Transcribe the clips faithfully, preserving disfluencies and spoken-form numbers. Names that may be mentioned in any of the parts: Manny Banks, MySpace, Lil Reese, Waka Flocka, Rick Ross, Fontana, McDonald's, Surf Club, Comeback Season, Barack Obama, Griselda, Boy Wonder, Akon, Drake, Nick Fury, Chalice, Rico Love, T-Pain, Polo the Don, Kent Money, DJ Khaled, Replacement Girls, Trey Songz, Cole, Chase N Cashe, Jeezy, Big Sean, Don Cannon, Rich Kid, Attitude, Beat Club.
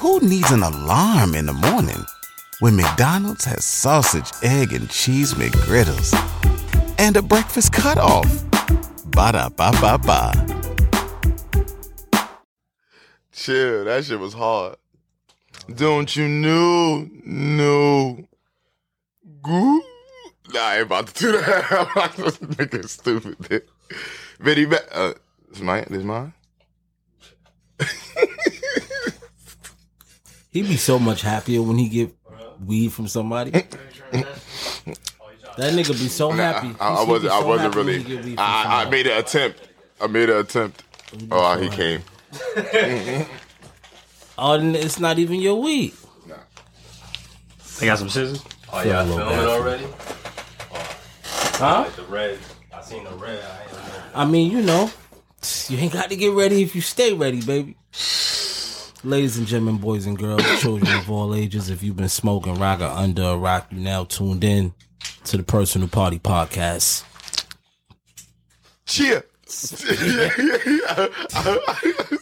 Who needs an alarm in the morning when McDonald's has sausage, egg, and cheese McGriddles and a breakfast cutoff? Ba-da-ba-ba-ba. Chill, that shit was hard. Don't you know, no, goo? Nah, I ain't about to do that. I'm not supposed to make it stupid, dude. Vinny, uh, is mine? Is mine? He'd be so much happier when he get weed from somebody. That nigga be so happy. Nah, I, I wasn't. So I wasn't really. I, I made an attempt. I made an attempt. Oh, so he happy. Came. Mm-hmm. Oh, it's not even your weed. Nah. They got some scissors. Oh, y'all film it already? Oh. Huh? Like the red. I seen the red. I, ain't I mean, you know, you ain't got to get ready if you stay ready, baby. Ladies and gentlemen, boys and girls, children of all ages, if you've been smoking rock or under a rock, you now tuned in to the Personal Party Podcast. Cheer.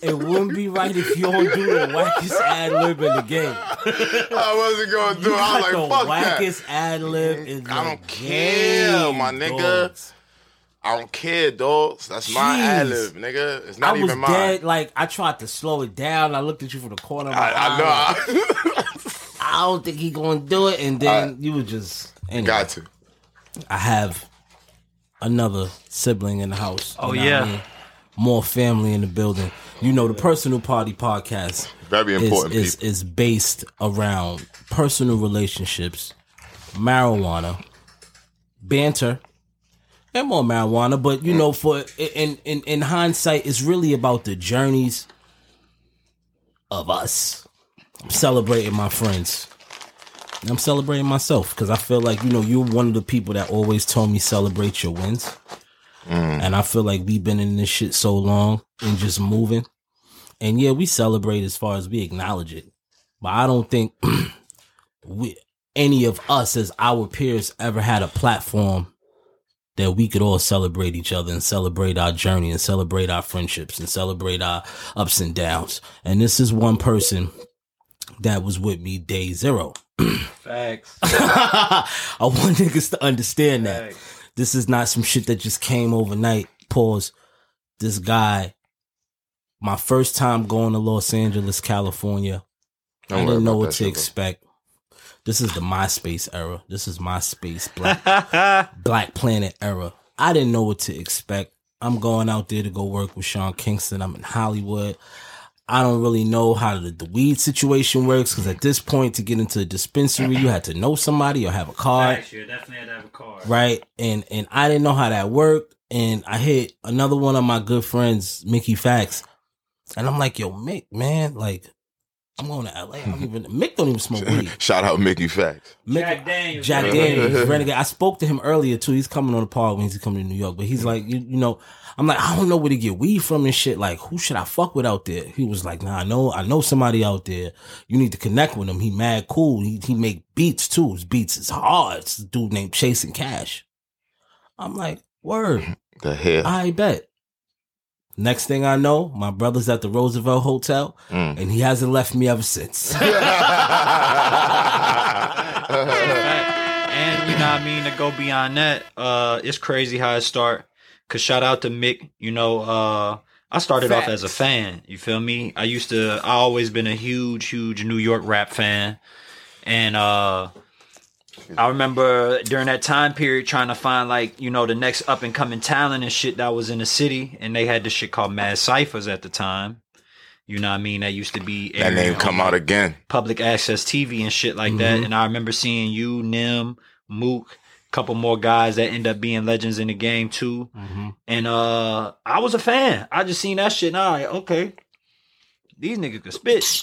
It wouldn't be right if you don't do the wackest ad lib in the game. I wasn't going to do it. I was like, fuck that. The wackest ad lib in the game. I don't care, my nigga. I don't care, dogs. That's Jeez. my ad lib, nigga. It's not even mine. I was dead. Like, I tried to slow it down. I looked at you from the corner of my eye. I know. I don't think he going to do it. And then I, you were just. Anyway, got to. I have another sibling in the house. Oh, you know yeah. I mean? More family in the building. You know, the Personal Party Podcast Very important is, is, is based around personal relationships, marijuana, banter, and more marijuana. But, you mm. know, for in, in, in hindsight, it's really about the journeys of us. I'm celebrating my friends. I'm celebrating myself because I feel like, you know, you're one of the people that always told me celebrate your wins. Mm. And I feel like we've been in this shit so long and just moving. And yeah, we celebrate as far as we acknowledge it. But I don't think we, any of us as our peers ever had a platform that we could all celebrate each other and celebrate our journey and celebrate our friendships and celebrate our ups and downs. And this is one person that was with me day zero. Facts. I want niggas to understand that. Facts. This is not some shit that just came overnight. Pause. This guy, my first time going to Los Angeles, California. Don't I didn't know what to sugar. expect. This is the MySpace era. This is MySpace Black, Black Planet era. I didn't know what to expect. I'm going out there to go work with Sean Kingston. I'm in Hollywood. I don't really know how the, the weed situation works because at this point, to get into a dispensary, you had to know somebody or have a card. Right, you definitely had to have a card. Right? And, and I didn't know how that worked. And I hit another one of my good friends, Mickey Factz. And I'm like, yo, Mick, man, like, I'm going to L A. I don't even, Mick don't even smoke weed. Shout out Mickey Factz. Mick, Jack Daniels. Jack Daniels, Renegade. I spoke to him earlier, too. He's coming on the pod when he's coming to New York. But he's like, you, you know... I'm like, I don't know where to get weed from and shit. Like, who should I fuck with out there? He was like, nah, I know, I know somebody out there. You need to connect with him. He mad cool. He he make beats too. His beats is hard. It's a dude named Chase N Cashe. I'm like, word. The hell? I bet. Next thing I know, my brother's at the Roosevelt Hotel, mm. and he hasn't left me ever since. And you know what I mean? To go beyond that, uh, it's crazy how it start. Cause shout out to Mick, you know, uh, I started Facts. off as a fan, you feel me? I used to, I always been a huge, huge New York rap fan. And, uh, I remember during that time period trying to find like, you know, the next up and coming talent and shit that was in the city. And they had this shit called Mad Cyphers at the time. You know what I mean? That used to be. That name come out again. Public access T V and shit like mm-hmm. that. And I remember seeing you, Nim, Mook. Couple more guys that end up being legends in the game too. Mm-hmm. And uh I was a fan. I just seen that shit and I like, okay, these niggas could spit.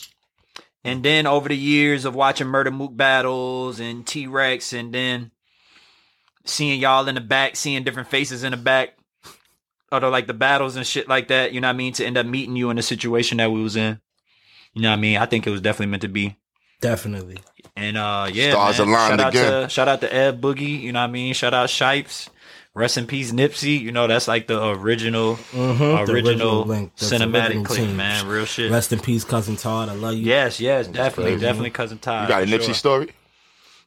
And then over the years of watching Murder Mook battles and T-Rex and then seeing y'all in the back, seeing different faces in the back of like the battles and shit like that, you know what I mean? To end up meeting you in the situation that we was in. You know what I mean? I think it was definitely meant to be. Definitely. And uh yeah, stars aligned again. To, shout out to Ed Boogie, you know what I mean? Shout out Shipes. Rest in peace, Nipsey. You know, that's like the original, mm-hmm, original, the original link, cinematic clip, man. Real shit. Rest in peace, Cousin Todd. I love you. Yes, yes, that's definitely, crazy. definitely Cousin Todd. You got a Nipsey sure. story?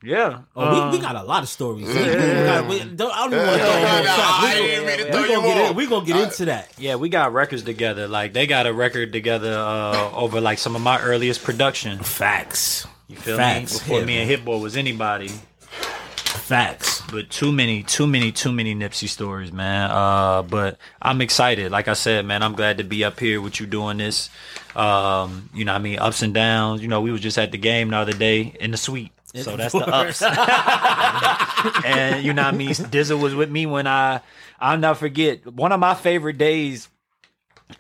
Yeah. Oh, um, we, we got a lot of stories. We, we got, we, I don't even want to throw them all. We're going to get into that. Yeah, we got records together. Like, they got a record together uh, over, like, some of my earliest production. Facts. You feel Facts. me? Before yeah, me and Hit Boy was anybody. Facts. But too many, too many, too many Nipsey stories, man. Uh, but I'm excited. Like I said, man, I'm glad to be up here with you doing this. Um, you know what I mean? Ups and downs. You know, we was just at the game the other day in the suite. So that's the ups. And you know what I mean? Dizzle was with me when I, I'll not forget. One of my favorite days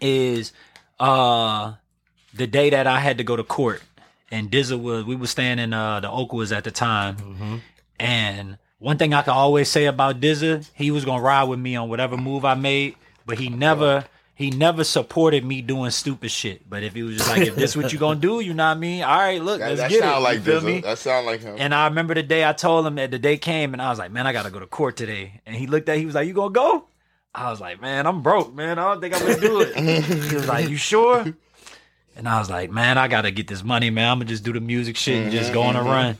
is uh, the day that I had to go to court. And Dizzle was, we were staying in uh, the Oakwoods at the time. Mm-hmm. And one thing I can always say about Dizzle, he was going to ride with me on whatever move I made, but he never... He never supported me doing stupid shit. But if he was just like, if this what you gonna do, you know what I mean? All right, look, that, let's that get sound it. Like this, me? That sound like him. And I remember the day I told him that the day came and I was like, man, I gotta go to court today. And he looked at me, he was like, you gonna go? I was like, man, I'm broke, man. I don't think I'm gonna do it. He was like, you sure? And I was like, man, I gotta get this money, man. I'm gonna just do the music shit and mm-hmm, just go on a mm-hmm. run.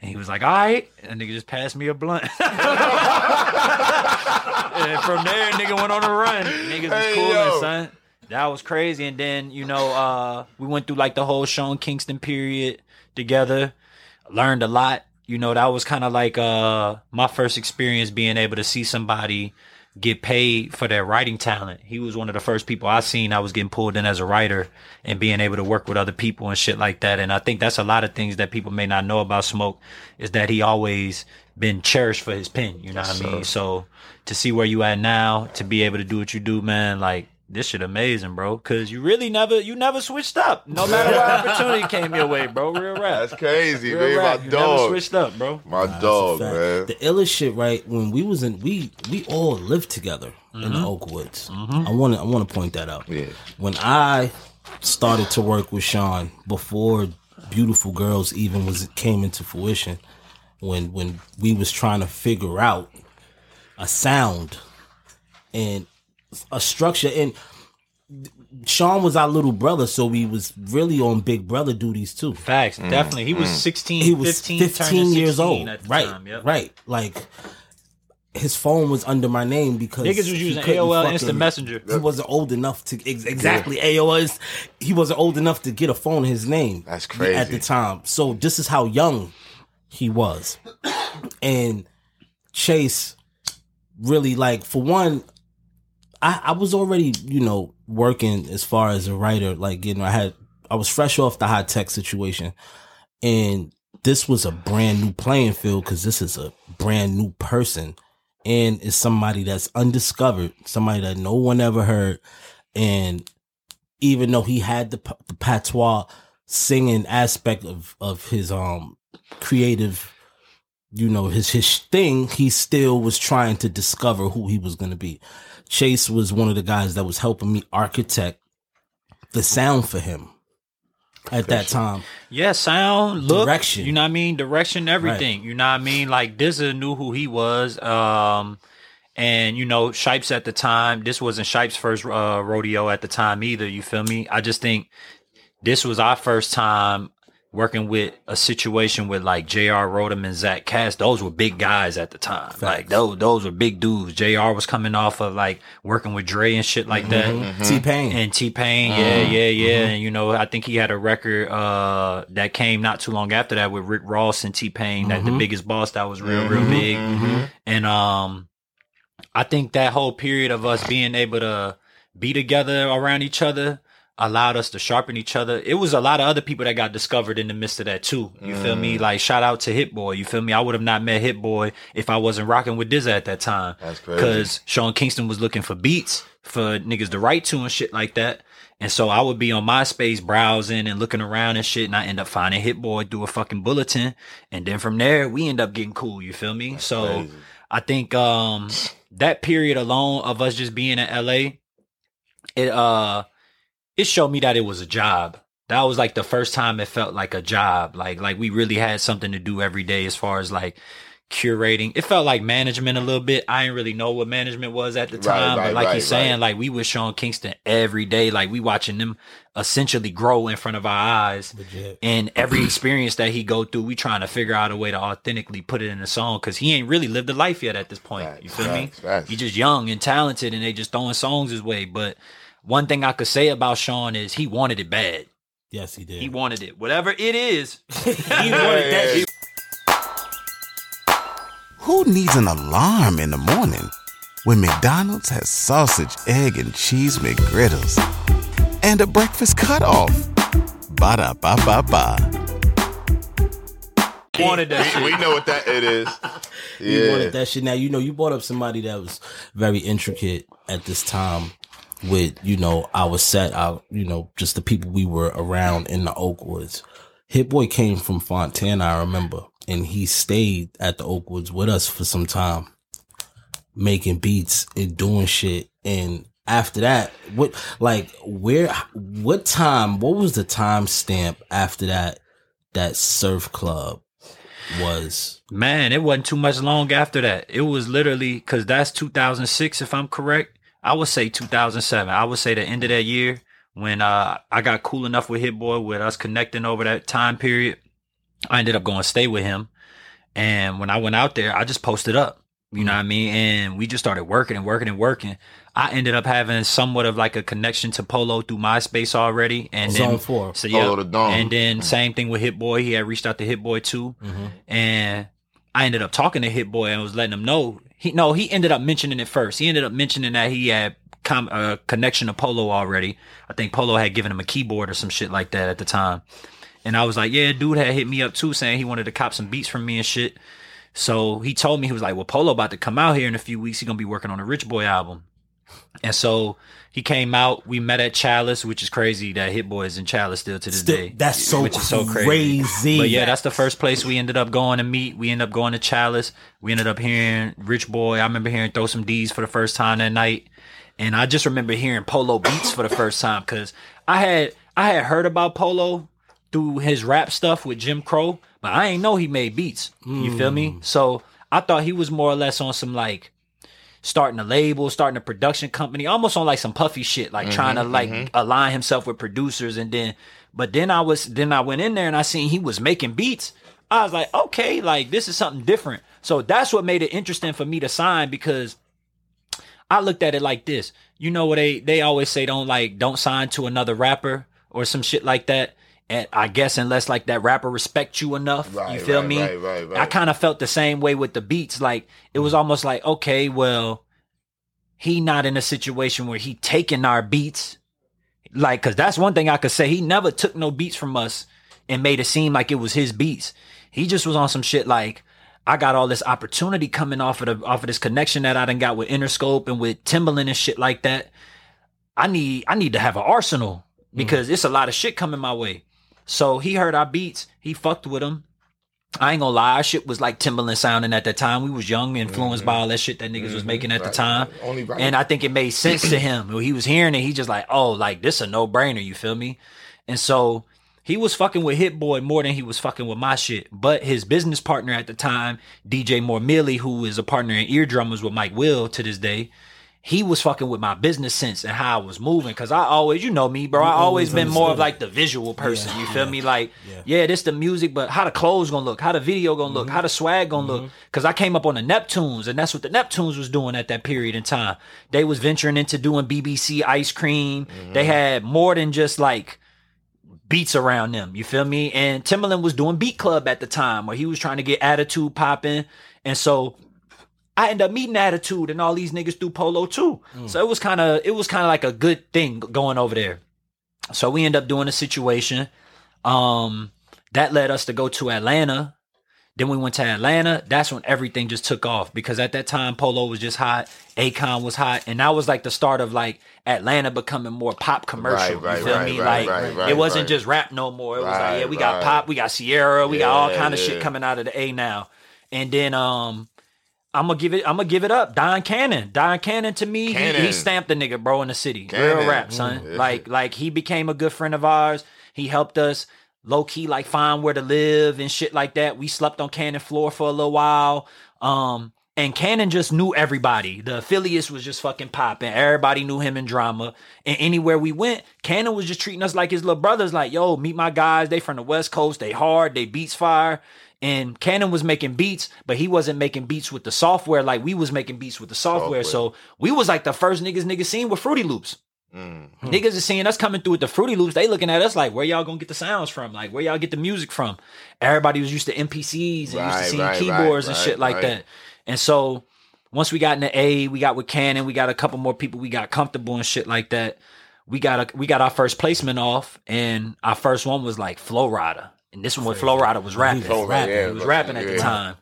And he was like, all right. And nigga just passed me a blunt. And from there, nigga went on a run. Niggas hey, was cool, yo. son. That was crazy. And then, you know, uh, we went through like the whole Sean Kingston period together. Learned a lot. You know, that was kind of like uh, my first experience being able to see somebody get paid for their writing talent. He was one of the first people I seen. I was getting pulled in as a writer and being able to work with other people and shit like that. And I think that's a lot of things that people may not know about Smoke is that he always been cherished for his pen. You know yes, what I mean? Sir. So to see where you at now, to be able to do what you do, man, like this shit amazing, bro. Cause you really never, you never switched up. No matter what opportunity came your way, bro. Real rap. That's crazy, man. My you dog. Never switched up, bro. My nah, dog, man. The illest shit, right? When we was in, we we all lived together mm-hmm. in the Oakwoods. Mm-hmm. I want to, I want to point that out. Yeah. When I started to work with Sean before Beautiful Girls even was came into fruition, when when we was trying to figure out a sound and a structure, and Sean was our little brother, so we was really on big brother duties too. Facts, mm. definitely. He was mm. sixteen, he was fifteen, fifteen years old, at the right? Time, yep. Right, like his phone was under my name because niggas was using A O L fucking, Instant Messenger. He wasn't old enough to ex- exactly yeah. A O L. He wasn't old enough to get a phone in his name. That's crazy at the time. So this is how young he was, and Chase really like for one. I, I was already, you know, working as far as a writer, like, you know, I had, I was fresh off the high tech situation, and this was a brand new playing field because this is a brand new person, and it's somebody that's undiscovered, somebody that no one ever heard, and even though he had the, the patois singing aspect of, of his um creative, you know, his his thing, he still was trying to discover who he was going to be. Chase was one of the guys that was helping me architect the sound for him at that time. Yeah, sound, look, direction. You know what I mean? Direction, everything. Right. You know what I mean? Like, Dizza knew who he was. Um, and, you know, Shipes at the time, this wasn't Shipes' first uh, rodeo at the time either. You feel me? I just think this was our first time working with a situation with like J R Rodham and Zach Cass. Those were big guys at the time. Facts. Like those, those were big dudes. J R was coming off of like working with Dre and shit like that. Mm-hmm. T-Pain and T-Pain. Uh-huh. Yeah, yeah, yeah. Mm-hmm. And you know, I think he had a record uh, that came not too long after that with Rick Ross and T-Pain. That mm-hmm. The Biggest Boss. That was real, mm-hmm. real big. Mm-hmm. And um, I think that whole period of us being able to be together around each other allowed us to sharpen each other. It was a lot of other people that got discovered in the midst of that too. You mm. feel me? Like, shout out to Hit Boy. You feel me? I would have not met Hit Boy if I wasn't rocking with Dizza at that time. That's crazy. Because Sean Kingston was looking for beats for niggas to write to and shit like that. And so I would be on MySpace browsing and looking around and shit, and I end up finding Hit Boy through a fucking bulletin. And then from there, we end up getting cool. You feel me? That's so crazy. I think um, that period alone of us just being in L A, it uh. it showed me that it was a job. That was like the first time it felt like a job. Like, like we really had something to do every day as far as like curating. It felt like management a little bit. I didn't really know what management was at the time. Right, right, but like right, you're saying, right. like we with Sean Kingston every day. Like we watching them essentially grow in front of our eyes. Legit. And every experience that he go through, we trying to figure out a way to authentically put it in a song because he ain't really lived a life yet at this point. Right, you feel right, me? Right. He just young and talented and they just throwing songs his way. But one thing I could say about Sean is he wanted it bad. Yes, he did. He wanted it. Whatever it is, he wanted that shit. Who needs an alarm in the morning when McDonald's has sausage, egg, and cheese McGriddles and a breakfast cutoff? Ba-da-ba-ba-ba. Wanted that shit. We know what that it is. Yeah. You wanted that shit. Now, you know, you brought up somebody that was very intricate at this time with, you know, our set, our, you know, just the people we were around in the Oakwoods. Hit Boy came from Fontana, I remember. And he stayed at the Oakwoods with us for some time, making beats and doing shit. And after that, what, like, where, what time, what was the time stamp after that, that Surf Club was? Man, it wasn't too much long after that. It was literally, because that's two thousand six, if I'm correct. I would say two thousand seven. I would say the end of that year when uh, I got cool enough with Hit Boy, with us connecting over that time period. I ended up going to stay with him. And when I went out there, I just posted up, you know what I mean? And we just started working and working and working. I ended up having somewhat of like a connection to Polo through MySpace already. And Zone then, four. So, yeah, Polo the Don. And then same thing with Hit Boy. He had reached out to Hit Boy too. Mm-hmm. And I ended up talking to Hit Boy and was letting him know. He No, he ended up mentioning it first. He ended up mentioning that he had com- a connection to Polo already. I think Polo had given him a keyboard or some shit like that at the time. And I was like, yeah, dude had hit me up too, saying he wanted to cop some beats from me and shit. So he told me, he was like, well, Polo about to come out here in a few weeks. He's going to be working on a Rich Boy album. And so he came out. We met at Chalice, which is crazy that Hit Boy is in Chalice still to this still, day. That's so, which is so crazy. crazy. But yeah, that's the first place we ended up going to meet. We ended up going to Chalice. We ended up hearing Rich Boy. I remember hearing Throw Some D's for the first time that night. And I just remember hearing Polo beats for the first time because I had I had heard about Polo through his rap stuff with Jim Crow, but I ain't know he made beats. You mm. feel me? So I thought he was more or less on some like starting a label, starting a production company, almost on like some puffy shit, like mm-hmm, trying to like mm-hmm. align himself with producers. And then, but then I was, then I went in there and I seen he was making beats. I was like, okay, like this is something different. So that's what made it interesting for me to sign, because I looked at it like this. You know what they, they always say, don't like, don't sign to another rapper or some shit like that. And I guess unless like that rapper respect you enough, right, you feel right, me? Right, right, right. I kind of felt the same way with the beats. Like it was almost like, okay, well, he not in a situation where he taking our beats. Like, cause that's one thing I could say. He never took no beats from us and made it seem like it was his beats. He just was on some shit like, I got all this opportunity coming off of the, off of this connection that I done got with Interscope and with Timbaland and shit like that. I need, I need to have an arsenal because mm. it's a lot of shit coming my way. So he heard our beats. He fucked with them. I ain't gonna lie. Our shit was like Timbaland sounding at that time. We was young, influenced mm-hmm. by all that shit that niggas mm-hmm. was making at right. the time. Only right. And I think it made sense to him. When he was hearing it, he just like, oh, like this a no-brainer. You feel me? And so he was fucking with Hit Boy more than he was fucking with my shit. But his business partner at the time, D J Mormilly, who is a partner in Eardrummers with Mike Will to this day, he was fucking with my business sense and how I was moving. Cause I always, you know me, bro. I always been more of like the visual person. Yeah, you feel yeah, me? Like, yeah. yeah, this the music, but how the clothes gonna look, how the video gonna mm-hmm. look, how the swag gonna mm-hmm. look. Cause I came up on the Neptunes, and that's what the Neptunes was doing at that period in time. They was venturing into doing B B C ice cream. Mm-hmm. They had more than just like beats around them. You feel me? And Timbaland was doing Beat Club at the time, where he was trying to get Attitude popping. And so I ended up meeting Attitude and all these niggas through Polo too. Mm. So it was kind of, it was kind of like a good thing going over there. So we end up doing a situation. Um, that led us to go to Atlanta. Then we went to Atlanta. That's when everything just took off, because at that time Polo was just hot. Akon was hot. And that was like the start of like Atlanta becoming more pop commercial. Right, right, you feel right, me? Right, like right, right, it wasn't right. just rap no more. It was right, like, yeah, we right. got pop, we got Sierra, we yeah, got all kind of yeah. shit coming out of the A now. And then, um, I'm gonna give it. I'm gonna give it up. Don Cannon. Don Cannon to me, Cannon. He, he stamped the nigga, bro, in the city. Cannon. Real rap, son. Mm, yeah. Like, like he became a good friend of ours. He helped us low-key like find where to live and shit like that. We slept on Cannon floor for a little while. Um, and Cannon just knew everybody. The affiliates was just fucking popping. Everybody knew him in Drama. And anywhere we went, Cannon was just treating us like his little brothers. Like, yo, meet my guys. They from the West Coast. They hard. They beats fire. And Cannon was making beats, but he wasn't making beats with the software. Like, we was making beats with the software. software. So we was like the first niggas niggas seen with Fruity Loops. Mm-hmm. Niggas is seeing us coming through with the Fruity Loops. They looking at us like, where y'all gonna get the sounds from? Like, where y'all get the music from? Everybody was used to M P Cs and right, used to seeing right, keyboards right, and shit right, like right. that. And so once we got into A, we got with Cannon, we got a couple more people, we got comfortable and shit like that. We got a, we got our first placement off, and our first one was like Flo Rida. And this one with Flo Rida was rapping. Flo, rapping. Yeah, he was rapping at yeah. the time.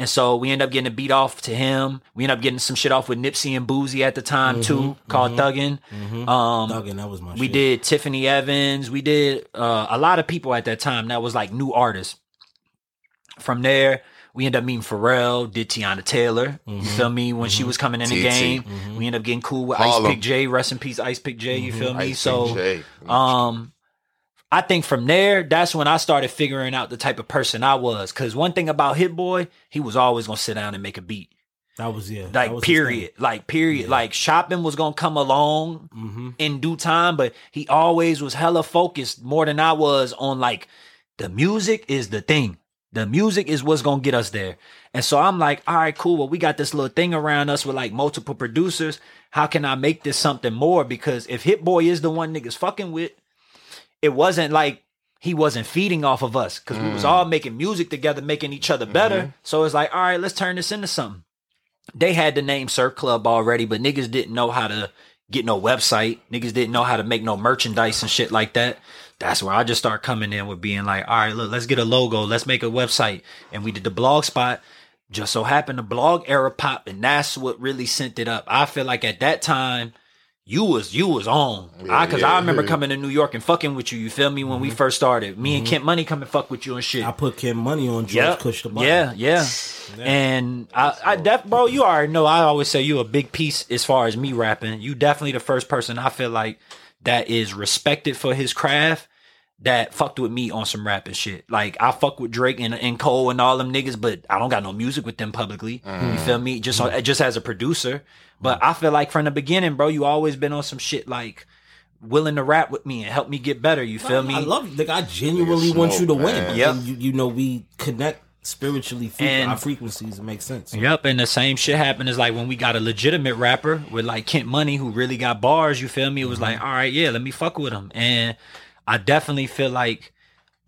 And so we end up getting a beat off to him. We end up getting some shit off with Nipsey and Boozy at the time, mm-hmm, too, called mm-hmm, Thuggin. Mm-hmm. Um, Thuggin, that was my we shit. We did Tiffany Evans. We did uh, a lot of people at that time that was like new artists. From there, we end up meeting Pharrell, did Tiana Taylor, mm-hmm, you feel me, when mm-hmm. she was coming in the T T. game. Mm-hmm. We end up getting cool with Harlem. Ice Pick Jay. Rest in peace, Ice Pick Jay, mm-hmm. you feel me? Ice so, Jay. um... I think from there, that's when I started figuring out the type of person I was. Because one thing about Hit Boy, he was always going to sit down and make a beat. That was, yeah. Like, was period. Like, period. Yeah. Like, shopping was going to come along mm-hmm. in due time, but he always was hella focused more than I was on, like, the music is the thing. The music is what's going to get us there. And so I'm like, all right, cool. Well, we got this little thing around us with, like, multiple producers. How can I make this something more? Because if Hit Boy is the one niggas fucking with, it wasn't like he wasn't feeding off of us because mm. we was all making music together, making each other better. Mm-hmm. So it's like, all right, let's turn this into something. They had the name Surf Club already, but niggas didn't know how to get no website. Niggas didn't know how to make no merchandise and shit like that. That's where I just start coming in with being like, all right, look, let's get a logo. Let's make a website. And we did the blog spot. Just so happened the blog era popped, and that's what really sent it up. I feel like at that time, You was you was on, because yeah, I, yeah, I remember yeah. coming to New York and fucking with you. You feel me? When mm-hmm. we first started, me mm-hmm. and Kent Money come and fuck with you and shit. I put Kent Money on George yep. Kush the button. Yeah, yeah. yeah. And I, I def, bro, you already know. I always say you a big piece as far as me rapping. You definitely the first person I feel like that is respected for his craft that fucked with me on some rapping shit. Like, I fuck with Drake and, and Cole and all them niggas, but I don't got no music with them publicly. Mm. You feel me? Just mm. just as a producer. But I feel like from the beginning, bro, you always been on some shit like willing to rap with me and help me get better. You feel I, me? I love like I genuinely smoke, want you to man. win. Yep. I mean, you, you know, we connect spiritually fre- and, our frequencies. It makes sense. Yep. And the same shit happened is like when we got a legitimate rapper with like Kent Money who really got bars. You feel me? It was mm-hmm. like, all right, yeah, let me fuck with him. And I definitely feel like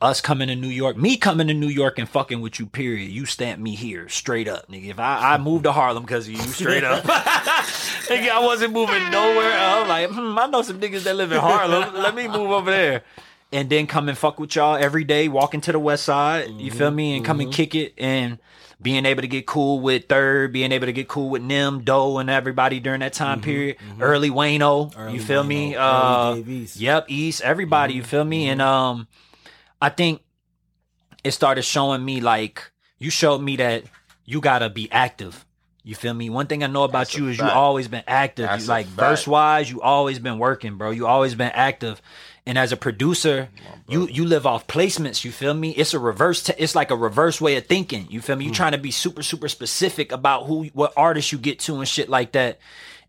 us coming to New York, me coming to New York and fucking with you, period. You stamped me here, straight up, nigga. If I, I moved to Harlem because of you, straight up. Nigga, I wasn't moving nowhere. I'm like, hmm, I know some niggas that live in Harlem. Let me move over there. And then come and fuck with y'all every day, walking to the west side, mm-hmm, you feel me? And come mm-hmm. and kick it and being able to get cool with Third, being able to get cool with Nim, Doe, and everybody during that time mm-hmm, period. Mm-hmm. Early Wayno, Early you feel Wayno, me? Uh, East. Yep, East, everybody, mm-hmm, you feel me? Mm-hmm. And um, I think it started showing me, like, you showed me that you gotta be active. You feel me? One thing I know about That's you is fact. you always been active. That's you, like, verse-wise, you always been working, bro. You always been active. And as a producer, you, you live off placements. You feel me? It's a reverse. T- it's like a reverse way of thinking. You feel me? You mm. trying to be super, super specific about who, what artists you get to and shit like that.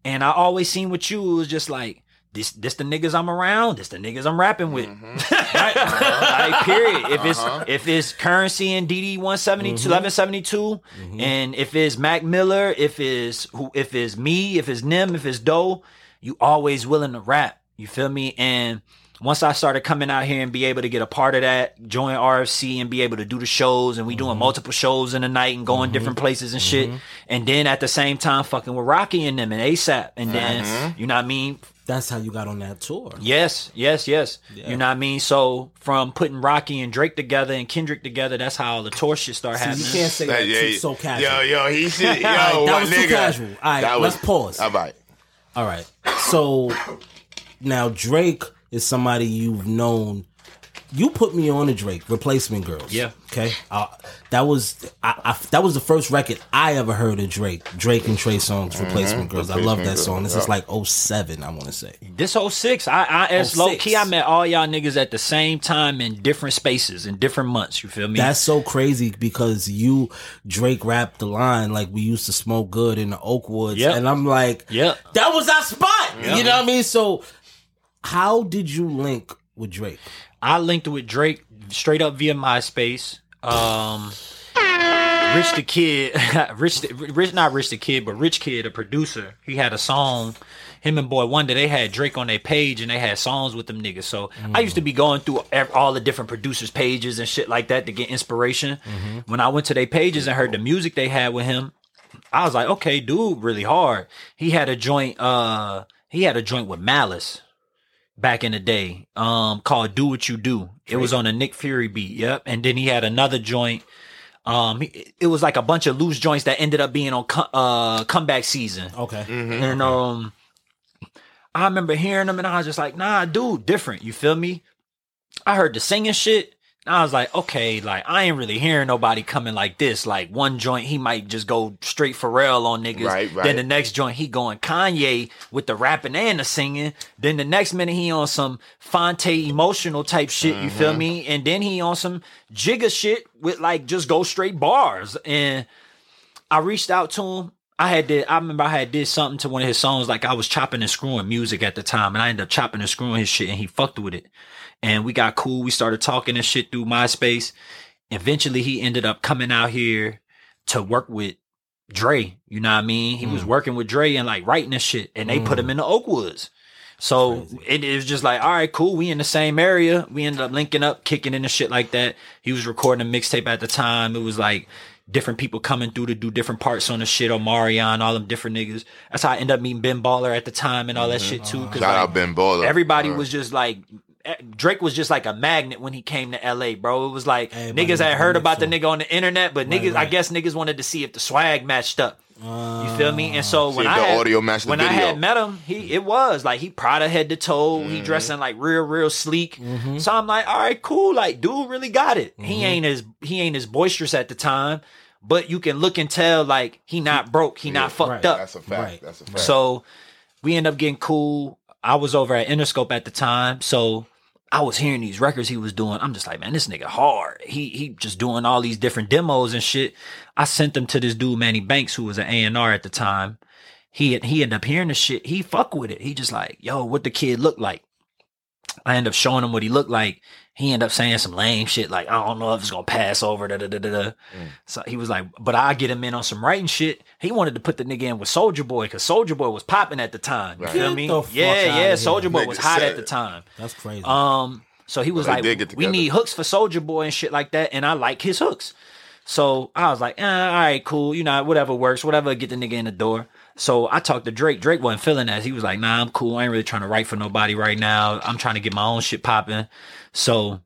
And I always seen with you, it was just like, this, this the niggas I'm around. This the niggas I'm rapping with. Mm-hmm. Right? Uh-huh. Like, period. If uh-huh. it's if it's Currency and D D one seventy-two, mm-hmm. eleven seventy-two, mm-hmm. and if it's Mac Miller, if it's who, if it's me, if it's Nim, if it's Doe, you always willing to rap. You feel me? And once I started coming out here and be able to get a part of that, join R F C and be able to do the shows, and we doing mm-hmm. multiple shows in the night and going mm-hmm. different places and mm-hmm. shit. And then at the same time, fucking with Rocky and them and ASAP. And then, mm-hmm. you know what I mean? That's how you got on that tour. Yes, yes, yes. Yeah. You know what I mean? So from putting Rocky and Drake together and Kendrick together, that's how all the tour shit started happening. You can't say that, that yeah, too, so casual. Yo, yo, he should. Yo, right, that was nigga. too casual. All right, that let's was, pause. All right. All right. So now Drake is somebody you've known you put me on to Drake, Replacement Girls. Yeah. Okay. Uh, that was I, I, that was the first record I ever heard of Drake. Drake and Trey Songz, Replacement mm-hmm. Girls. Replacement I love that song. This yeah. is like oh seven, I want to say. This oh six. I, I as low key, I met all y'all niggas at the same time in different spaces, in different months. You feel me? That's so crazy because you, Drake rapped the line like we used to smoke good in the Oakwoods. Yep. And I'm like, yep. that was our spot. Yep. You know what I mean? So how did you link with Drake? I linked with Drake straight up via MySpace. Um, Rich the Kid, Rich, the, Rich, not Rich the Kid, but Rich Kid, a producer. He had a song. Him and Boy Wonder, they had Drake on their page and they had songs with them niggas. So mm. I used to be going through all the different producers' pages and shit like that to get inspiration. Mm-hmm. When I went to their pages and heard the music they had with him, I was like, okay, dude, really hard. He had a joint. Uh, he had a joint with Malice. Back in the day, um, called Do What You Do. It was on a Nick Fury beat, yep. And then he had another joint. Um, he, it was like a bunch of loose joints that ended up being on co- uh, comeback season. Okay. Mm-hmm. And um, I remember hearing them and I was just like, nah, dude, different. You feel me? I heard the singing shit. And I was like, okay, like I ain't really hearing nobody coming like this. Like one joint, he might just go straight Pharrell on niggas. Right, right. Then the next joint, he going Kanye with the rapping and the singing. Then the next minute, he on some Fonte emotional type shit. Mm-hmm. You feel me? And then he on some Jigga shit with like just go straight bars. And I reached out to him. I had did. I remember I had did something to one of his songs. Like I was chopping and screwing music at the time, and I ended up chopping and screwing his shit, and he fucked with it. And we got cool. We started talking and shit through MySpace. Eventually, he ended up coming out here to work with Dre. You know what I mean? He mm. was working with Dre and like writing and shit. And they mm. put him in the Oakwoods. So it, it was just like, all right, cool. We in the same area. We ended up linking up, kicking in and shit like that. He was recording a mixtape at the time. It was like different people coming through to do different parts on the shit, or Marion, all them different niggas. That's how I ended up meeting Ben Baller at the time and all that mm-hmm. shit too. Shout out like, Ben Baller. Everybody right. was just like, Drake was just like a magnet when he came to L A, bro. It was like everybody niggas had heard about the nigga on the internet, but right, niggas, right. I guess niggas wanted to see if the swag matched up. Uh, you feel me? And so when I had, audio matched when the video. I had met him, he it was like he Prada head to toe. Mm-hmm. He dressing like real, real sleek. Mm-hmm. So I'm like, all right, cool. Like, dude, really got it. Mm-hmm. He ain't as he ain't as boisterous at the time, but you can look and tell like he not broke, he yeah, not fucked right. up. That's a fact. Right. That's a fact. So we end up getting cool. I was over at Interscope at the time, so I was hearing these records he was doing. I'm just like, man, this nigga hard. He he just doing all these different demos and shit. I sent them to this dude, Manny Banks, who was an A and R at the time. He, he ended up hearing the shit. He fuck with it. He just like, yo, what the kid look like? I end up showing him what he looked like. He ended up saying some lame shit like, I don't know if it's going to pass over. Da, da, da, da, da. Mm. So he was like, but I get him in on some writing shit. He wanted to put the nigga in with Soulja Boy because Soulja Boy was popping at the time. You right. feel me? Yeah, yeah. Soulja Boy nigga was hot at the time. That's crazy. Um, So he was well, like, we need hooks for Soulja Boy and shit like that. And I like his hooks. So I was like, eh, all right, cool. You know, whatever works, whatever. Get the nigga in the door. So I talked to Drake. Drake wasn't feeling that. He was like, nah, I'm cool. I ain't really trying to write for nobody right now. I'm trying to get my own shit popping. So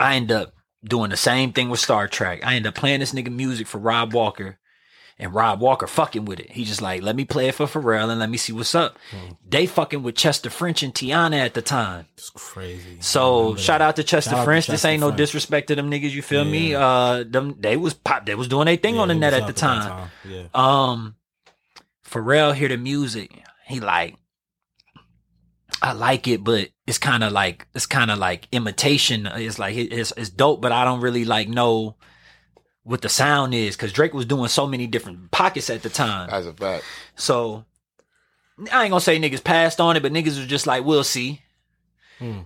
I end up doing the same thing with Star Trek. I end up playing this nigga music for Rob Walker. And Rob Walker fucking with it. He just like, let me play it for Pharrell and let me see what's up. Mm. They fucking with Chester French and Tiana at the time. It's crazy. So shout out to Chester shout French. To Chester this ain't French. No disrespect to them niggas. You feel yeah. me? Uh, them they was pop. They was doing their thing yeah, on the net at the time. time. Yeah. Um. Pharrell hear the music, he like, I like it, but it's kind of like, it's kind of like imitation. It's like, it's, it's dope, but I don't really like know what the sound is because Drake was doing so many different pockets at the time. That's a fact. So I ain't gonna say niggas passed on it, but niggas was just like, we'll see. Hmm.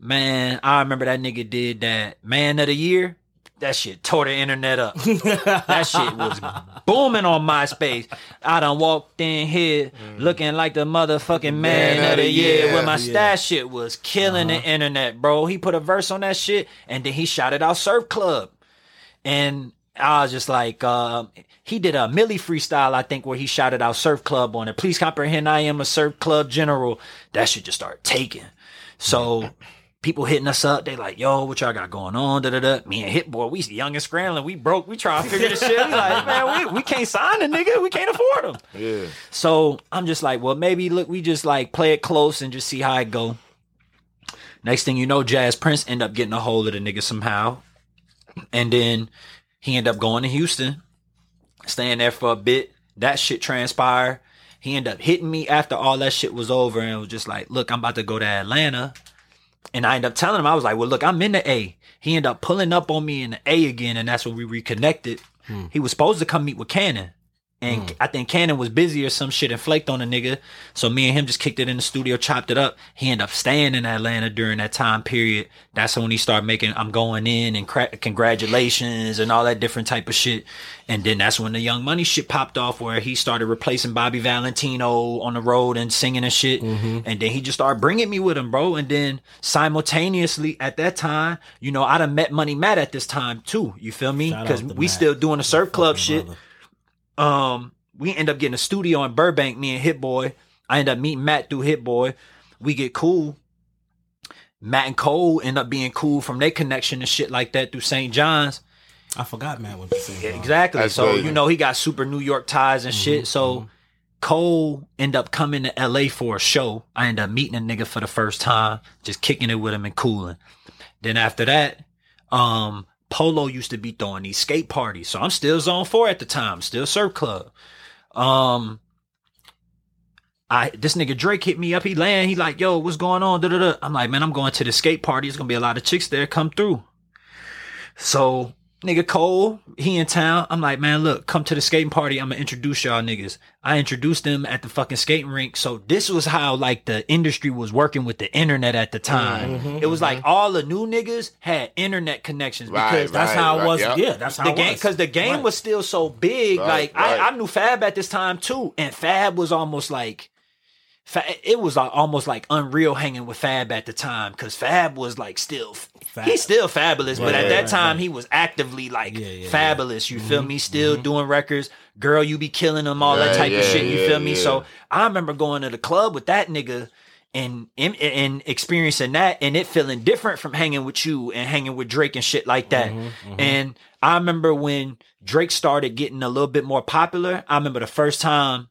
Man, I remember that nigga did that Man of the Year. That shit tore the internet up. That shit was booming on MySpace. I done walked in here mm. looking like the motherfucking man, man of the year. year. When my stash yeah. shit was killing uh-huh. the internet, bro. He put a verse on that shit, and then he shouted out Surf Club. And I was just like, uh, he did a Millie freestyle, I think, where he shouted out Surf Club on it. Please comprehend, I am a Surf Club general. That shit just started taking. So... people hitting us up, they like, yo, what y'all got going on? Da da da. Me and Hit Boy, we young and scrambling, we broke, we trying to figure this shit. We like, man, we, we can't sign the nigga, we can't afford him. Yeah. So I'm just like, well, maybe look, we just like play it close and just see how it go. Next thing you know, Jazz Prince end up getting a hold of the nigga somehow. And then he end up going to Houston, staying there for a bit. That shit transpired. He ended up hitting me after all that shit was over and was just like, look, I'm about to go to Atlanta. And I ended up telling him, I was like, well, look, I'm in the A. He ended up pulling up on me in the A again, and that's when we reconnected. Hmm. He was supposed to come meet with Cannon. And hmm. I think Cannon was busy or some shit and flaked on a nigga. So me and him just kicked it in the studio, chopped it up. He ended up staying in Atlanta during that time period. That's when he started making I'm Going In and cra- Congratulations and all that different type of shit. And then that's when the Young Money shit popped off, where he started replacing Bobby Valentino on the road and singing and shit. Mm-hmm. And then he just started bringing me with him, bro. And then simultaneously at that time, you know, I'd have met Money Matt at this time too. You feel me? Because we Matt. still doing the Surf Club shit. Brother. Um, we end up getting a studio in Burbank, me and Hit Boy. I end up meeting Matt through Hit Boy. We get cool. Matt and Cole end up being cool from their connection and shit like that through Saint John's. I forgot Matt was Saint John's. Exactly. That's so, crazy. You know, he got super New York ties and mm-hmm. shit. So mm-hmm. Cole end up coming to L A for a show. I end up meeting a nigga for the first time, just kicking it with him and cooling. Then after that, um... Polo used to be throwing these skate parties. So I'm still Zone four at the time, still Surf Club. Um, I this nigga Drake hit me up. He land. He like, yo, what's going on? Da-da-da. I'm like, man, I'm going to the skate party. It's going to be a lot of chicks there. Come through. So nigga Cole, he in town. I'm like, man, look, come to the skating party. I'm going to introduce y'all niggas. I introduced them at the fucking skating rink. So this was how like the industry was working with the internet at the time. Mm-hmm, it was mm-hmm. like all the new niggas had internet connections because right, that's right, how it right, was. Yep. Yeah, that's how the it game, was. Because the game right. was still so big. Right, like right. I, I knew Fab at this time too. And Fab was almost like, it was almost like unreal hanging with Fab at the time, because Fab was like still Fab. He's still fabulous, yeah, but at yeah, that right, time right. he was actively like yeah, yeah, fabulous. You mm-hmm, feel me? Still mm-hmm. doing records. Girl, you be killing them, all yeah, that type yeah, of shit. You yeah, feel me? Yeah. So I remember going to the club with that nigga and, and and experiencing that, and it feeling different from hanging with you and hanging with Drake and shit like that. Mm-hmm, mm-hmm. And I remember when Drake started getting a little bit more popular. I remember the first time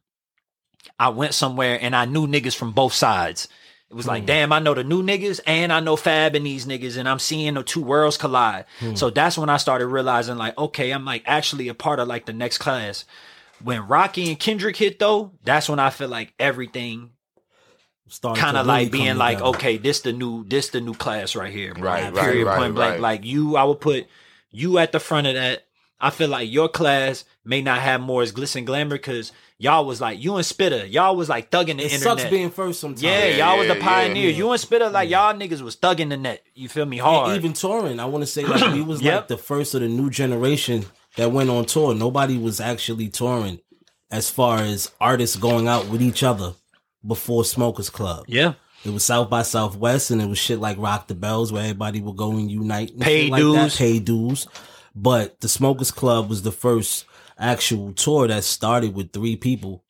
I went somewhere and I knew niggas from both sides. It was like, mm. damn, I know the new niggas and I know Fab and these niggas, and I'm seeing the two worlds collide. Mm. So that's when I started realizing like, okay, I'm like actually a part of like the next class. When Rocky and Kendrick hit though, that's when I feel like everything kind of like really being like, down. okay, this the new, this the new class right here. Bro. Right, right, Period, right, point blank. Right. Like you, I would put you at the front of that. I feel like your class may not have more as glitz and glamour because y'all was like, you and Spitter, y'all was like thugging the it internet. It sucks being first sometimes. Yeah, yeah y'all yeah, was the pioneer. Yeah, yeah. You and Spitter, like yeah. y'all niggas was thugging the net. You feel me? Hard. And even touring, I want to say like we was yep. like the first of the new generation that went on tour. Nobody was actually touring as far as artists going out with each other before Smokers Club. Yeah. It was South by Southwest, and it was shit like Rock the Bells where everybody would go and unite. And pay shit dues. Like that. Pay dues. But the Smokers Club was the first actual tour that started with three people,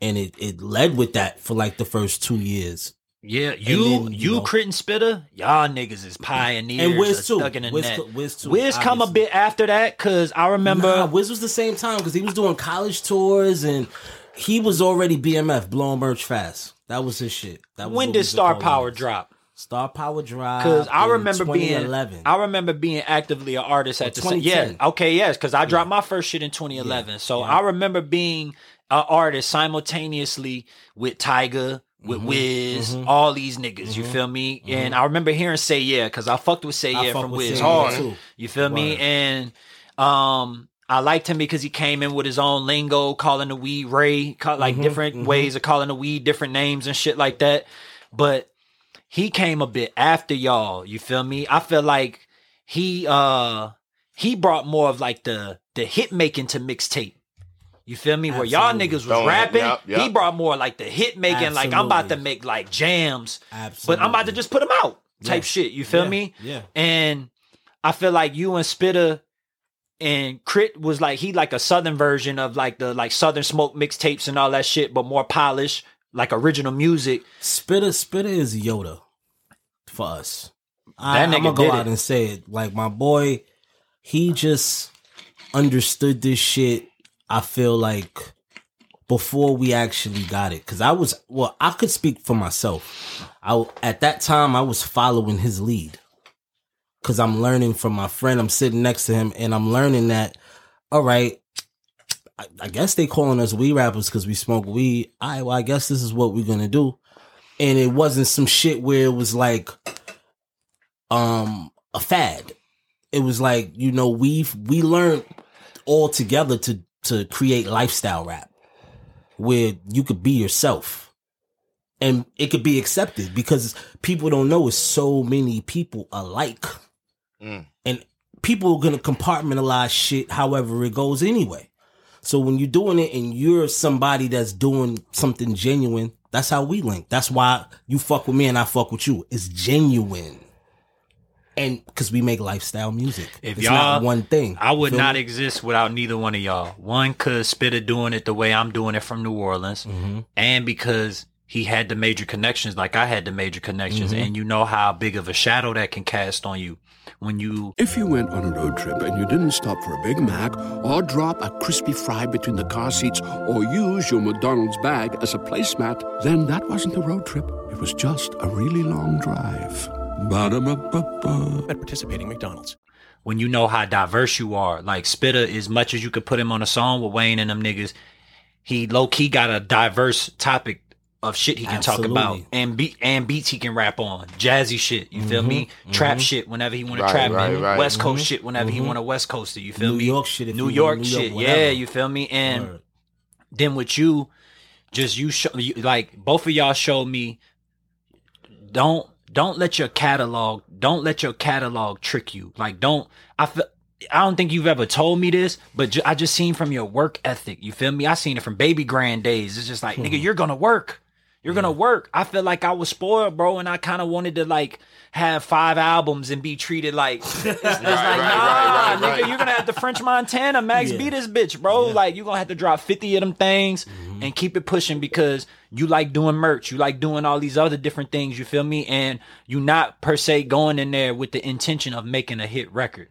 and it, it led with that for like the first two years. Yeah, you then, you, you know, Crit and Spitter, y'all niggas is pioneers. And Wiz too. Wiz, Wiz too. Wiz obviously. Come a bit after that because I remember nah, Wiz was the same time because he was doing college tours and he was already B M F, blowing merch fast. That was his shit. That was when did Star Power drop? Star Power Drive. Because I remember being, I remember being actively an artist at the same. Yeah, okay, yes, because I dropped yeah. my first shit in twenty eleven. Yeah. So yeah. I remember being an artist simultaneously with Tyga, with mm-hmm. Wiz, mm-hmm. all these niggas. Mm-hmm. You feel me? Mm-hmm. And I remember hearing "Say Yeah" because I fucked with "Say Yeah" from Wiz hard. You feel me? And um, I liked him because he came in with his own lingo, calling the weed Ray, call, like mm-hmm. different mm-hmm. ways of calling the weed, different names and shit like that. But he came a bit after y'all, you feel me? I feel like he uh he brought more of like the the hit making to mixtape. You feel me? Absolutely. Where y'all niggas was Don't rapping, yep, yep. he brought more like the hit making, Absolutely. Like I'm about to make like jams, Absolutely. But I'm about to just put them out type yeah. shit. You feel yeah. me? Yeah. And I feel like you and Spitter and Crit was like he like a southern version of like the like Southern Smoke mixtapes and all that shit, but more polished. Like original music. Spitter, Spitter is Yoda for us. I, I'm gonna go out it. and say it. Like my boy, he just understood this shit. I feel like before we actually got it. Because I was, well, I could speak for myself. I, at that time, I was following his lead. Because I'm learning from my friend. I'm sitting next to him, and I'm learning that, all right, I, I guess they calling us weed rappers because we smoke weed. All right, well, I guess this is what we're going to do. And it wasn't some shit where it was like um, a fad. It was like, you know, we've, we learned all together to, to create lifestyle rap where you could be yourself and it could be accepted, because people don't know it's so many people alike. Mm. And people are going to compartmentalize shit however it goes anyway. So when you're doing it and you're somebody that's doing something genuine, that's how we link. That's why you fuck with me and I fuck with you. It's genuine. And because we make lifestyle music. If it's y'all, not one thing. I would not me? exist without neither one of y'all. One, because Spitter doing it the way I'm doing it from New Orleans. Mm-hmm. And because he had the major connections like I had the major connections. Mm-hmm. And you know how big of a shadow that can cast on you when you... If you went on a road trip and you didn't stop for a Big Mac or drop a crispy fry between the car seats or use your McDonald's bag as a placemat, then that wasn't a road trip. It was just a really long drive. Ba-da-ba-ba-ba. At participating McDonald's. When you know how diverse you are, like Spitter, as much as you could put him on a song with Wayne and them niggas, he low-key got a diverse topic of shit he can Absolutely. talk about, and beat and beats he can rap on, jazzy shit, you mm-hmm. feel me, mm-hmm. trap shit whenever he want right, to trap, right, right. West Coast mm-hmm. shit whenever mm-hmm. he want to West Coaster, you feel New me, York shit, New York, New York shit, whatever. Yeah, you feel me, and right. then with you, just you show, you, like both of y'all showed me, don't don't let your catalog, don't let your catalog trick you, like don't I feel. I don't think you've ever told me this, but ju- I just seen from your work ethic, you feel me. I seen it from baby grand days. It's just like hmm. nigga, you're gonna work. You're yeah. going to work. I feel like I was spoiled, bro, and I kind of wanted to, like, have five albums and be treated like... It's, it's right, like, nah, right, right, right. nigga, you're going to have to French Montana, Max yeah. B this bitch, bro. Yeah. Like, you're going to have to drop fifty of them things mm-hmm. and keep it pushing, because you like doing merch. You like doing all these other different things, you feel me? And you not, per se, going in there with the intention of making a hit record.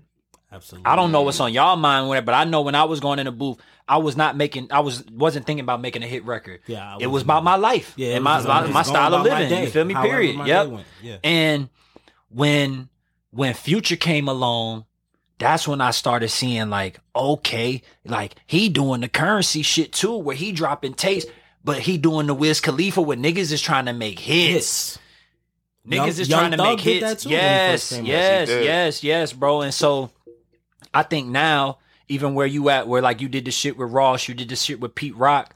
Absolutely. I don't know what's on y'all mind with it, but I know when I was going in the booth, I was not making, I was wasn't thinking about making a hit record. Yeah, I it was about my life yeah, and my my, my style of living. Day, you feel me? Period. Yep. Yeah. And when when Future came along, that's when I started seeing like, okay, like he doing the Currency shit too, where he dropping tapes, but he doing the Wiz Khalifa where niggas is trying to make hits. Yes. Niggas young, is young trying to make hits. Yes, yes, yes, yes, bro. And so. I think now, even where you at, where like you did the shit with Ross, you did the shit with Pete Rock,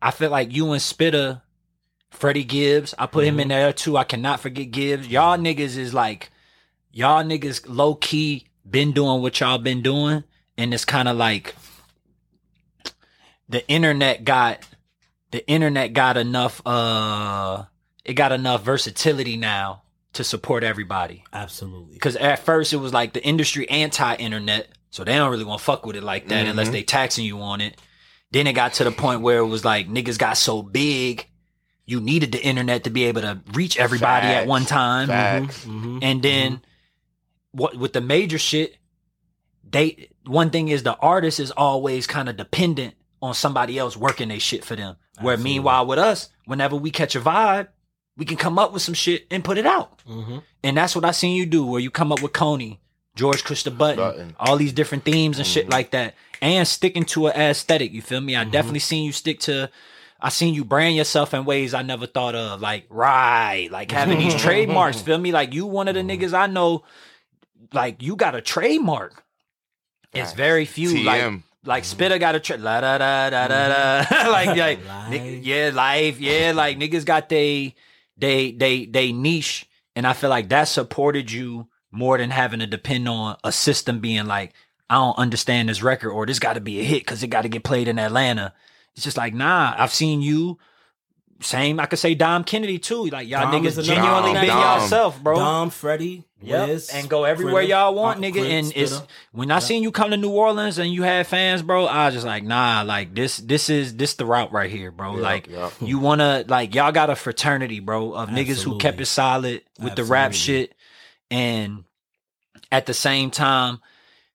I feel like you and Spitter, Freddie Gibbs, I put mm-hmm. him in there too. I cannot forget Gibbs. Y'all niggas is like, y'all niggas low key been doing what y'all been doing, and it's kind of like the internet got the internet got enough uh it got enough versatility now to support everybody. Absolutely. Because at first it was like the industry anti-internet, so they don't really want to fuck with it like that mm-hmm. unless they taxing you on it. Then it got to the point where it was like niggas got so big, you needed the internet to be able to reach everybody Facts. at one time. Facts. Mm-hmm. And then mm-hmm. what with the major shit, they one thing is the artist is always kind of dependent on somebody else working their shit for them. Absolutely. Where meanwhile with us, whenever we catch a vibe, we can come up with some shit and put it out. Mm-hmm. And that's what I seen you do, where you come up with Coney, George Cush the Button, Button, all these different themes and mm-hmm. shit like that, and sticking to an aesthetic, you feel me? I mm-hmm. definitely seen you stick to, I seen you brand yourself in ways I never thought of, like, right, like having these trademarks, feel me? Like, you one of the mm-hmm. niggas I know, like, you got a trademark. Nice. It's very few, T M. like... Like Spitter got a trick, la da da da da da. Like, like nigga, yeah, life, yeah. Like niggas got they, they, they, they niche, and I feel like that supported you more than having to depend on a system being like, I don't understand this record, or this got to be a hit because it got to get played in Atlanta. It's just like, nah, I've seen you. Same, I could say Dom Kennedy too. Like y'all Dom niggas genuinely Dom, been Dom. Yourself, bro. Dom, Freddie, yes, and go everywhere Critter, y'all want, nigga. Critter, and it's Spitter. When I yeah. seen you come to New Orleans and you had fans, bro. I was just like, nah, like this, this is this the route right here, bro. Yep, like yep. you wanna, like y'all got a fraternity, bro, of Absolutely. niggas who kept it solid with Absolutely. the rap shit, and at the same time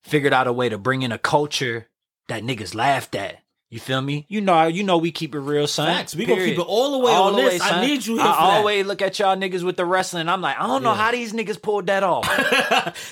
figured out a way to bring in a culture that niggas laughed at. You feel me? You know, you know, we keep it real, son. Facts. We Period. gonna keep it all the way all on the this. Way, I need you here. I for always that. Look at y'all niggas with the wrestling. I'm like, I don't yeah. know how these niggas pulled that off.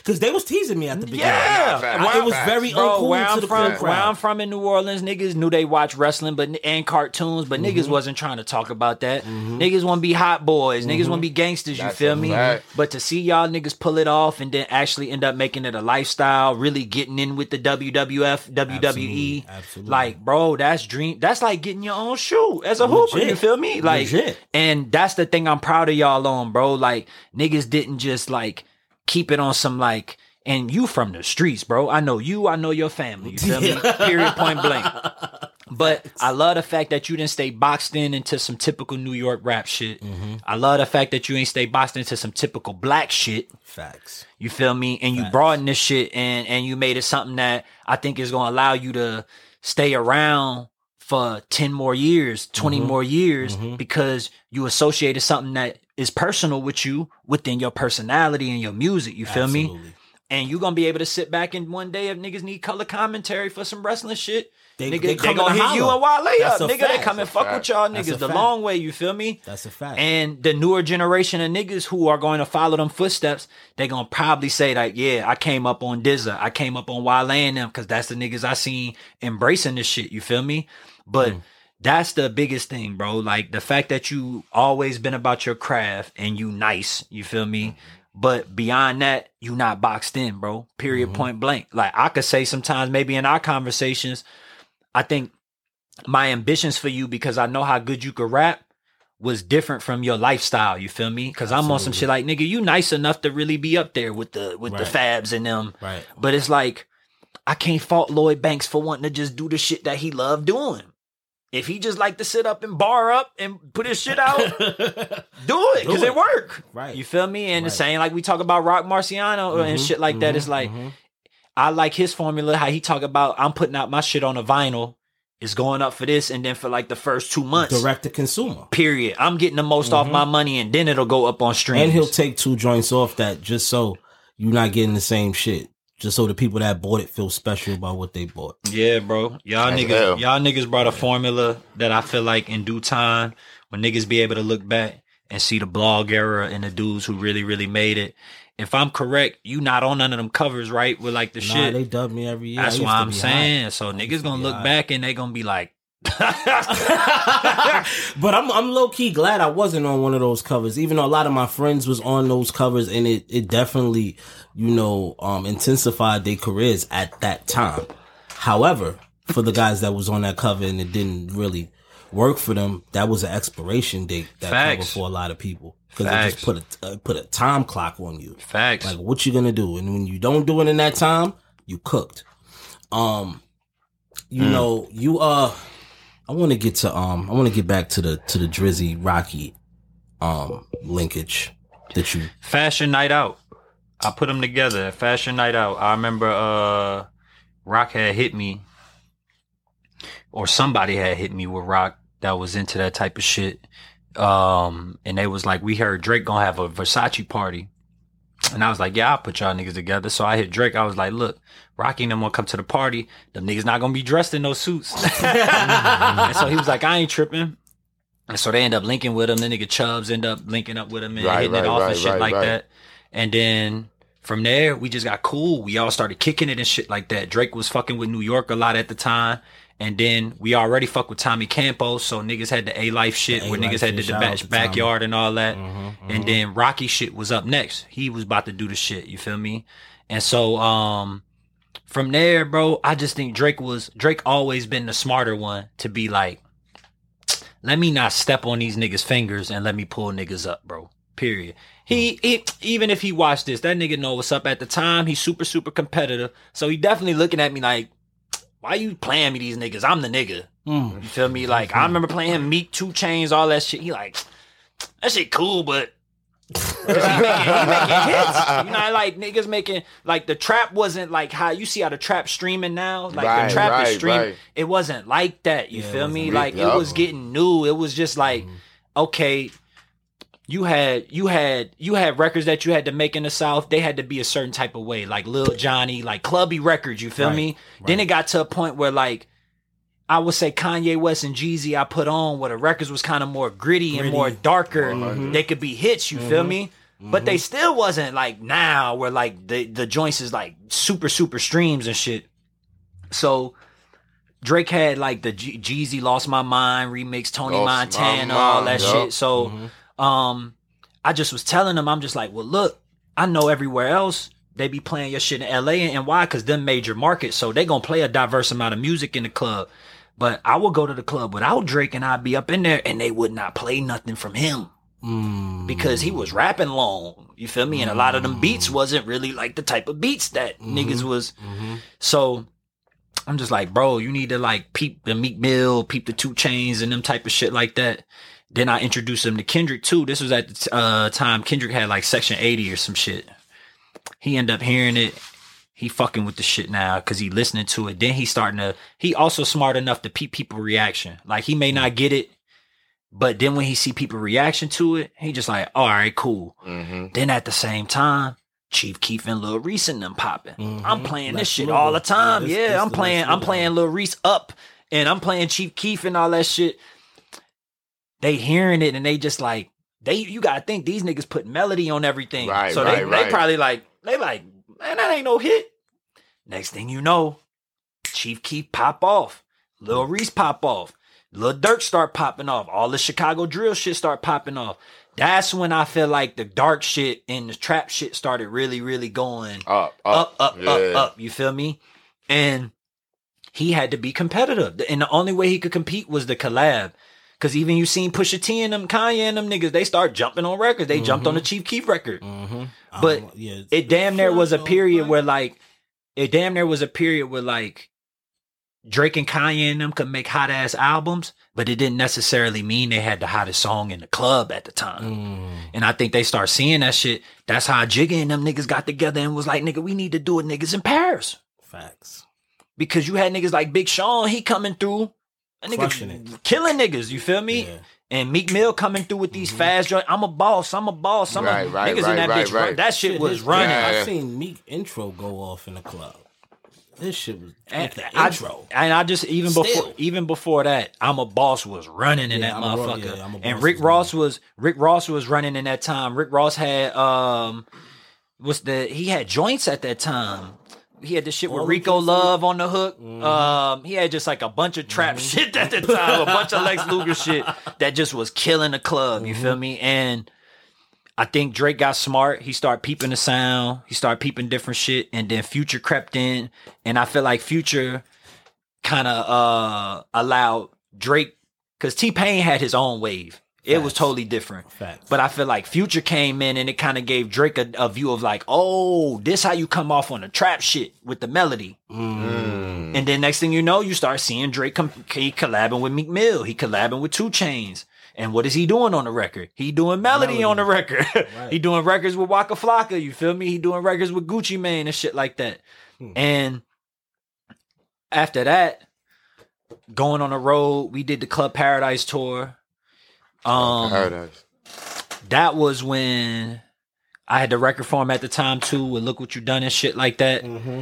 Cause they was teasing me at the beginning. Yeah, yeah. I, it was very Bro, uncool where I'm to from, the Where I'm from in New Orleans, niggas knew they watched wrestling, but and cartoons, but mm-hmm. niggas wasn't trying to talk about that. Mm-hmm. Niggas want to be hot boys. Mm-hmm. Niggas want to be gangsters. You That's feel me? Fact. But to see y'all niggas pull it off and then actually end up making it a lifestyle, really getting in with the W W F, W W E, absolutely. Absolutely. Like, bro. Oh, that's dream. That's like getting your own shoe as a hooper. You feel me? Like, Legit. And that's the thing I'm proud of y'all on, bro. Like, niggas didn't just like keep it on some like. And you from the streets, bro. I know you. I know your family. You feel me? Period. Point blank. But I love the fact that you didn't stay boxed in into some typical New York rap shit. Mm-hmm. I love the fact that you ain't stay boxed into some typical black shit. Facts. You feel me? And Facts. You broaden this shit and and you made it something that I think is gonna allow you to stay around for ten more years, twenty mm-hmm. more years, mm-hmm. because you associated something that is personal with you within your personality and your music. You feel Absolutely. me? And you're going to be able to sit back and one day if niggas need color commentary for some wrestling shit, they, nigga, they, they going to hit holler. You and Wale up. Nigga, fact. They come That's and fuck fact. With y'all niggas the fact. Long way. You feel me? That's a fact. And the newer generation of niggas who are going to follow them footsteps, they going to probably say like, yeah, I came up on Dizza. I came up on Wale and them because that's the niggas I seen embracing this shit. You feel me? But mm. that's the biggest thing, bro. Like the fact that you always been about your craft and you nice. You feel me? Mm. But beyond that, you not boxed in, bro. Period, mm-hmm. point blank. Like I could say sometimes maybe in our conversations, I think my ambitions for you because I know how good you could rap was different from your lifestyle. You feel me? Because I'm on some shit like, nigga, you nice enough to really be up there with the with right. the Fabs and them. Right. But it's like, I can't fault Lloyd Banks for wanting to just do the shit that he loved doing. If he just like to sit up and bar up and put his shit out, do it because it. it work. Right. You feel me? And right. the same like we talk about Rock Marciano mm-hmm, and shit like mm-hmm, that. It's like mm-hmm. I like his formula. How he talk about I'm putting out my shit on a vinyl. It's going up for this, and then for like the first two months, direct to consumer. Period. I'm getting the most mm-hmm. off my money, and then it'll go up on streams. And he'll take two joints off that just so you're not getting the same shit. Just so the people that bought it feel special about what they bought. Yeah, bro. Y'all That's niggas hell. y'all niggas brought a formula that I feel like in due time, when niggas be able to look back and see the blog era and the dudes who really, really made it. If I'm correct, you not on none of them covers, right? With like the nah, shit. Nah, they dub me every year. That's what I'm saying. High. So niggas gonna look high. back and they gonna be like, but I'm I'm low key glad I wasn't on one of those covers. Even though a lot of my friends was on those covers, and it, it definitely, you know, um, intensified their careers at that time. However, for the guys that was on that cover and it didn't really work for them, that was an expiration date. That Facts. cover for a lot of people because it just put a uh, put a time clock on you. Facts. Like what you gonna do, and when you don't do it in that time, you cooked. Um, you mm. know, you uh. I want to get to um I want to get back to the to the Drizzy Rocky um linkage that you Fashion Night Out. I put them together. Fashion Night Out. I remember uh Rock had hit me or somebody had hit me with Rock that was into that type of shit. Um and they was like, we heard Drake gonna have a Versace party. And I was like, yeah, I'll put y'all niggas together. So I hit Drake. I was like, look, Rocky and them gonna come to the party. Them niggas not gonna be dressed in no suits. And so he was like, I ain't tripping. And so they end up linking with him. The nigga Chubbs end up linking up with him and right, hitting right, it off right, and shit right, like right. that. And then from there, we just got cool. We all started kicking it and shit like that. Drake was fucking with New York a lot at the time. And then we already fuck with Tommy Campos, so niggas had the A-Life shit the where A-Life niggas had the, the back, backyard Tommy. And all that. Mm-hmm, mm-hmm. And then Rocky shit was up next. He was about to do the shit, you feel me? And so um, from there, bro, I just think Drake was, Drake always been the smarter one to be like, let me not step on these niggas' fingers and let me pull niggas up, bro. Period. He, he even if he watched this, that nigga know what's up at the time. He's super, super competitive. So he definitely looking at me like, why you playing me these niggas? I'm the nigga. Mm. You feel me? Like, I remember playing him Meek, Two Chainz, all that shit. He like, that shit cool, but he, making, he making hits. You know, like niggas making, like the trap wasn't like how, you see how the trap streaming now? Like right, the trap right, is streaming. Right. It wasn't like that. You yeah, feel me? Like up. It was getting new. It was just like, mm. okay, You had you had you had records that you had to make in the South. They had to be a certain type of way, like Lil Johnny, like clubby records. You feel right, me? Right. Then it got to a point where like I would say Kanye West and Jeezy I put on where the records was kind of more gritty, gritty and more darker. Mm-hmm. They could be hits, you mm-hmm. feel me? Mm-hmm. But they still wasn't like now where like the, the joints is like super, super streams and shit. So Drake had like the G- Jeezy Lost My Mind remix, Tony Lost Montana, all that yep. shit. So mm-hmm. um, I just was telling them, I'm just like, well, look, I know everywhere else they be playing your shit in L A and N Y because them major markets. So they going to play a diverse amount of music in the club. But I would go to the club without Drake and I'd be up in there and they would not play nothing from him mm. because he was rapping long. You feel me? And a lot of them beats wasn't really like the type of beats that mm-hmm. niggas was. Mm-hmm. So I'm just like, bro, you need to like peep the Meek Mill, peep the Two Chainz and them type of shit like that. Then I introduced him to Kendrick too. This was at the t- uh, time Kendrick had like Section eighty or some shit. He ended up hearing it. He fucking with the shit now because he listening to it. Then he starting to, he also smart enough to peep people reaction. Like he may mm. not get it, but then when he see people reaction to it, he just like, all right, cool. Mm-hmm. Then at the same time, Chief Keef and Lil Reese and them popping. Mm-hmm. I'm playing like, this shit all the time. Yeah, this, yeah this, I'm playing, this, I'm playing Lil Reese up and I'm playing Chief Keef and all that shit. They hearing it and they just like, they, you got to think these niggas put melody on everything. Right, so right, they, right. they probably like, they like, man, that ain't no hit. Next thing you know, Chief Keef pop off. Lil Reese pop off. Lil Durk start popping off. All the Chicago drill shit start popping off. That's when I feel like the dark shit and the trap shit started really, really going up, up, up, up, yeah. up, up. You feel me? And he had to be competitive. And the only way he could compete was the collab. Because even you seen Pusha T and them, Kanye and them niggas, they start jumping on records. They mm-hmm. jumped on the Chief Keef record. Mm-hmm. But um, yeah, it damn near was a period fun. where like, it damn near was a period where like, Drake and Kanye and them could make hot ass albums, but it didn't necessarily mean they had the hottest song in the club at the time. Mm. And I think they start seeing that shit. That's how Jigga and them niggas got together and was like, nigga, we need to do it niggas in Paris. Facts. Because you had niggas like Big Sean, he coming through. Nigga, killing niggas, you feel me? Yeah. And Meek Mill coming through with these mm-hmm. fast joints. I'm a boss, I'm a boss. I'm right, a, right, niggas right, in that right, bitch. Right. That shit was running. Yeah, yeah. I seen Meek intro go off in the club. This shit was and, like the I, intro. And I just even Still. before even before that, I'm a boss was running in yeah, that I'm motherfucker. A, yeah, yeah, and Rick Ross running. was Rick Ross was running in that time. Rick Ross had um was the he had joints at that time. He had this shit with oh, Rico Love on the hook. Mm-hmm. Um, he had just like a bunch of trap mm-hmm. shit at the time, a bunch of Lex Luger shit that just was killing the club. You mm-hmm. feel me? And I think Drake got smart. He started peeping the sound. He started peeping different shit. And then Future crept in. And I feel like Future kind of uh, allowed Drake, because T-Pain had his own wave. It Facts. was totally different. Facts. But I feel like Future came in and it kind of gave Drake a, a view of like, oh, this how you come off on the trap shit with the melody. Mm. And then next thing you know, you start seeing Drake com- he collabing with Meek Mill. He collabing with Two Chainz. And what is he doing on the record? He doing melody, melody. on the record. Right. He doing records with Waka Flocka. You feel me? He doing records with Gucci Mane and shit like that. Hmm. And after that, going on the road, we did the Club Paradise tour. Um, that was when I had the record for him at the time too, with Look What You Done and shit like that. Mm-hmm.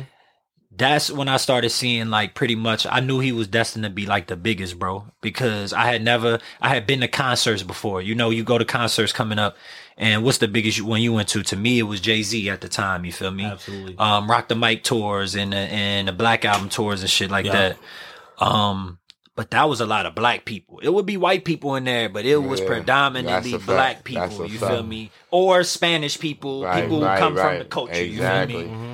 That's when I started seeing like pretty much, I knew he was destined to be like the biggest, bro, because I had never, I had been to concerts before. You know, you go to concerts coming up and what's the biggest one you went to? To me, it was Jay-Z at the time. You feel me? Absolutely. Um, Rock the Mic tours and the, and the Black Album tours and shit like yeah. that. Um, But that was a lot of black people. It would be white people in there, but it was yeah, predominantly black people, you fact. feel me? Or Spanish people, right, people right, who come right. from the culture, exactly. you feel me? Mm-hmm.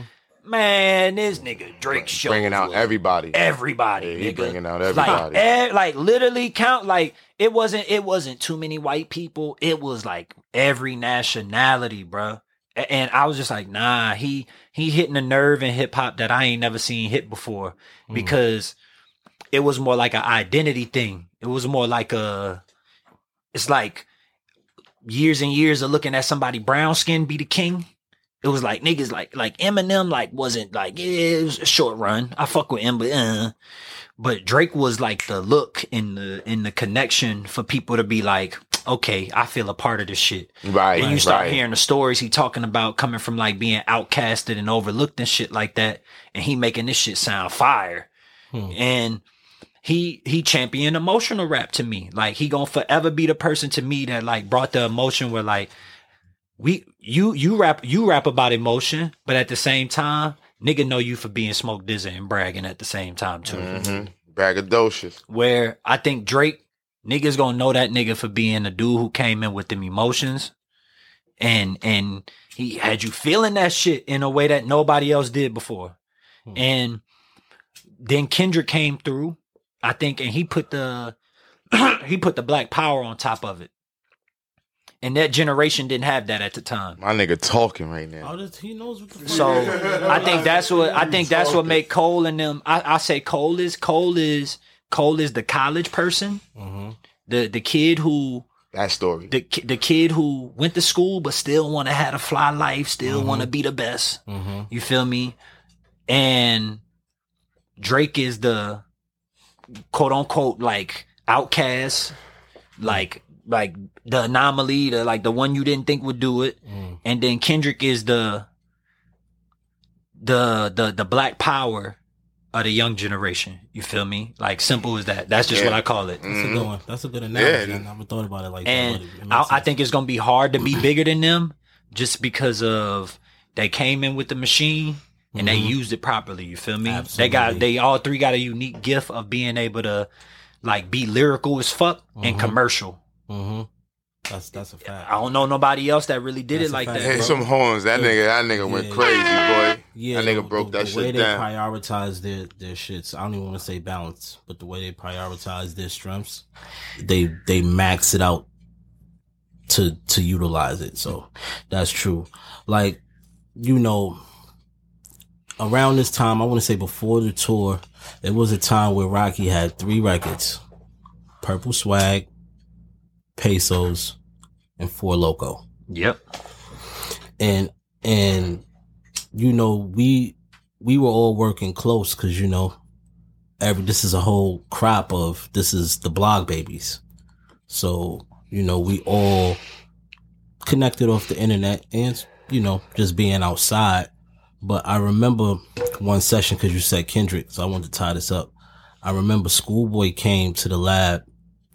Man, this nigga Drake show. Bringing out everybody. Everybody, yeah, he nigga. bringing out everybody. Like, e- like, literally count, like, it wasn't it wasn't too many white people. It was, like, every nationality, bro. And I was just like, nah, he, he hitting a nerve in hip-hop that I ain't never seen hit before mm. because... It was more like an identity thing. It was more like a, it's like years and years of looking at somebody brown skin be the king. It was like niggas like like Eminem like wasn't like, yeah, it was a short run. I fuck with him, but uh. But Drake was like the look in the in the connection for people to be like, okay, I feel a part of this shit. Right. And you start right. hearing the stories he talking about coming from like being outcasted and overlooked and shit like that, and he making this shit sound fire. Hmm. And He he championed emotional rap to me. Like, he gonna forever be the person to me that like brought the emotion where like we you you rap you rap about emotion, but at the same time, nigga know you for being smoke dizzy and bragging at the same time too. Mm-hmm. Braggadocious. Where I think Drake, niggas gonna know that nigga for being a dude who came in with them emotions, and and he had you feeling that shit in a way that nobody else did before. Mm-hmm. And then Kendrick came through, I think, and he put the he put the black power on top of it. And that generation didn't have that at the time. My nigga talking right now. This, he knows what the fuck. So I think that's what I think that's what make Cole and them. I, I say Cole is Cole is Cole is the college person, mm-hmm. the the kid who that story, the the kid who went to school but still want to have a fly life, still mm-hmm. want to be the best. Mm-hmm. You feel me? And Drake is the quote unquote like outcast, like. Like the anomaly, the like the one you didn't think would do it, mm. and then Kendrick is the the the the black power of the young generation. You feel me? Like simple as that. That's just yeah. what I call it. That's mm. a good one. That's a good analogy. Yeah. I never thought about it like and that. And I, I think it's gonna be hard to be bigger than them just because of they came in with the machine and mm-hmm. they used it properly. You feel me? Absolutely. They got they all three got a unique gift of being able to like be lyrical as fuck mm-hmm. and commercial. Mm-hmm. That's that's a fact. I don't know nobody else that really did that's it like fact, that. Hey, some horns. That yeah. nigga, that nigga yeah. went crazy, boy. Yeah, that nigga the, broke that the shit down. The way they down. prioritize their their shits. I don't even want to say balance, but the way they prioritize their strengths, they they max it out to to utilize it. So that's true. Like, you know, around this time, I want to say before the tour, there was a time where Rocky had three records: Purple Swag, Pesos, and Four Loko. Yep. And and you know we we were all working close because you know every this is a whole crop of this is the blog babies. So you know we all connected off the internet and you know just being outside. But I remember one session because you said Kendrick, so I wanted to tie this up. I remember Schoolboy came to the lab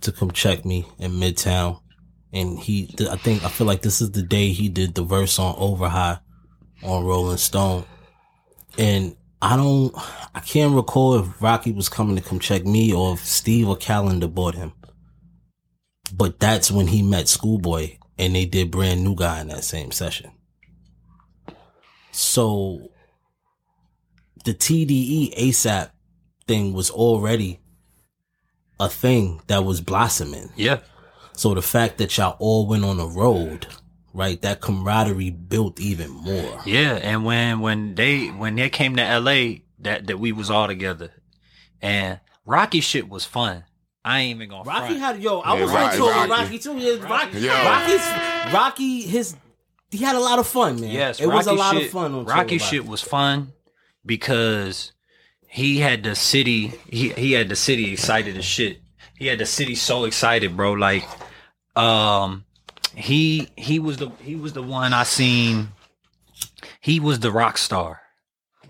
to come check me in Midtown, and he I think I feel like this is the day he did the verse on Over High on Rolling Stone, and I don't I can't recall if Rocky was coming to come check me or if Steve or Calendar bought him, but that's when he met Schoolboy and they did Brand New Guy in that same session. So the T D E ASAP thing was already a thing that was blossoming. Yeah. So the fact that y'all all went on the road, right? That camaraderie built even more. Yeah. And when, when they, when they came to L A, that, that we was all together, and Rocky shit was fun. I ain't even gonna Rocky front. had, yo, I yeah, was Rocky, Rocky. Rocky too. Yeah, Rocky, yeah. Rocky's, Rocky, his, he had a lot of fun, man. Yes. It Rocky was a lot shit, of fun. On Rocky shit was fun because He had the city, he, he had the city excited as shit. He had the city so excited, bro. Like, um, he he was the he was the one I seen. He was the rock star.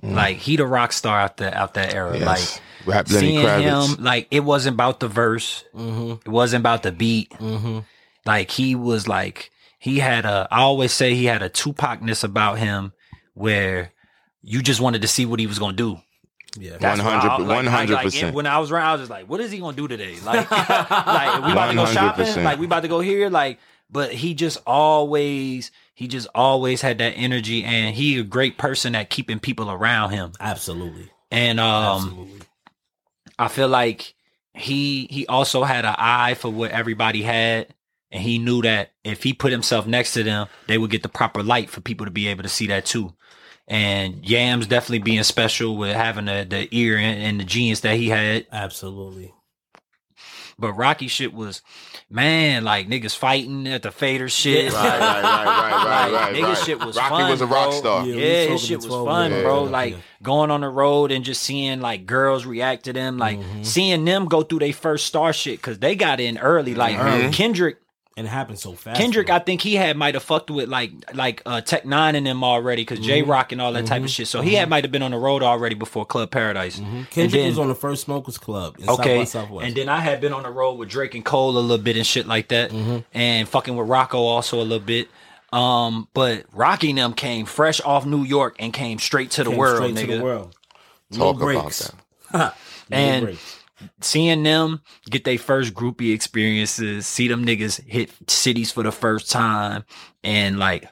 Mm. Like, he the rock star out the out that era. Yes. Like Rap seeing him, like it wasn't about the verse. Mm-hmm. It wasn't about the beat. Mm-hmm. Like he was like he had a. I always say he had a Tupac-ness about him, where you just wanted to see what he was gonna do. Yeah, one hundred percent. When I was around, I was just like, "What is he gonna do today?" Like, like we about to go shopping. Like, we about to go here. Like, but he just always, he just always had that energy, and he a great person at keeping people around him. Absolutely. And um, Absolutely. I feel like he he also had an eye for what everybody had, and he knew that if he put himself next to them, they would get the proper light for people to be able to see that too. And Yams definitely being special with having the, the ear and, and the genius that he had. Absolutely. But Rocky shit was, man, like niggas fighting at the fader shit. Right, right, right, right, right, right. Niggas right. shit was Rocky fun. Rocky was a rock star. Yeah, yeah, his shit was fun, yeah, bro. Yeah, like yeah. going on the road and just seeing like girls react to them, like mm-hmm. seeing them go through their first star shit because they got in early. Like mm-hmm. Kendrick, And it happened so fast. Kendrick, though. I think he had might have fucked with like like uh, Tech Nine and them already because mm-hmm. J Rock and all that mm-hmm. type of shit. So mm-hmm. he had might have been on the road already before Club Paradise. Mm-hmm. Kendrick then, was on the first Smokers Club. In okay, Southwest, Southwest. And then I had been on the road with Drake and Cole a little bit and shit like that, mm-hmm. and fucking with Rocco also a little bit. Um, but Rocky and them came fresh off New York and came straight to the came world, straight nigga. To the world. Talk no breaks. About that. And. Breaks. Seeing them get their first groupie experiences, see them niggas hit cities for the first time, and like,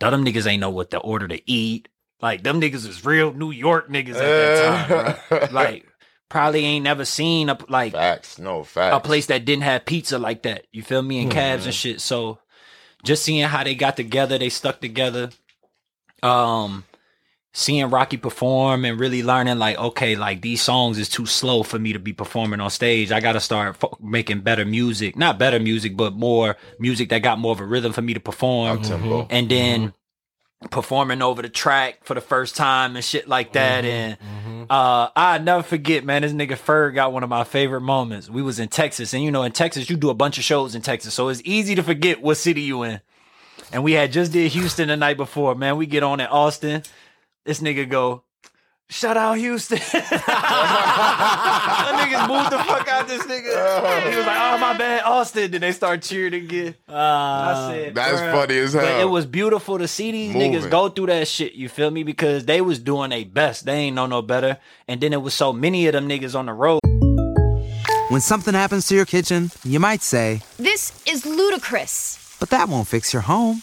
them niggas ain't know what to order to eat. Like, them niggas is real New York niggas at that time, bro. Like, probably ain't never seen a like facts, no facts, a place that didn't have pizza like that. You feel me? And mm-hmm. cabs and shit. So, just seeing how they got together, they stuck together. Um. Seeing Rocky perform and really learning like, okay, like these songs is too slow for me to be performing on stage. I got to start f- making better music, not better music, but more music that got more of a rhythm for me to perform. Mm-hmm. And then mm-hmm. performing over the track for the first time and shit like that. Mm-hmm. And mm-hmm. uh, I never forget, man, this nigga Ferg got one of my favorite moments. We was in Texas, and you know, in Texas, you do a bunch of shows in Texas. So it's easy to forget what city you in. And we had just did Houston the night before, man. We get on in Austin. This nigga go, shout out Houston. That niggas moved the fuck out this nigga. He was like, oh, my bad, Austin. Then they start cheering again. Uh, I said, that's funny as hell. But it was beautiful to see these Moving. niggas go through that shit, you feel me? Because they was doing their best. They ain't know no better. And then it was so many of them niggas on the road. When something happens to your kitchen, you might say, this is ludicrous. But that won't fix your home.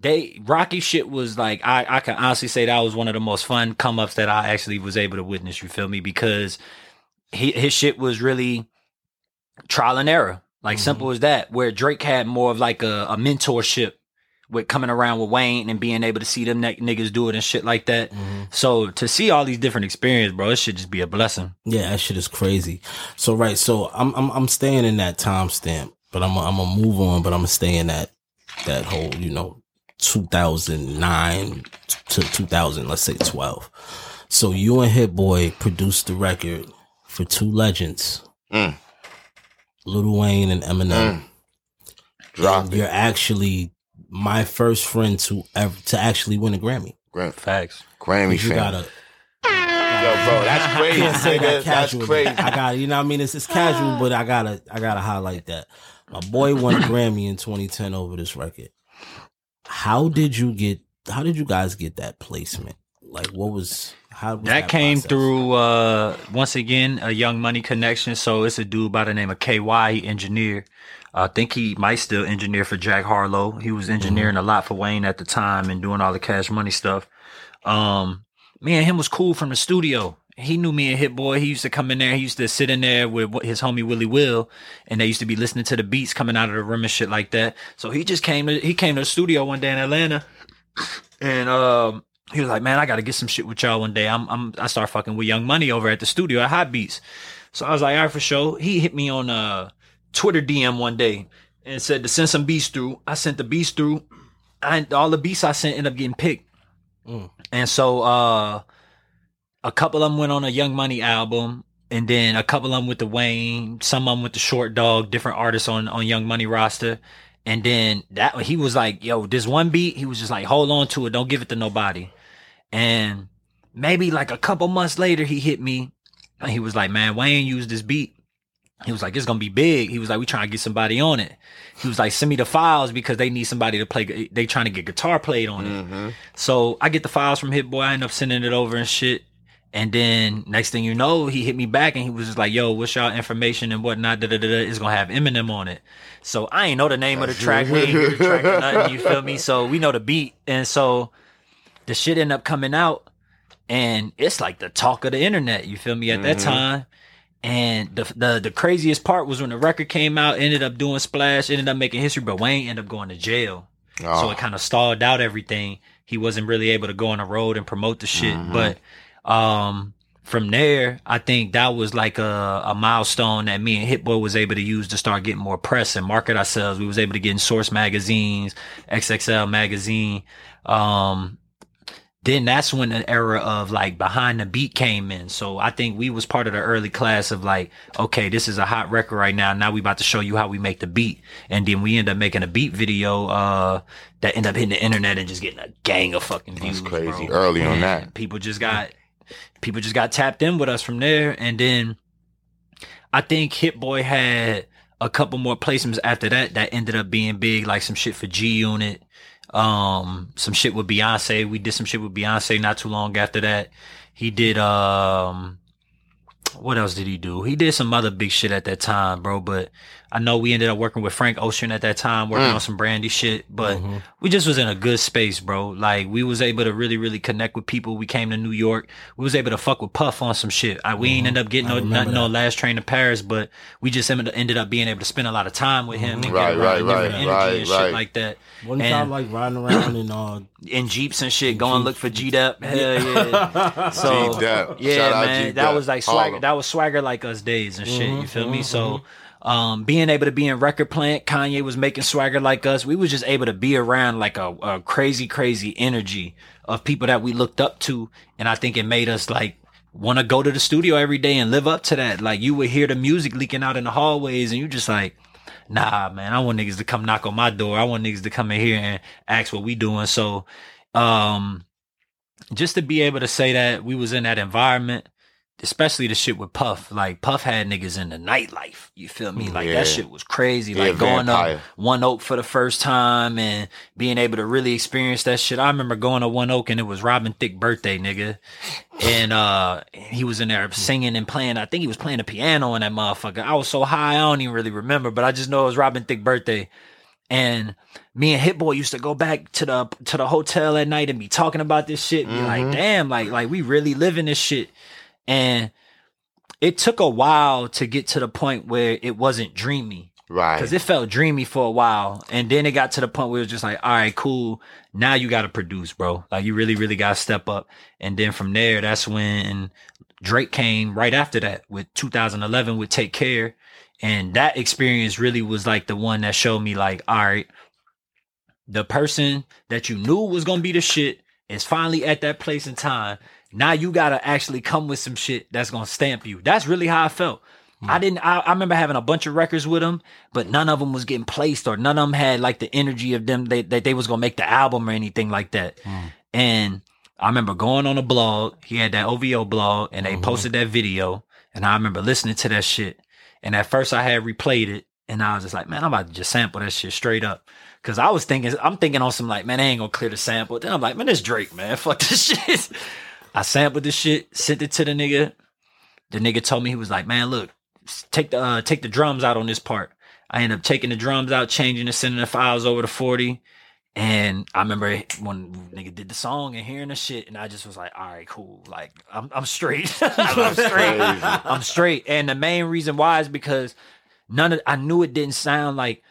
They Rocky shit was like, I, I can honestly say that was one of the most fun come ups that I actually was able to witness. You feel me? Because he, his shit was really trial and error, like mm-hmm. simple as that. Where Drake had more of like a, a mentorship with coming around with Wayne and being able to see them n- niggas do it and shit like that. Mm-hmm. So to see all these different experiences, bro, it should just be a blessing. Yeah, that shit is crazy. So right, so I'm I'm, I'm staying in that timestamp, but I'm I'm gonna move on, but I'm gonna stay in that that whole you know. two thousand nine to two thousand, let's say twelve. So you and Hit Boy produced the record for two legends, mm. Lil Wayne and Eminem. Mm. Drop and it. You're actually my first friend to ever, to actually win a Grammy. Grammy. Facts. Grammy fan. You gotta, Yo, bro, that's crazy. Nigga. That that's crazy. I got you know what I mean. It's it's casual, but I gotta I gotta highlight that my boy won a Grammy in twenty ten over this record. How did you get, how did you guys get that placement? Like what was, how was that? That came process? through, uh, once again, a Young Money connection. So it's a dude by the name of K Y, he engineered. I think he might still engineer for Jack Harlow. He was engineering mm-hmm. a lot for Wayne at the time and doing all the Cash Money stuff. Um, me and him was cool from the studio. He knew me and Hit Boy. He used to come in there. He used to sit in there with his homie Willie Will, and they used to be listening to the beats coming out of the room and shit like that. So he just came to, he came to the studio one day in Atlanta, and um, he was like, "Man, I got to get some shit with y'all one day." I'm, I'm I start fucking with Young Money over at the studio at Hot Beats. So I was like, "All right, for sure." He hit me on a Twitter D M one day and said to send some beats through. I sent the beats through, and all the beats I sent ended up getting picked. Mm. And so. uh A couple of them went on a Young Money album, and then a couple of them with the Wayne, some of them with the Short Dog, different artists on, on Young Money roster. And then that he was like, yo, this one beat, he was just like, hold on to it. Don't give it to nobody. And maybe like a couple months later, he hit me. And he was like, man, Wayne used this beat. He was like, it's going to be big. He was like, we trying to get somebody on it. He was like, send me the files because they need somebody to play. They trying to get guitar played on mm-hmm. it. So I get the files from Hit Boy. I end up sending it over and shit. And then next thing you know, he hit me back and he was just like, yo, what's y'all information and whatnot? Da, da, da, da, it's going to have Eminem on it. So I ain't know the name of the track. We ain't hear the track or nothing, you feel me? So we know the beat. And so the shit ended up coming out and it's like the talk of the internet, you feel me, at mm-hmm. that time. And the, the the craziest part was when the record came out, ended up doing Splash, ended up making history, but Wayne ended up going to jail. Oh. So it kind of stalled out everything. he wasn't really able to go on the road and promote the shit. Mm-hmm. But um, from there, I think that was like a, a milestone that me and Hit Boy was able to use to start getting more press and market ourselves. We was able to get in Source magazines, X X L magazine. Um, then that's when the era of like Behind the Beat came in. So I think we was part of the early class of like, okay, this is a hot record right now. Now we about to show you how we make the beat. And then we end up making a beat video, uh, that ended up hitting the internet and just getting a gang of fucking views. That's crazy. Bro. Early on that. People just got, people just got tapped in with us from there. And then I think Hit Boy had a couple more placements after that that ended up being big, like some shit for G Unit. Um, some shit with Beyonce. We did some shit with Beyonce not too long after that. He did, um, what else did he do? He did some other big shit at that time, bro. But I know we ended up working with Frank Ocean at that time, working mm. on some Brandy shit. But mm-hmm. we just was in a good space, bro. Like, we was able to really, really connect with people. We came to New York. We was able to fuck with Puff on some shit. I, we mm-hmm. ain't end up getting no, nothing on Last Train to Paris, but we just ended up being able to spend a lot of time with him. Mm-hmm. And right, right, right, energy right, and shit right. like that. One time, like, riding around in uh, in Jeeps and shit, going look for G-Dep. Hell yeah. So, G-Dep. Yeah, shout man. G-Dep. That was like swagger. That was swagger like us days and shit. Mm-hmm, you feel mm-hmm, me? So, um, being able to be in Record Plant, Kanye was making swagger like us. We was just able to be around like a, a crazy, crazy energy of people that we looked up to. And I think it made us like want to go to the studio every day and live up to that. Like, you would hear the music leaking out in the hallways and you just like, nah, man, I want niggas to come knock on my door. I want niggas to come in here and ask what we doing. So, um, just to be able to say that we was in that environment, especially the shit with Puff. Like, Puff had niggas in the nightlife. You feel me? Like, yeah. that shit was crazy. Like, yeah, going vampire. Up One Oak for the first time and being able to really experience that shit. I remember going to One Oak and it was Robin Thicke birthday, nigga. And uh, he was in there singing and playing. I think he was playing the piano on that motherfucker. I was so high, I don't even really remember, but I just know it was Robin Thicke birthday. And me and Hit Boy used to go back to the to the hotel at night and be talking about this shit. And be mm-hmm. like, damn, like like we really living this shit. And it took a while to get to the point where it wasn't dreamy. Right. Because it felt dreamy for a while. And then it got to the point where it was just like, all right, cool. Now you got to produce, bro. Like, you really, really got to step up. And then from there, that's when Drake came right after that with two thousand eleven with Take Care. And that experience really was like the one that showed me like, all right, the person that you knew was going to be the shit is finally at that place in time. Now you gotta actually come with some shit that's gonna stamp you. That's really how I felt. Mm. I didn't. I, I remember having a bunch of records with them, but none of them was getting placed, or none of them had like the energy of them that they, they was gonna make the album or anything like that. Mm. And I remember going on a blog. He had that O V O blog, and they mm-hmm. posted that video. And I remember listening to that shit. And at first, I had replayed it, and I was just like, man, I'm about to just sample that shit straight up. Cause I was thinking, I'm thinking on some like, man, they ain't gonna clear the sample. Then I'm like, man, it's Drake, man. Fuck this shit. I sampled this shit, sent it to the nigga. The nigga told me, he was like, man, look, take the uh, take the drums out on this part. I ended up taking the drums out, changing and sending the files over to forty. And I remember when nigga did the song and hearing the shit, and I just was like, all right, cool. Like, I'm I'm straight. I'm straight. I'm straight. And the main reason why is because none of I knew it didn't sound like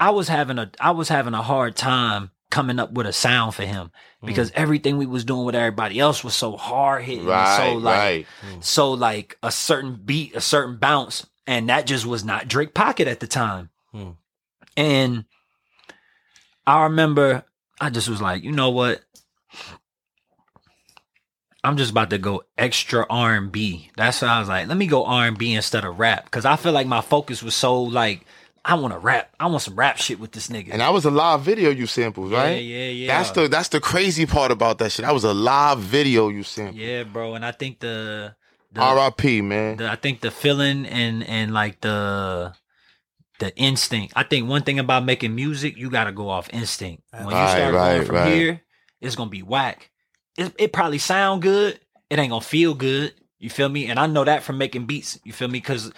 I was having a I was having a hard time coming up with a sound for him, because mm. everything we was doing with everybody else was so hard hitting, right, so like right. mm. so like a certain beat, a certain bounce, and that just was not Drake pocket at the time. Mm. And I remember I just was like, you know what? I'm just about to go extra R and B. That's what I was like. Let me go R and B instead of rap, because I feel like my focus was so like, I want to rap. I want some rap shit with this nigga. And that was a live video you sampled, right? Yeah, yeah, yeah. That's the that's the crazy part about that shit. That was a live video you sampled. Yeah, bro. And I think the, the R I P, man. The, I think the feeling and and like the the instinct. I think one thing about making music, you gotta go off instinct. When right, you start right, going from right. here, it's gonna be whack. It, it probably sound good. It ain't gonna feel good. You feel me? And I know that from making beats. You feel me? Because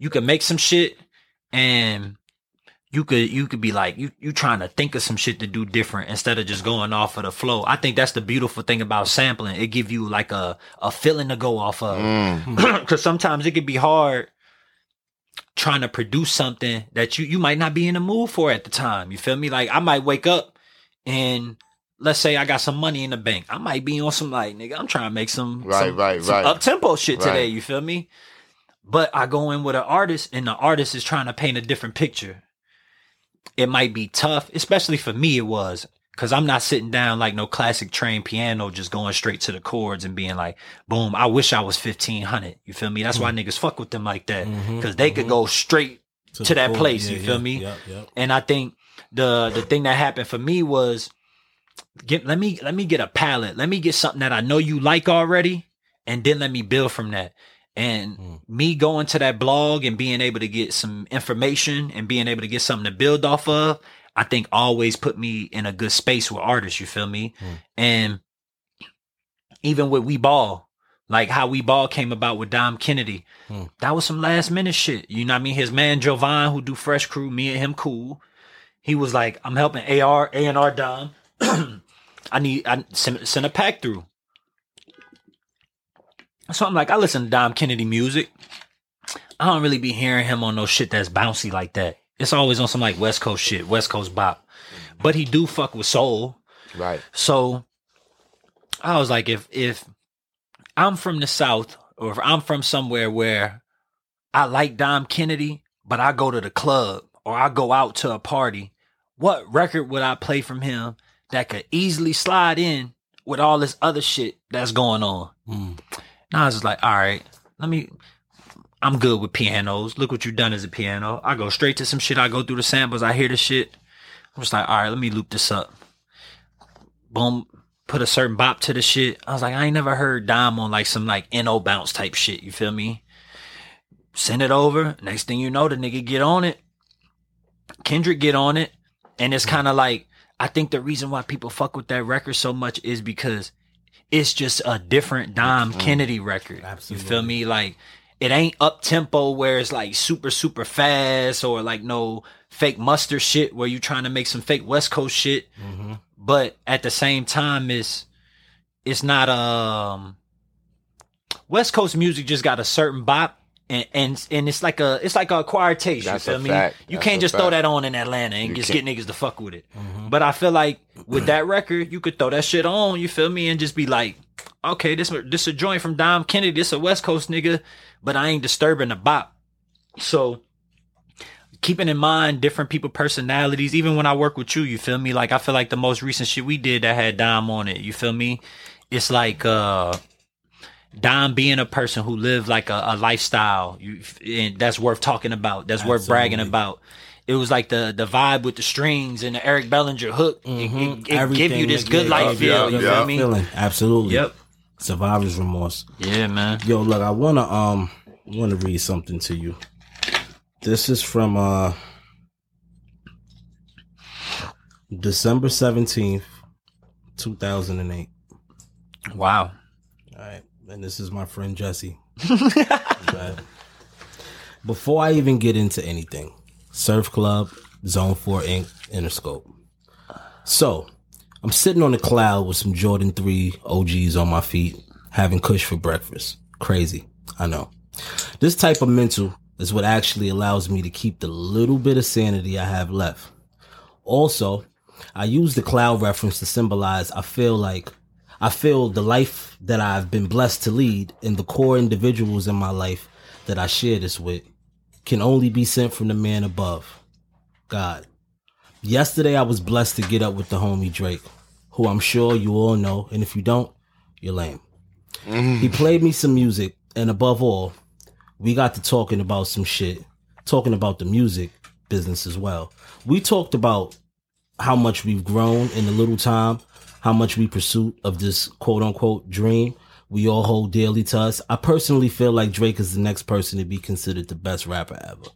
you can make some shit. And you could you could be like you you trying to think of some shit to do different instead of just going off of the flow. I think that's the beautiful thing about sampling. It give you like a a feeling to go off of. Mm. Cause sometimes it could be hard trying to produce something that you you might not be in the mood for at the time. You feel me? Like, I might wake up and let's say I got some money in the bank. I might be on some like, nigga, I'm trying to make some, right, some, right, some right. up-tempo shit right. today. You feel me? But I go in with an artist and the artist is trying to paint a different picture. It might be tough, especially for me it was, because I'm not sitting down like no classic trained piano just going straight to the chords and being like, boom, I wish I was fifteen hundred. You feel me? That's mm-hmm. why niggas fuck with them like that, because mm-hmm, they mm-hmm. could go straight to, to that chord. place. Yeah, you feel yeah, me? Yeah, yeah. And I think the the thing that happened for me was, get, let me let me get a palette. Let me get something that I know you like already, and then let me build from that. And mm. me going to that blog and being able to get some information and being able to get something to build off of, I think always put me in a good space with artists. You feel me? Mm. And even with We Ball, like how We Ball came about with Dom Kennedy, mm. that was some last minute shit. You know what I mean? His man Jovan, who do Fresh Crew, me and him cool. He was like, I'm helping A R, A and R Dom. I need I send, send a pack through. So I'm like, I listen to Dom Kennedy music. I don't really be hearing him on no shit that's bouncy like that. It's always on some like West Coast shit, West Coast bop. But he do fuck with soul. Right. So I was like, if if I'm from the South, or if I'm from somewhere where I like Dom Kennedy, but I go to the club or I go out to a party, what record would I play from him that could easily slide in with all this other shit that's going on? Mm. And I was just like, all right, let me, I'm good with pianos. Look what you done as a piano. I go straight to some shit. I go through the samples. I hear the shit. I'm just like, all right, let me loop this up. Boom. Put a certain bop to the shit. I was like, I ain't never heard Dom on like some like N O bounce type shit. You feel me? Send it over. Next thing you know, the nigga get on it. Kendrick get on it. And it's kind of like, I think the reason why people fuck with that record so much is because it's just a different Dom mm. Kennedy record. Absolutely. You feel me? Like, it ain't up tempo where it's like super, super fast or like no fake mustard shit where you trying to make some fake West Coast shit. Mm-hmm. But at the same time, it's, it's not, um, West Coast music just got a certain bop. And, and and it's like a it's like a acquired taste. That's you feel me? Fact. You That's can't just fact. throw that on in Atlanta and you just can't. get niggas to fuck with it. Mm-hmm. But I feel like with that record, you could throw that shit on. You feel me? And just be like, okay, this this a joint from Dom Kennedy. This a West Coast nigga, but I ain't disturbing the bop. So keeping in mind different people personalities. Even when I work with you, you feel me? Like I feel like the most recent shit we did that had Dom on it. You feel me? It's like. uh Dom being a person who lived like a, a lifestyle you, and that's worth talking about. That's Absolutely. worth bragging about. It was like the the vibe with the strings and the Eric Bellinger hook. Mm-hmm. It, it, it give you this good yeah, life yeah, feel. Yeah, you yeah. know what I mean? Feeling. Absolutely. Yep. Survivor's remorse. Yeah, man. Yo, look, I wanna um wanna read something to you. This is from uh December seventeenth, two thousand and eight. Wow. All right. And this is my friend Jesse. But before I even get into anything, Surf Club, Zone four Incorporated, Interscope. So, I'm sitting on a cloud with some Jordan three O Gs on my feet, having kush for breakfast. Crazy, I know. This type of mental is what actually allows me to keep the little bit of sanity I have left. Also, I use the cloud reference to symbolize I feel like I feel the life that I've been blessed to lead and the core individuals in my life that I share this with can only be sent from the man above, God. Yesterday, I was blessed to get up with the homie Drake, who I'm sure you all know. And if you don't, you're lame. Mm. He played me some music. And above all, we got to talking about some shit, talking about the music business as well. We talked about how much we've grown in a little time, how much we pursuit of this quote unquote dream we all hold dearly to us. I personally feel like Drake is the next person to be considered the best rapper ever.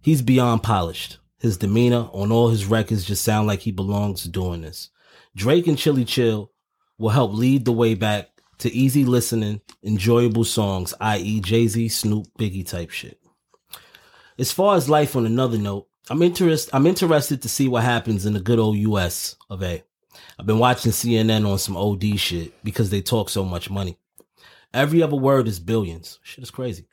He's beyond polished. His demeanor on all his records just sound like he belongs to doing this. Drake and Chilly Chill will help lead the way back to easy listening, enjoyable songs, that is. Jay-Z, Snoop, Biggie type shit. As far as life on another note, I'm, interest, I'm interested to see what happens in the good old U S of A. I've been watching C N N on some O D shit because they talk so much money. Every other word is billions. Shit is crazy.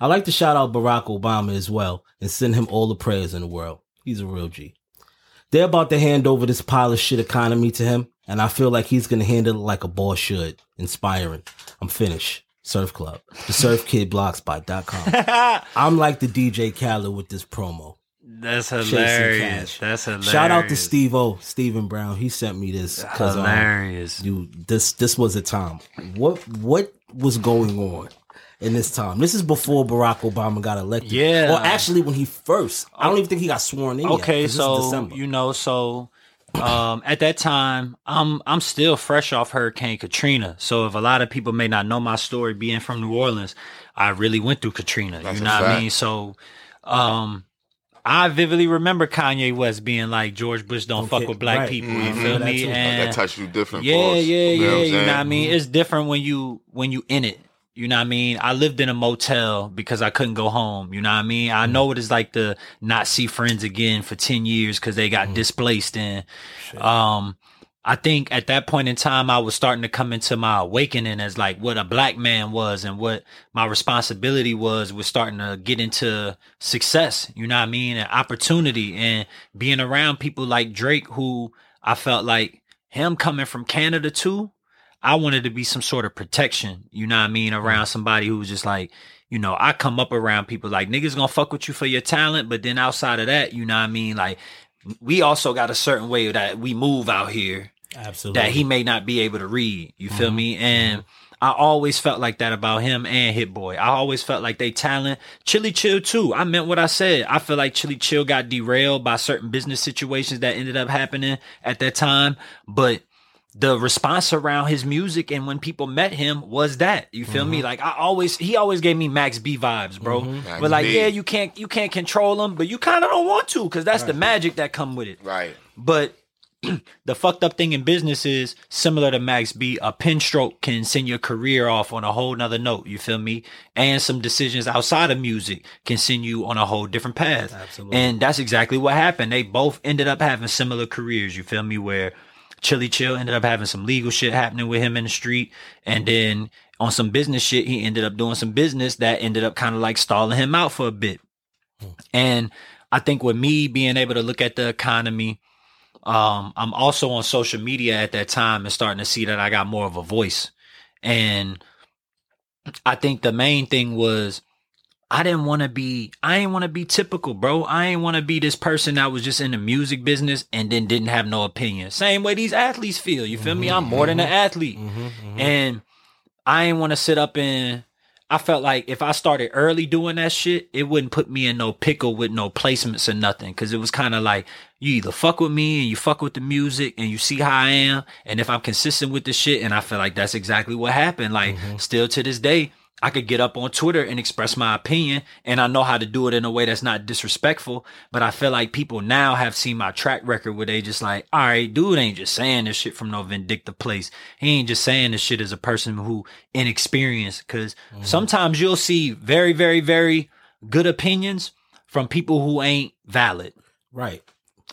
I like to shout out Barack Obama as well and send him all the prayers in the world. He's a real G. They're about to hand over this pile of shit economy to him And I feel like he's going to handle it like a boss should. Inspiring. I'm finished. Surf Club. The surf kid blogspot dot com. I'm like the D J Khaled with this promo. That's hilarious. That's hilarious. Shout out to Steve O, Stephen Brown. He sent me this. Hilarious. Um, dude, this this was a time. What what was going on in this time? This is before Barack Obama got elected. Yeah. Well, actually, when he first, I don't even think he got sworn in. Okay, yet, so you know, so um, at that time, I'm I'm still fresh off Hurricane Katrina. So if a lot of people may not know my story, being from New Orleans, I really went through Katrina. That's you know what I mean? So, um. I vividly remember Kanye West being like, George Bush don't okay, fuck with black right. people. You mm-hmm. feel me? And that touched you different. Yeah, for us, yeah, you know yeah. You know what I mean? Mm-hmm. It's different when you when you in it. You know what I mean? I lived in a motel because I couldn't go home. You know what I mean? I mm-hmm. know what it's like to not see friends again for ten years because they got mm-hmm. displaced. And um, I think at that point in time, I was starting to come into my awakening as like what a black man was and what my responsibility was, was starting to get into success, you know what I mean? And opportunity and being around people like Drake, who I felt like him coming from Canada too, I wanted to be some sort of protection, you know what I mean? Around somebody who was just like, you know, I come up around people like niggas gonna fuck with you for your talent, but then outside of that, you know what I mean? Like we also got a certain way that we move out here. Absolutely. That he may not be able to read. You feel mm-hmm. me? And mm-hmm. I always felt like that about him and Hit Boy. I always felt like they talent. Chilly Chill too. I meant what I said. I feel like Chilly Chill got derailed by certain business situations that ended up happening at that time. But the response around his music and when people met him was that. You feel mm-hmm. me? Like I always he always gave me Max B vibes, bro. Mm-hmm. Max but like, B. yeah, you can't you can't control him, but you kinda don't want to, because that's right. the magic that come with it. Right. But the fucked up thing in business is, similar to Max B, a pen stroke can send your career off on a whole nother note, you feel me? And some decisions outside of music can send you on a whole different path. Absolutely. And that's exactly what happened. They both ended up having similar careers, you feel me, where Chilly Chill ended up having some legal shit happening with him in the street, and then on some business shit, he ended up doing some business that ended up kind of like stalling him out for a bit. And I think with me being able to look at the economy, Um, I'm also on social media at that time and starting to see that I got more of a voice. And I think the main thing was I didn't want to be, I ain't want to be typical, bro. I ain't want to be this person that was just in the music business and then didn't have no opinion. Same way these athletes feel. You feel mm-hmm, me? I'm more mm-hmm, than an athlete. Mm-hmm, mm-hmm. And I ain't want to sit up and, I felt like if I started early doing that shit, it wouldn't put me in no pickle with no placements or nothing. Because it was kind of like, you either fuck with me and you fuck with the music and you see how I am. And if I'm consistent with the shit, and I feel like that's exactly what happened. Like mm-hmm. still to this day, I could get up on Twitter and express my opinion. And I know how to do it in a way that's not disrespectful. But I feel like people now have seen my track record where they just like, all right, dude ain't just saying this shit from no vindictive place. He ain't just saying this shit as a person who inexperienced. Because mm-hmm. sometimes you'll see very, very, very good opinions from people who ain't valid. Right.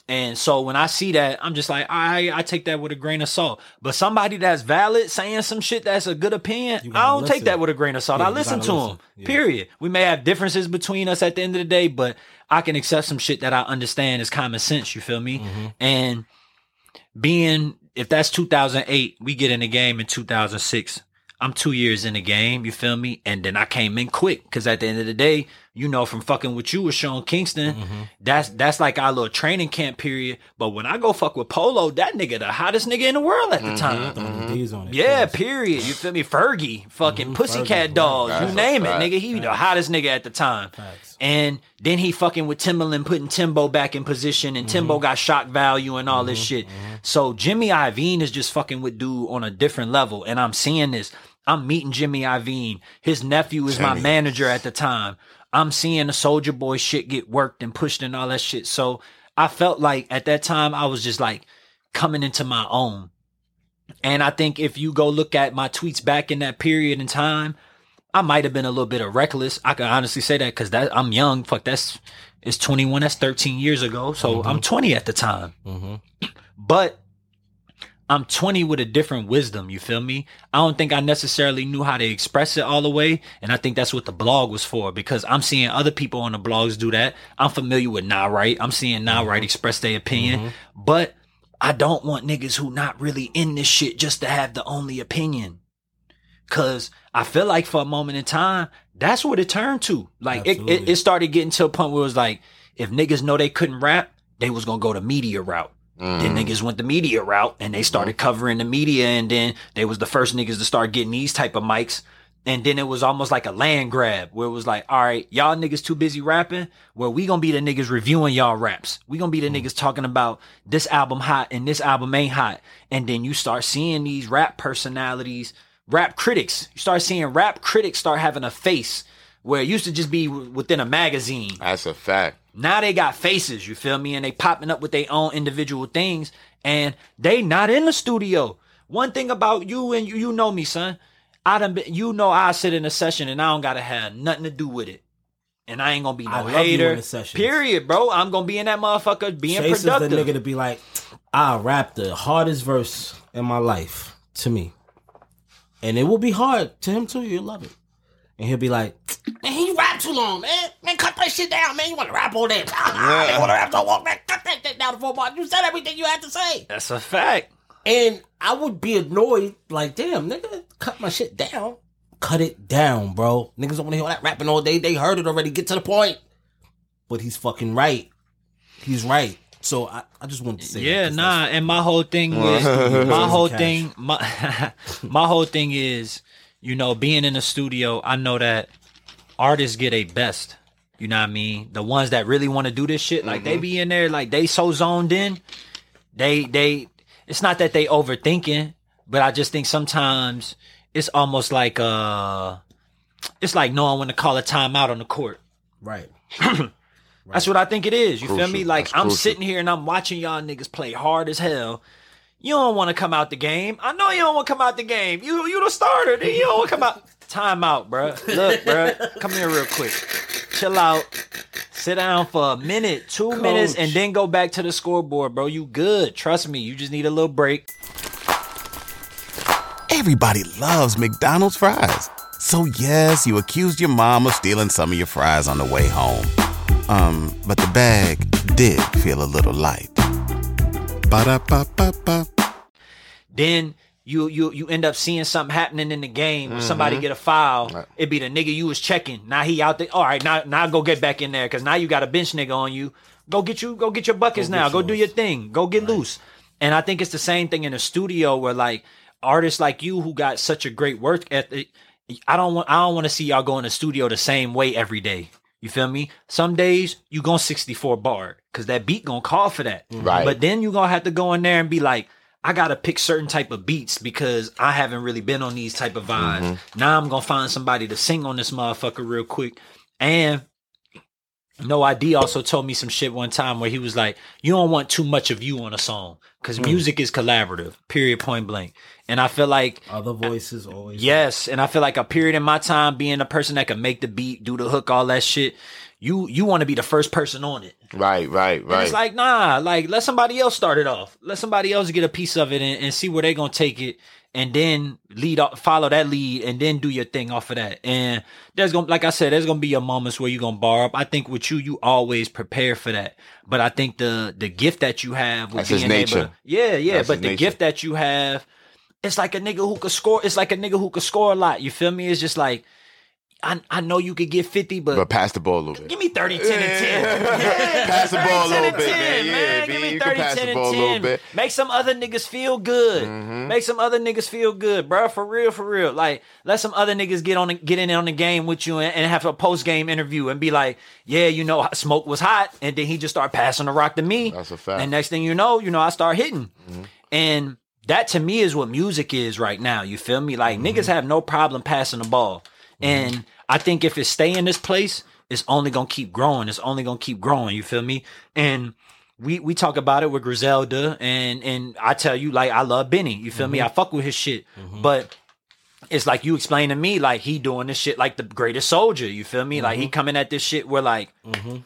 And so when I see that, I'm just like, I I take that with a grain of salt. But somebody that's valid saying some shit that's a good opinion, I don't listen. take that with a grain of salt. Yeah, I listen to listen. them, yeah. period. We may have differences between us at the end of the day, but I can accept some shit that I understand is common sense. You feel me? Mm-hmm. And being, if that's two thousand eight, we get in the game in two thousand six. I'm two years in the game, you feel me? And then I came in quick, because at the end of the day, you know, from fucking with you with Sean Kingston, mm-hmm. that's that's like our little training camp period. But when I go fuck with Polo, that nigga the hottest nigga in the world at the mm-hmm. time. Mm-hmm. On it, yeah, please. period. You feel me? Fergie, fucking mm-hmm. Pussycat Fergie, Dolls, right. you name right. it, nigga. He right. the hottest nigga at the time. Facts. And then he fucking with Timbaland, putting Timbo back in position, and mm-hmm. Timbo got shock value and all mm-hmm. this shit. Mm-hmm. So Jimmy Iovine is just fucking with dude on a different level, and I'm seeing this. I'm meeting Jimmy Iovine. His nephew is Jimmy. my manager at the time. I'm seeing the Soulja Boy shit get worked and pushed and all that shit. So I felt like at that time I was just like coming into my own. And I think if you go look at my tweets back in that period in time, I might have been a little bit of reckless. I can honestly say that because that I'm young. Fuck, that's it's twenty-one. That's thirteen years ago. So mm-hmm. I'm twenty at the time. Mm-hmm. But I'm twenty with a different wisdom, you feel me? I don't think I necessarily knew how to express it all the way, and I think that's what the blog was for, because I'm seeing other people on the blogs do that. I'm familiar with Nah Right. I'm seeing Nah Right express their opinion, mm-hmm. but I don't want niggas who not really in this shit just to have the only opinion. Cause I feel like for a moment in time, that's what it turned to. Like it, it, it started getting to a point where it was like, if niggas know they couldn't rap, they was gonna go the media route. Mm. Then niggas went the media route and they started covering the media, and then they was the first niggas to start getting these type of mics. And then it was almost like a land grab where it was like, all right, y'all niggas too busy rapping. Well, we gonna be the niggas reviewing y'all raps. We gonna be the mm. niggas talking about this album hot and this album ain't hot. And then you start seeing these rap personalities, rap critics. You start seeing rap critics start having a face where it used to just be w- within a magazine. That's a fact. Now they got faces, you feel me? And they popping up with their own individual things, and they not in the studio. One thing about you, and you, you know me, son. I done been, you know, I sit in a session and I don't gotta have nothing to do with it, and I ain't gonna be no hater. Period, bro. I'm gonna be in that motherfucker being Chase productive. Is the nigga to be like, I rap the hardest verse in my life to me, and it will be hard to him too. You'll love it, and he'll be like, man, he rap too long, man. Man, cut that shit down, man. You want to rap all day? I yeah. want to rap so long, man. Cut that shit down to four bars. You said everything you had to say. That's a fact. And I would be annoyed, like, damn, nigga, cut my shit down. Cut it down, bro. Niggas don't want to hear all that rapping all day. They heard it already. Get to the point. But he's fucking right. He's right. So I, I just wanted to say, yeah, that, nah. And my whole thing is, my whole thing, my my whole thing is, you know, being in the studio. I know that artists get a best. You know what I mean? The ones that really want to do this shit, like mm-hmm. they be in there, like they so zoned in. They they. It's not that they overthinking, but I just think sometimes it's almost like uh, it's like knowing when to call a timeout on the court. Right. Right. That's what I think it is. You crucial. Feel me? Like That's I'm crucial. Sitting here and I'm watching y'all niggas play hard as hell. You don't want to come out the game. I know you don't want to come out the game. You you the starter. Then you don't want to come out. Timeout, bro. Look, bro. Come here real quick. Chill out. Sit down for a minute, two Coach. minutes, and then go back to the scoreboard, bro. You good. Trust me. You just need a little break. Everybody loves McDonald's fries. So, yes, you accused your mom of stealing some of your fries on the way home. Um, but the bag did feel a little light. Ba-da-ba-ba-ba. Then you you you end up seeing something happening in the game. Mm-hmm. Somebody get a foul. Right. It be the nigga you was checking. Now he out there. All right, now now go get back in there, because now you got a bench nigga on you. Go get you go get your buckets go now. Go yours. Do your thing. Go get right. loose. And I think it's the same thing in the studio where like artists like you who got such a great work ethic. I don't want I don't want to see y'all go in the studio the same way every day. You feel me? Some days you gonna sixty-four bar because that beat gonna call for that. Right. But then you gonna have to go in there and be like, I gotta pick certain type of beats because I haven't really been on these type of vibes. Mm-hmm. Now I'm gonna find somebody to sing on this motherfucker real quick. And No I D also told me some shit one time where he was like, you don't want too much of you on a song because mm. music is collaborative, period, point blank. And I feel like other voices always. Yes. And I feel like a period in my time being a person that can make the beat, do the hook, all that shit. You you want to be the first person on it. Right, right, right. And it's like, nah, like let somebody else start it off. Let somebody else get a piece of it and, and see where they're going to take it, and then lead off, follow that lead, and then do your thing off of that. And there's going to, like I said, there's going to be your moments where you're going to bar up. I think with you, you always prepare for that. But I think the the gift that you have with being able to, yeah, yeah, That's but the nature. gift that you have, it's like a nigga who could score. It's like a nigga who could score a lot. You feel me? It's just like, I, I know you could get fifty, but... But pass the ball a little bit. Give me thirty, ten, and ten. Yeah. Pass the ball a little bit, man. Yeah, man. Give me thirty, ten, and ten. A little bit. Make some other niggas feel good. Mm-hmm. Make some other niggas feel good, bro. For real, for real. Like, let some other niggas get on, the, get in on the game with you and, and have a post-game interview and be like, yeah, you know, Smoke was hot, and then he just start passing the rock to me. That's a fact. And next thing you know, you know, I start hitting. Mm-hmm. And that, to me, is what music is right now. You feel me? Like, mm-hmm. niggas have no problem passing the ball. And I think if it stay in this place, it's only going to keep growing. It's only going to keep growing. You feel me? And we we talk about it with Griselda. And, and I tell you, like, I love Benny. You feel mm-hmm. me? I fuck with his shit. Mm-hmm. But it's like you explain to me, like, he doing this shit like the greatest soldier. You feel me? Mm-hmm. Like, he coming at this shit where, like, mm-hmm.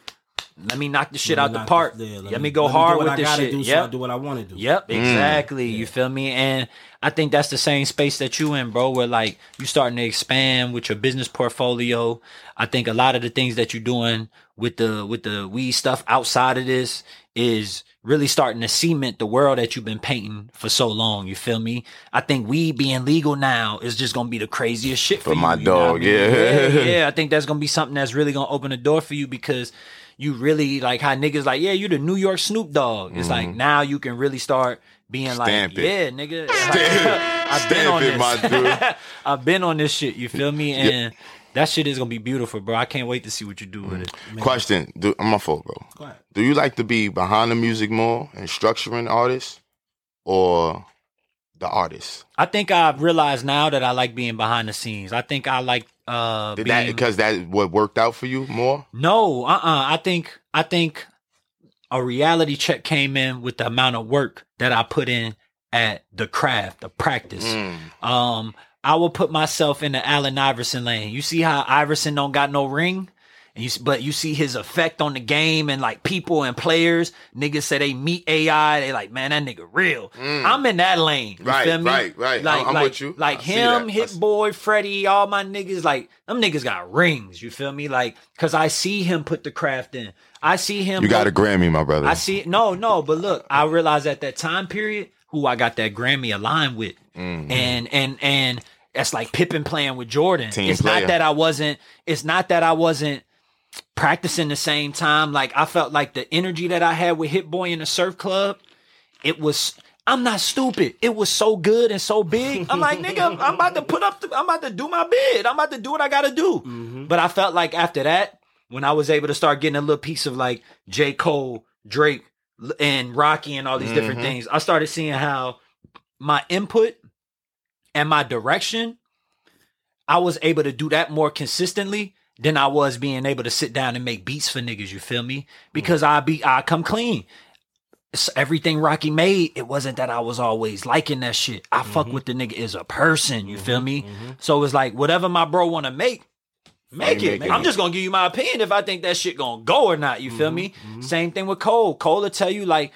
let me knock this shit out the park. This, yeah, let, let me, me go let hard me with this shit. Do, yep. So I do what I want to do. Yep, exactly. Mm. You yeah. feel me? And I think that's the same space that you in, bro, where like you starting to expand with your business portfolio. I think a lot of the things that you're doing with the with the weed stuff outside of this is really starting to cement the world that you've been painting for so long. You feel me? I think weed being legal now is just going to be the craziest shit for, for you, my you dog. I mean? Yeah. yeah. Yeah. I think that's going to be something that's really going to open the door for you, because you really like how niggas like, yeah, you the New York Snoop Dogg. It's mm-hmm. like, now you can really start being Stamp like, it. yeah, nigga. Stamp it. I've been on this. My dude. I've been on this shit. You feel me? And yeah. that shit is gonna be beautiful, bro. I can't wait to see what you do with it. Man. Question, do, I'm my fault, bro. Go ahead. Do you like to be behind the music more and structuring artists, or the artists? I think I've realized now that I like being behind the scenes. I think I like uh Did being... that because that what worked out for you more? No, uh uh-uh. uh. I think I think a reality check came in with the amount of work that I put in at the craft, the practice. Mm. Um I will put myself in the Allen Iverson lane. You see how Iverson don't got no ring, and you, but you see his effect on the game and like people and players. Niggas say they meet A I, they like, man, that nigga real. Mm. I'm in that lane. You right, feel me? right, right. Like, I'm like, with you. Like I him, Hit Boy, Freddie, all my niggas. Like them niggas got rings. You feel me? Like, cause I see him put the craft in. I see him. You got like, a Grammy, my brother. I see. No, no. But look, I realized at that time period who I got that Grammy aligned with, mm-hmm. and and and. That's like Pippen playing with Jordan. Team it's player. not that I wasn't, it's not that I wasn't practicing the same time. Like I felt like the energy that I had with Hit Boy in the Surf Club, it was, I'm not stupid. It was so good and so big. I'm like, nigga, I'm about to put up, the, I'm about to do my bid. I'm about to do what I got to do. Mm-hmm. But I felt like after that, when I was able to start getting a little piece of like J. Cole, Drake, and Rocky and all these mm-hmm. different things, I started seeing how my input and my direction, I was able to do that more consistently than I was being able to sit down and make beats for niggas, you feel me? Because mm-hmm. I be I come clean. It's everything Rocky made, it wasn't that I was always liking that shit. I mm-hmm. fuck with the nigga as a person, you mm-hmm. feel me? Mm-hmm. So it's like, whatever my bro want to make, make it. Make I'm it. just going to give you my opinion if I think that shit going to go or not, you mm-hmm. feel me? Mm-hmm. Same thing with Cole. Cole will tell you like,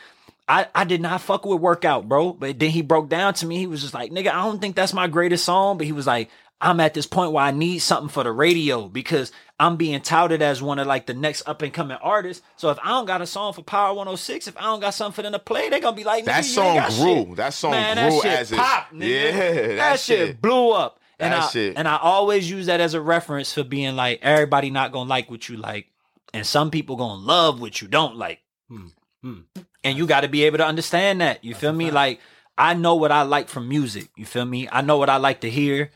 I, I did not fuck with Workout, bro. But then he broke down to me. He was just like, nigga, I don't think that's my greatest song. But he was like, I'm at this point where I need something for the radio because I'm being touted as one of like the next up and coming artists. So if I don't got a song for Power one oh six, if I don't got something for them to play, they're going to be like, nigga, that song you ain't got grew. Shit. That song Man, that grew shit as pop, nigga. Yeah, that, that shit, shit blew up. And that I, shit. And I always use that as a reference for being like, everybody not going to like what you like. And some people going to love what you don't like. Hmm. Hmm. And you got to be able to understand that. You That's feel me? Fact. Like, I know what I like from music. You feel me? I know what I like to hear.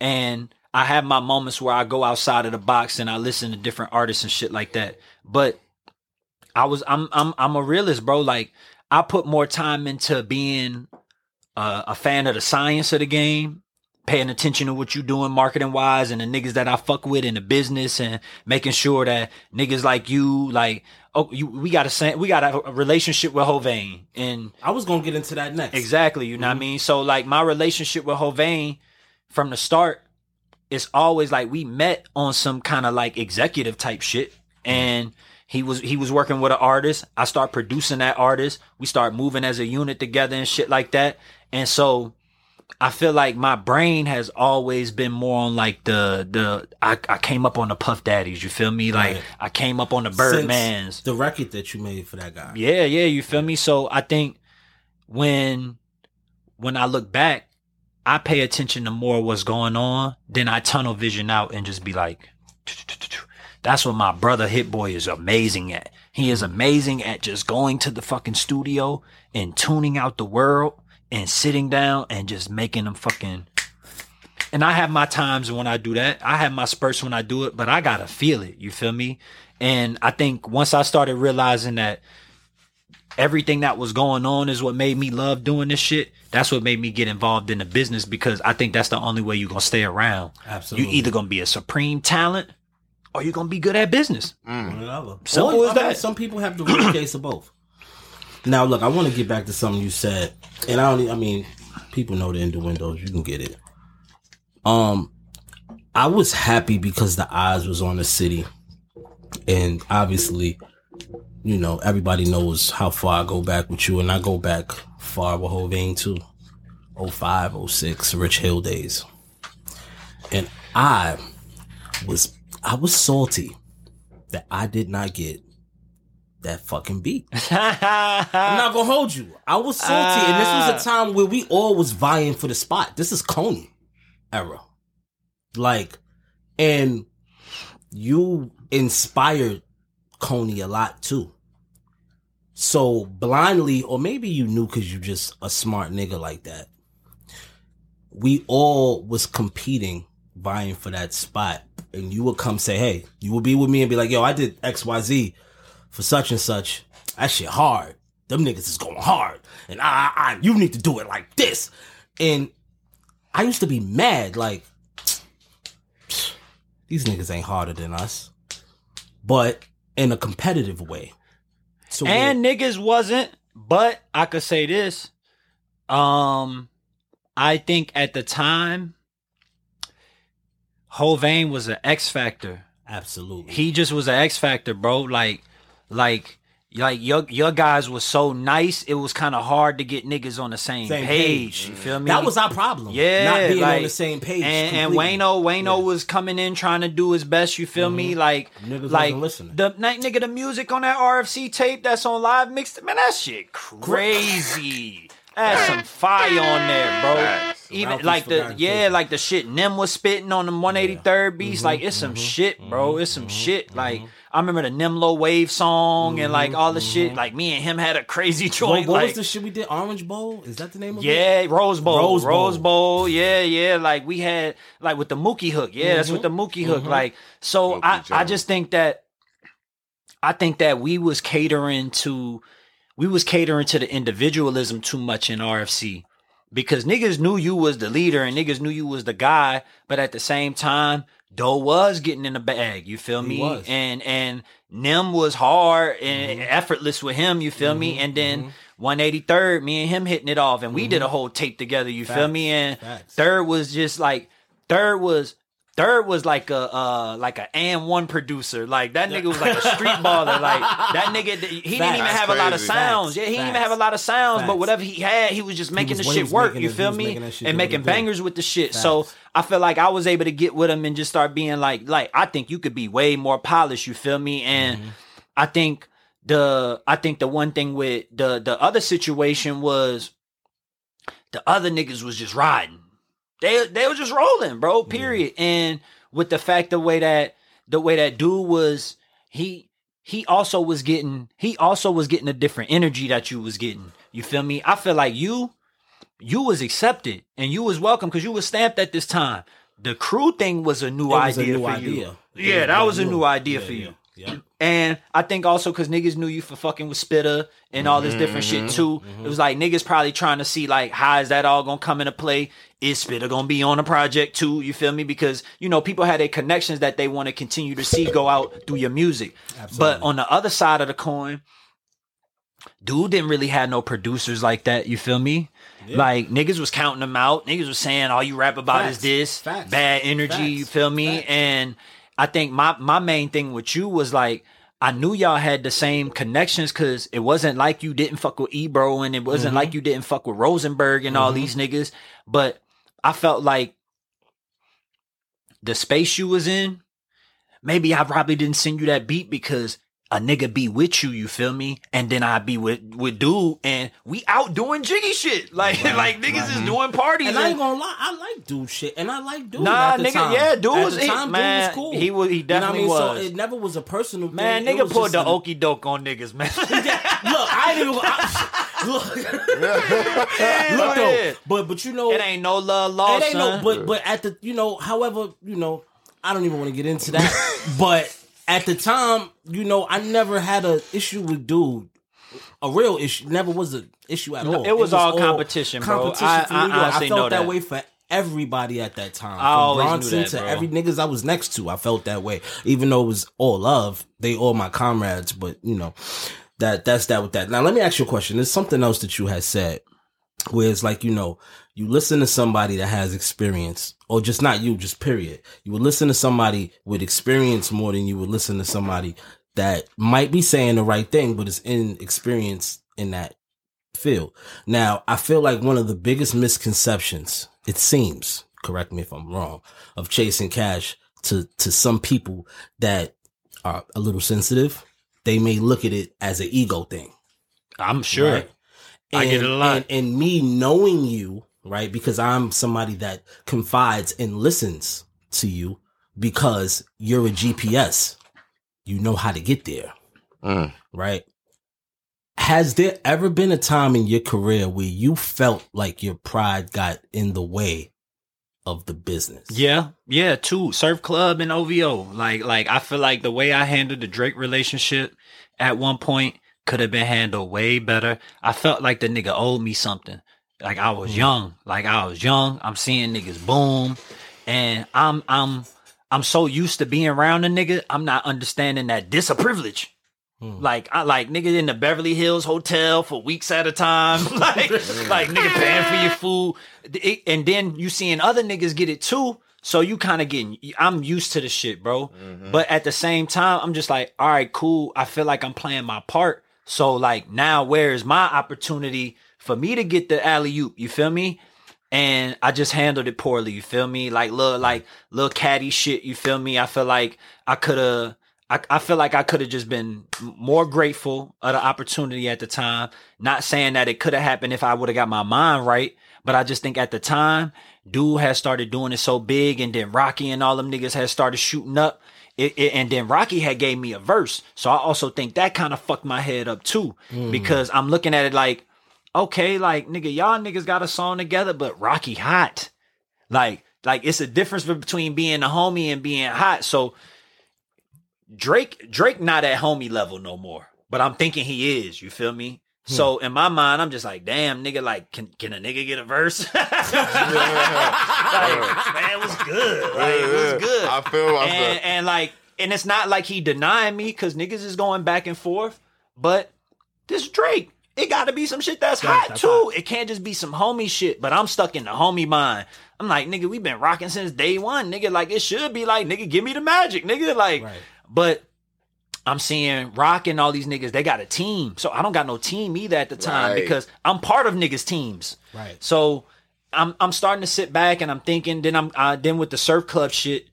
And I have my moments where I go outside of the box and I listen to different artists and shit like that. But I was, I'm, I'm, I'm a realist, bro. Like, I put more time into being uh, a fan of the science of the game, paying attention to what you doing marketing wise and the niggas that I fuck with in the business, and making sure that niggas like you, like, oh, you, we got a we got a, a relationship with Hovain, and I was gonna get into that next. Exactly, you know mm-hmm. what I mean. So like my relationship with Hovain from the start, it's always like we met on some kind of like executive type shit, and he was he was working with an artist. I start producing that artist. We start moving as a unit together and shit like that. And so I feel like my brain has always been more on like the the I, I came up on the Puff Daddies, you feel me? Like right. I came up on the Birdmans, the record that you made for that guy. Yeah, yeah, you feel me? So I think when when I look back, I pay attention to more what's going on than I tunnel vision out and just be like, that's what my brother Hit Boy is amazing at. He is amazing at just going to the fucking studio and tuning out the world. And sitting down and just making them fucking. And I have my times when I do that. I have my spurts when I do it, but I gotta feel it. You feel me? And I think once I started realizing that everything that was going on is what made me love doing this shit, that's what made me get involved in the business, because I think that's the only way you're gonna stay around. Absolutely. You either gonna be a supreme talent or you're gonna be good at business. Mm. Simple as that. I mean, some people have the worst case of both. Now, look, I want to get back to something you said, and I don't, I mean, people know the innuendos. You can get it. Um, I was happy because the eyes was on the city, and obviously, you know, everybody knows how far I go back with you, and I go back far with Hovain too. oh five, oh six, Rich Hill days. And I was, I was salty. that I did not get that fucking beat. I'm not gonna hold you. I was salty, uh, and this was a time where we all was vying for the spot. This is Coney era. Like, and you inspired Coney a lot too. So blindly, or maybe you knew because you just a smart nigga like that, we all was competing, vying for that spot. And you would come say, hey, you would be with me and be like, yo, I did X Y Z for such and such. That shit hard. Them niggas is going hard. And I, I, I you need to do it like this. And I used to be mad, like, these niggas ain't harder than us. But in a competitive way. So and niggas wasn't, but I could say this. Um, I think at the time, Hovain was an X factor. Absolutely. He just was an X factor, bro. Like, like, like your your guys were so nice. It was kind of hard to get niggas on the same, same page, page. You feel me? That was our problem. Yeah, not being like, on the same page. And, and Wayno, Wayno yeah. was coming in trying to do his best. You feel mm-hmm. me? Like, niggas like listening. The night nigga, the music on that R F C tape that's on live mixed. Man, that shit crazy. That's some fire on there, bro. Right. Even Ralphie's like the yeah, people. Like the shit Nim was spitting on the one eighty-third beats. Mm-hmm, like it's some mm-hmm, shit, bro. It's some mm-hmm, shit. Like mm-hmm. I remember the Nimlo Wave song mm-hmm, and like all the mm-hmm. shit. Like me and him had a crazy joint. What, what like, was the shit we did? Orange Bowl? Is that the name of yeah, it? Yeah, Rose Bowl. Rose Bowl. Rose Bowl. Yeah, yeah. Like we had like with the Mookie hook. Yeah, mm-hmm. that's with the Mookie mm-hmm. hook. Like so, Mookie I John. I just think that I think that we was catering to we was catering to the individualism too much in R F C. Because niggas knew you was the leader and niggas knew you was the guy, but at the same time, Doe was getting in the bag. You feel me? He was. And and Nim was hard and mm-hmm. effortless with him. You feel mm-hmm, me? And then mm-hmm. one eighty-third, me and him hitting it off, and we mm-hmm. did a whole tape together. You Facts. Feel me? And Facts. Third was just like Third was. Third was like a uh, like a and one producer. Like that nigga was like a street baller. Like that nigga, he Facts. Didn't even have That's a lot of sounds. Facts. Yeah, he Facts. Didn't even have a lot of sounds. Facts. But whatever he had, he was just making was, the shit work. You feel me? Making and making bangers with the shit. Facts. So I feel like I was able to get with him and just start being like, like I think you could be way more polished. You feel me? And mm-hmm. I think the I think the one thing with the the other situation was the other niggas was just riding. They they were just rolling, bro. Period. Mm. And with the fact the way that the way that dude was, he he also was getting he also was getting a different energy that you was getting. You feel me? I feel like you you was accepted and you was welcome because you was stamped at this time. The crew thing was a new was idea a new for idea. You. Yeah, yeah, that was a new idea yeah, for you. Yeah. Yep. And I think also because niggas knew you for fucking with Spitter and all this mm-hmm, different shit too. Mm-hmm. It was like niggas probably trying to see like how is that all gonna come into play? Is Spitter gonna be on the project too? You feel me? Because you know people had their connections that they want to continue to see go out through your music. Absolutely. But on the other side of the coin, dude didn't really have no producers like that. You feel me? Yeah. Like niggas was counting them out. Niggas was saying all you rap about Facts. Is this Facts. Bad energy. Facts. You feel me? Facts. And I think my, my main thing with you was like, I knew y'all had the same connections because it wasn't like you didn't fuck with Ebro and it wasn't mm-hmm. like you didn't fuck with Rosenberg and mm-hmm. all these niggas. But I felt like the space you was in, maybe I probably didn't send you that beat because a nigga be with you, you feel me? And then I be with, with dude and we out doing jiggy shit. Like right, like niggas right. is doing parties. And I ain't gonna lie, I like dude shit. And I like dude. Nah, at the nigga, time. Yeah, dude at was the time, he, dude man, was cool. He was he definitely you know what I mean? Was. So it never was a personal man, thing. Man, nigga pulled the okie doke on niggas, man. Look, I ain't even I, Look, look though. But but you know it ain't no love lost. It ain't son. No but but at the you know, however, you know, I don't even want to get into that. But at the time, you know, I never had an issue with dude. A real issue. Never was an issue at all. It was, it was all, all competition, bro. Competition I, for I, New York. I, I, I felt that, that way for everybody at that time. I From Bronson that, to bro. Every niggas I was next to, I felt that way. Even though it was all love, they all my comrades, but, you know, that that's that with that. Now, let me ask you a question. There's something else that you had said where it's like, you know, you listen to somebody that has experience, or just not you, just period. You would listen to somebody with experience more than you would listen to somebody that might be saying the right thing, but is inexperienced in that field. Now, I feel like one of the biggest misconceptions, it seems, correct me if I'm wrong, of Chase N Cashe to, to some people that are a little sensitive, they may look at it as an ego thing. I'm sure. Right? And, I get it a lot. And, and me knowing you, right, because I'm somebody that confides and listens to you because you're a G P S. You know how to get there, mm. right? Has there ever been a time in your career where you felt like your pride got in the way of the business? Yeah, yeah, too. Surf Club and O V O. Like, like I feel like the way I handled the Drake relationship at one point could have been handled way better. I felt like the nigga owed me something. Like I was young. Like I was young. I'm seeing niggas boom, and I'm I'm I'm so used to being around a nigga. I'm not understanding that this a privilege. Hmm. Like I like nigga in the Beverly Hills hotel for weeks at a time, like like nigga paying for your food, it, and then you seeing other niggas get it too. So you kind of getting. I'm used to the shit, bro. Mm-hmm. But at the same time, I'm just like, all right, cool. I feel like I'm playing my part. So like now, where is my opportunity for me to get the alley oop? You feel me? And I just handled it poorly. You feel me? Like little like little catty shit. You feel me? I feel like I could have. I, I feel like I could have just been more grateful of the opportunity at the time. Not saying that it could have happened if I would have got my mind right, but I just think at the time, dude has started doing it so big, and then Rocky and all them niggas had started shooting up, it, it, and then Rocky had gave me a verse. So I also think that kind of fucked my head up too, mm. because I'm looking at it like, okay, like nigga, y'all niggas got a song together, but Rocky hot. Like, like it's a difference between being a homie and being hot. So Drake, Drake not at homie level no more, but I'm thinking he is, you feel me? Hmm. So in my mind, I'm just like, damn, nigga, like, can can a nigga get a verse? Like, man, what's good? Like, what's good? I feel myself. And, and like, and it's not like he denying me, because niggas is going back and forth, but this Drake, it gotta be some shit that's Drake, hot that's too. Hot. It can't just be some homie shit, but I'm stuck in the homie mind. I'm like, nigga, we been rocking since day one, nigga. Like, it should be like, nigga, give me the magic, nigga. Like, right. But I'm seeing Rock and all these niggas, they got a team. So I don't got no team either at the time, right. Because I'm part of niggas' teams. Right. So I'm I'm starting to sit back and I'm thinking, then I'm uh, then with the Surf Club shit,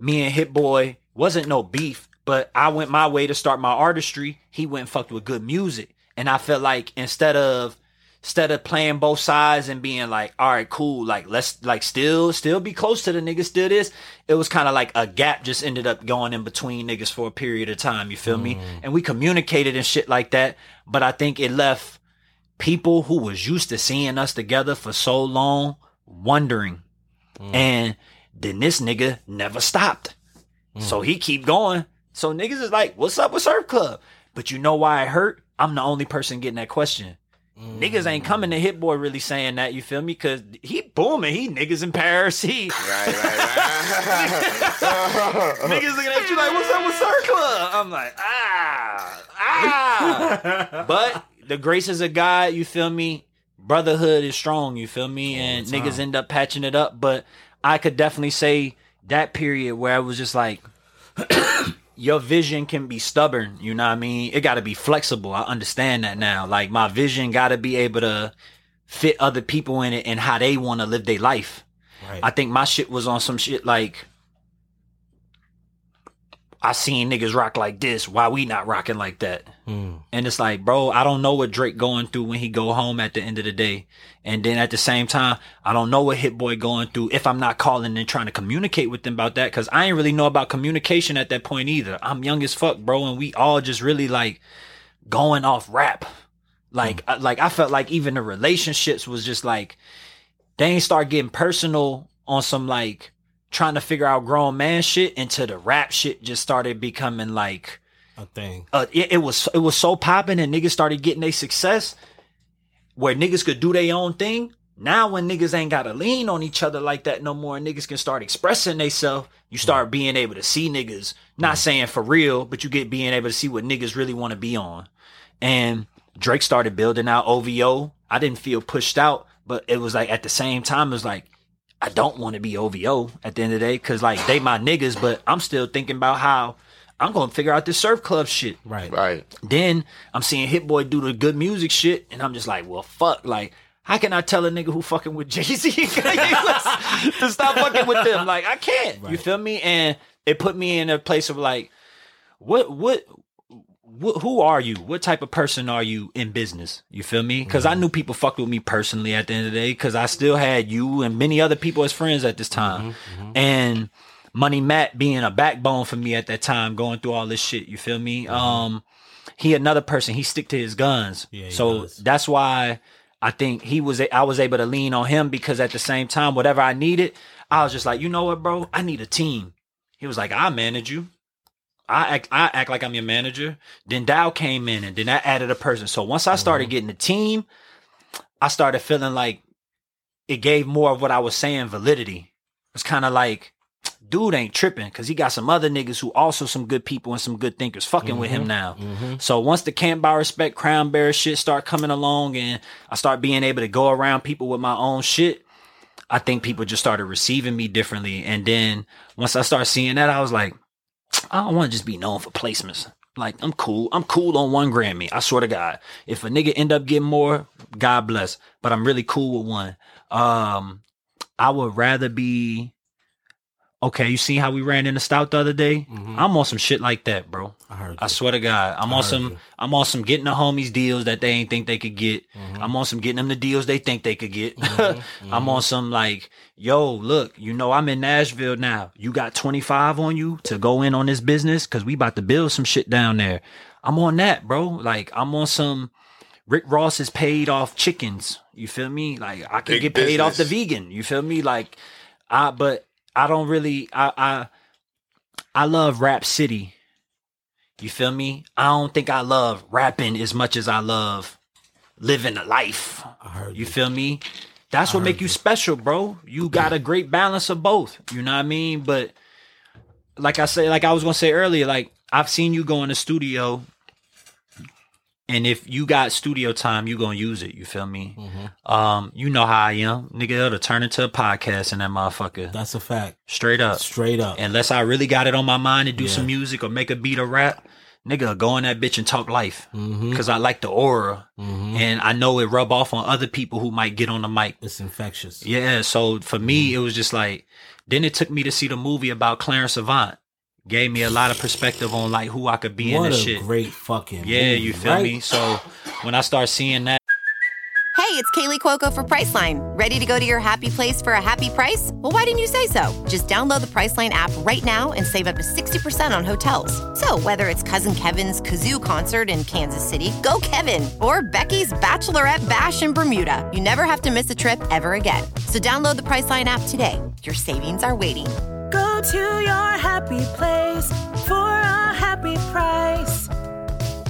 me and Hit Boy wasn't no beef, but I went my way to start my artistry. He went and fucked with good music. And I felt like instead of instead of playing both sides and being like, all right, cool, like let's like still still be close to the niggas, still this, it was kind of like a gap just ended up going in between niggas for a period of time, you feel mm. me? And we communicated and shit like that, but I think it left people who was used to seeing us together for so long wondering. Mm. And then this nigga never stopped. Mm. So he keep going. So niggas is like, what's up with Surf Club? But you know why it hurt? I'm the only person getting that question. Mm. Niggas ain't coming to Hit Boy really saying that, you feel me? Because he booming, he niggas in Paris, he... Right, right, right. Niggas looking at you like, what's up with Surf Club? I'm like, ah, ah. But the graces of God, you feel me? Brotherhood is strong, you feel me? And Damn. Niggas end up patching it up. But I could definitely say that period where I was just like... Your vision can be stubborn, you know what I mean? It got to be flexible. I understand that now. Like, my vision got to be able to fit other people in it and how they want to live their life. Right. I think my shit was on some shit like, I seen niggas rock like this. Why we not rocking like that? Mm. And it's like, bro, I don't know what Drake going through when he go home at the end of the day. And then at the same time, I don't know what Hit Boy going through if I'm not calling and trying to communicate with them about that. Cause I ain't really know about communication at that point either. I'm young as fuck, bro. And we all just really like going off rap. Like, mm. I, like I felt like even the relationships was just like, they ain't start getting personal on some like, trying to figure out grown man shit until the rap shit just started becoming like a thing. Uh, it, it was it was so popping and niggas started getting their success where niggas could do their own thing. Now when niggas ain't gotta lean on each other like that no more, and niggas can start expressing themselves, you start being able to see niggas. Not mm. saying for real, but you get being able to see what niggas really want to be on. And Drake started building out O V O. I didn't feel pushed out, but it was like at the same time it was like, I don't want to be O V O at the end of the day because, like, they my niggas, but I'm still thinking about how I'm going to figure out this Surf Club shit. Right. Right. Then I'm seeing Hit Boy do the good music shit, and I'm just like, well, fuck. Like, how can I tell a nigga who fucking with Jay-Z to stop fucking with them? Like, I can't. Right. You feel me? And it put me in a place of, like, what what wh- who are you? What type of person are you in business? You feel me? Because mm-hmm. I knew people fucked with me personally at the end of the day, because I still had you and many other people as friends at this time, mm-hmm. and Money Matt being a backbone for me at that time, going through all this shit. You feel me? Mm-hmm. Um, he another person. He stick to his guns. Yeah, so does. That's why I think he was. I was able to lean on him, because at the same time, whatever I needed, I was just like, you know what, bro, I need a team. He was like, I manage you. I act, I act like I'm your manager. Then Dow came in, and then I added a person. So once I started mm-hmm. getting a team, I started feeling like it gave more of what I was saying validity. It's kind of like, dude ain't tripping, because he got some other niggas who also some good people and some good thinkers fucking mm-hmm. with him now. Mm-hmm. So once the Camp by Respect, Crown Bear shit start coming along, and I start being able to go around people with my own shit, I think people just started receiving me differently. And then once I started seeing that, I was like, I don't want to just be known for placements. Like, I'm cool. I'm cool on one Grammy. I swear to God, if a nigga end up getting more, God bless. But I'm really cool with one. Um, I would rather be, okay, you see how we ran in the Stout the other day? Mm-hmm. I'm on some shit like that, bro. I heard you. I swear to God, I'm I on some. You. I'm on some getting the homies deals that they ain't think they could get. Mm-hmm. I'm on some getting them the deals they think they could get. Mm-hmm. Mm-hmm. I'm on some like, yo, look, you know, I'm in Nashville now. You got twenty-five on you to go in on this business, because we about to build some shit down there. I'm on that, bro. Like, I'm on some. Rick Ross is paid off chickens. You feel me? Like, I can Big get business. Paid off the vegan. You feel me? Like, I but. I don't really, I, I I love Rap City. You feel me? I don't think I love rapping as much as I love living a life. I heard you. You feel me? That's I what make you, you special, bro. You got a great balance of both. You know what I mean? But like I say, like I was going to say earlier, like I've seen you go in the studio, and if you got studio time, you going to use it. You feel me? Mm-hmm. Um, you know how I am. Nigga, it'll turn into a podcast and that motherfucker. That's a fact. Straight up. Straight up. Unless I really got it on my mind to do yeah. some music or make a beat or rap, nigga, go in that bitch and talk life. Mm-hmm. Because I like the aura. Mm-hmm. And I know it rub off on other people who might get on the mic. It's infectious. Yeah. So for me, mm-hmm. it was just like, then it took me to see the movie about Clarence Savant. Gave me a lot of perspective on like who I could be what in this shit. What a great fucking yeah, movie, you feel right? me? So when I start seeing that. Hey, it's Kaylee Cuoco for Priceline. Ready to go to your happy place for a happy price? Well, why didn't you say so? Just download the Priceline app right now and save up to sixty percent on hotels. So whether it's Cousin Kevin's Kazoo concert in Kansas City, go Kevin, or Becky's Bachelorette Bash in Bermuda, you never have to miss a trip ever again. So download the Priceline app today. Your savings are waiting. Go to your happy place for a happy price.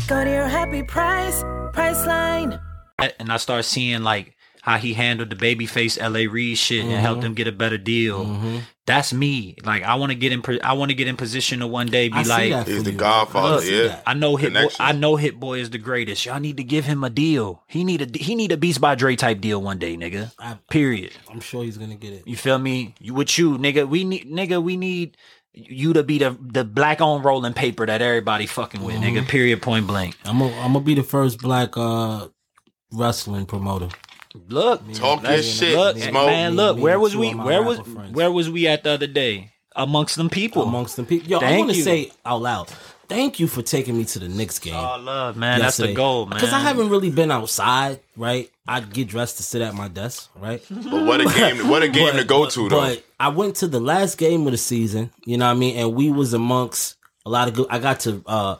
Go to your happy price, Priceline. And I start seeing like how he handled the Babyface L A Reid shit mm-hmm. and helped him get a better deal. Mm-hmm. That's me. Like I want to get in. I want to get in position to one day be I like, he's the Godfather. Yeah, I know Hit Boy. I know Hit Boy is the greatest. Y'all need to give him a deal. He need a he need a Beats by Dre type deal one day, nigga. I, Period. I'm sure he's gonna get it. You feel me? You with you, nigga? We need, nigga. We need you to be the the black on rolling paper that everybody fucking with, mm-hmm. nigga. Period. Point blank. I'm a, I'm gonna be the first black uh, wrestling promoter. Look, talk your shit, look, smoke. Man. Look, where was we? Where was where was we at the other day? Amongst them people, amongst them people. Yo, I want to say out loud, thank you for taking me to the Knicks game. Oh, love, man, that's the goal, man. Because I haven't really been outside, right? I'd get dressed to sit at my desk, right? But what a game! What a game but, to go to, though. But I went to the last game of the season. You know what I mean? And we was amongst a lot of good. I got to. Uh,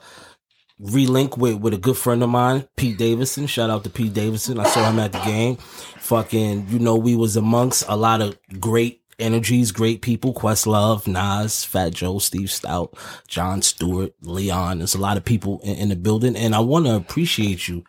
Relink with, with a good friend of mine, Pete Davidson. Shout out to Pete Davidson. I saw him at the game. Fucking, you know, we was amongst a lot of great energies, great people. Questlove, Nas, Fat Joe, Steve Stout, John Stewart, Leon. There's a lot of people in, in the building. And I want to appreciate you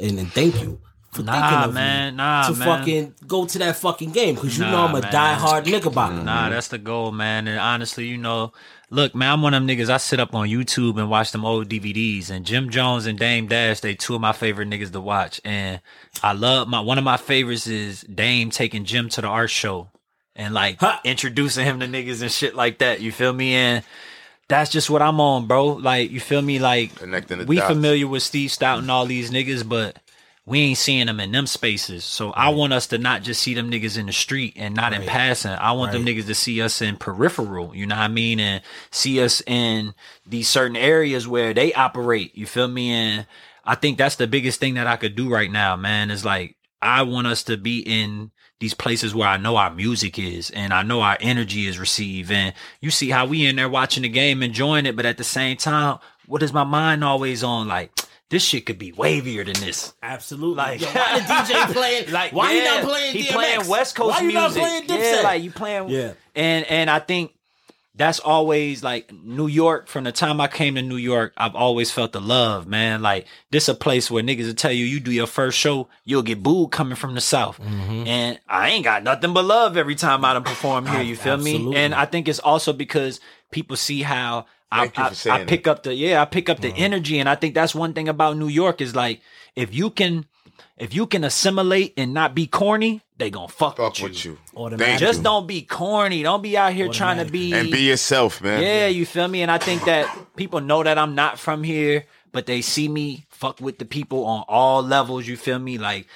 and, and thank you for nah, thinking of man, me nah, to man. fucking go to that fucking game. Because you nah, know I'm a man. diehard Knickerbocker. Nah, man. That's the goal, man. And honestly, you know... Look, man, I'm one of them niggas. I sit up on YouTube and watch them old D V Ds. And Jim Jones and Dame Dash, they two of my favorite niggas to watch. And I love my one of my favorites is Dame taking Jim to the art show and like huh. introducing him to niggas and shit like that. You feel me? And that's just what I'm on, bro. Like, you feel me? Like, connecting the dots. We familiar with Steve Stout and all these niggas, but we ain't seeing them in them spaces. So right. I want us to not just see them niggas in the street and not right. in passing. I want right. them niggas to see us in peripheral, you know what I mean? And see us in these certain areas where they operate, you feel me? And I think that's the biggest thing that I could do right now, man, is like, I want us to be in these places where I know our music is and I know our energy is received. And you see how we in there watching the game, enjoying it. But at the same time, what is my mind always on? Like, this shit could be wavier than this. Absolutely. Like, yo, why the D J playing? Like, why yeah, he not playing D M X? He playing West Coast music. Why you not playing Dipset? Yeah, like, you playing. Yeah. And, and I think that's always, like, New York. From the time I came to New York, I've always felt the love, man. Like, this a place where niggas will tell you, you do your first show, you'll get booed coming from the South. Mm-hmm. And I ain't got nothing but love every time I done perform here, you feel Absolutely. me? And I think it's also because people see how I, I, I pick that. up the, yeah, I pick up the mm-hmm. energy. And I think that's one thing about New York is, like, if you can, if you can assimilate and not be corny, they gonna fuck, fuck with, with you. you. Just you. Don't be corny. Don't be out here trying to be. And be yourself, man. Yeah, you feel me? And I think that people know that I'm not from here, but they see me fuck with the people on all levels, you feel me? Like,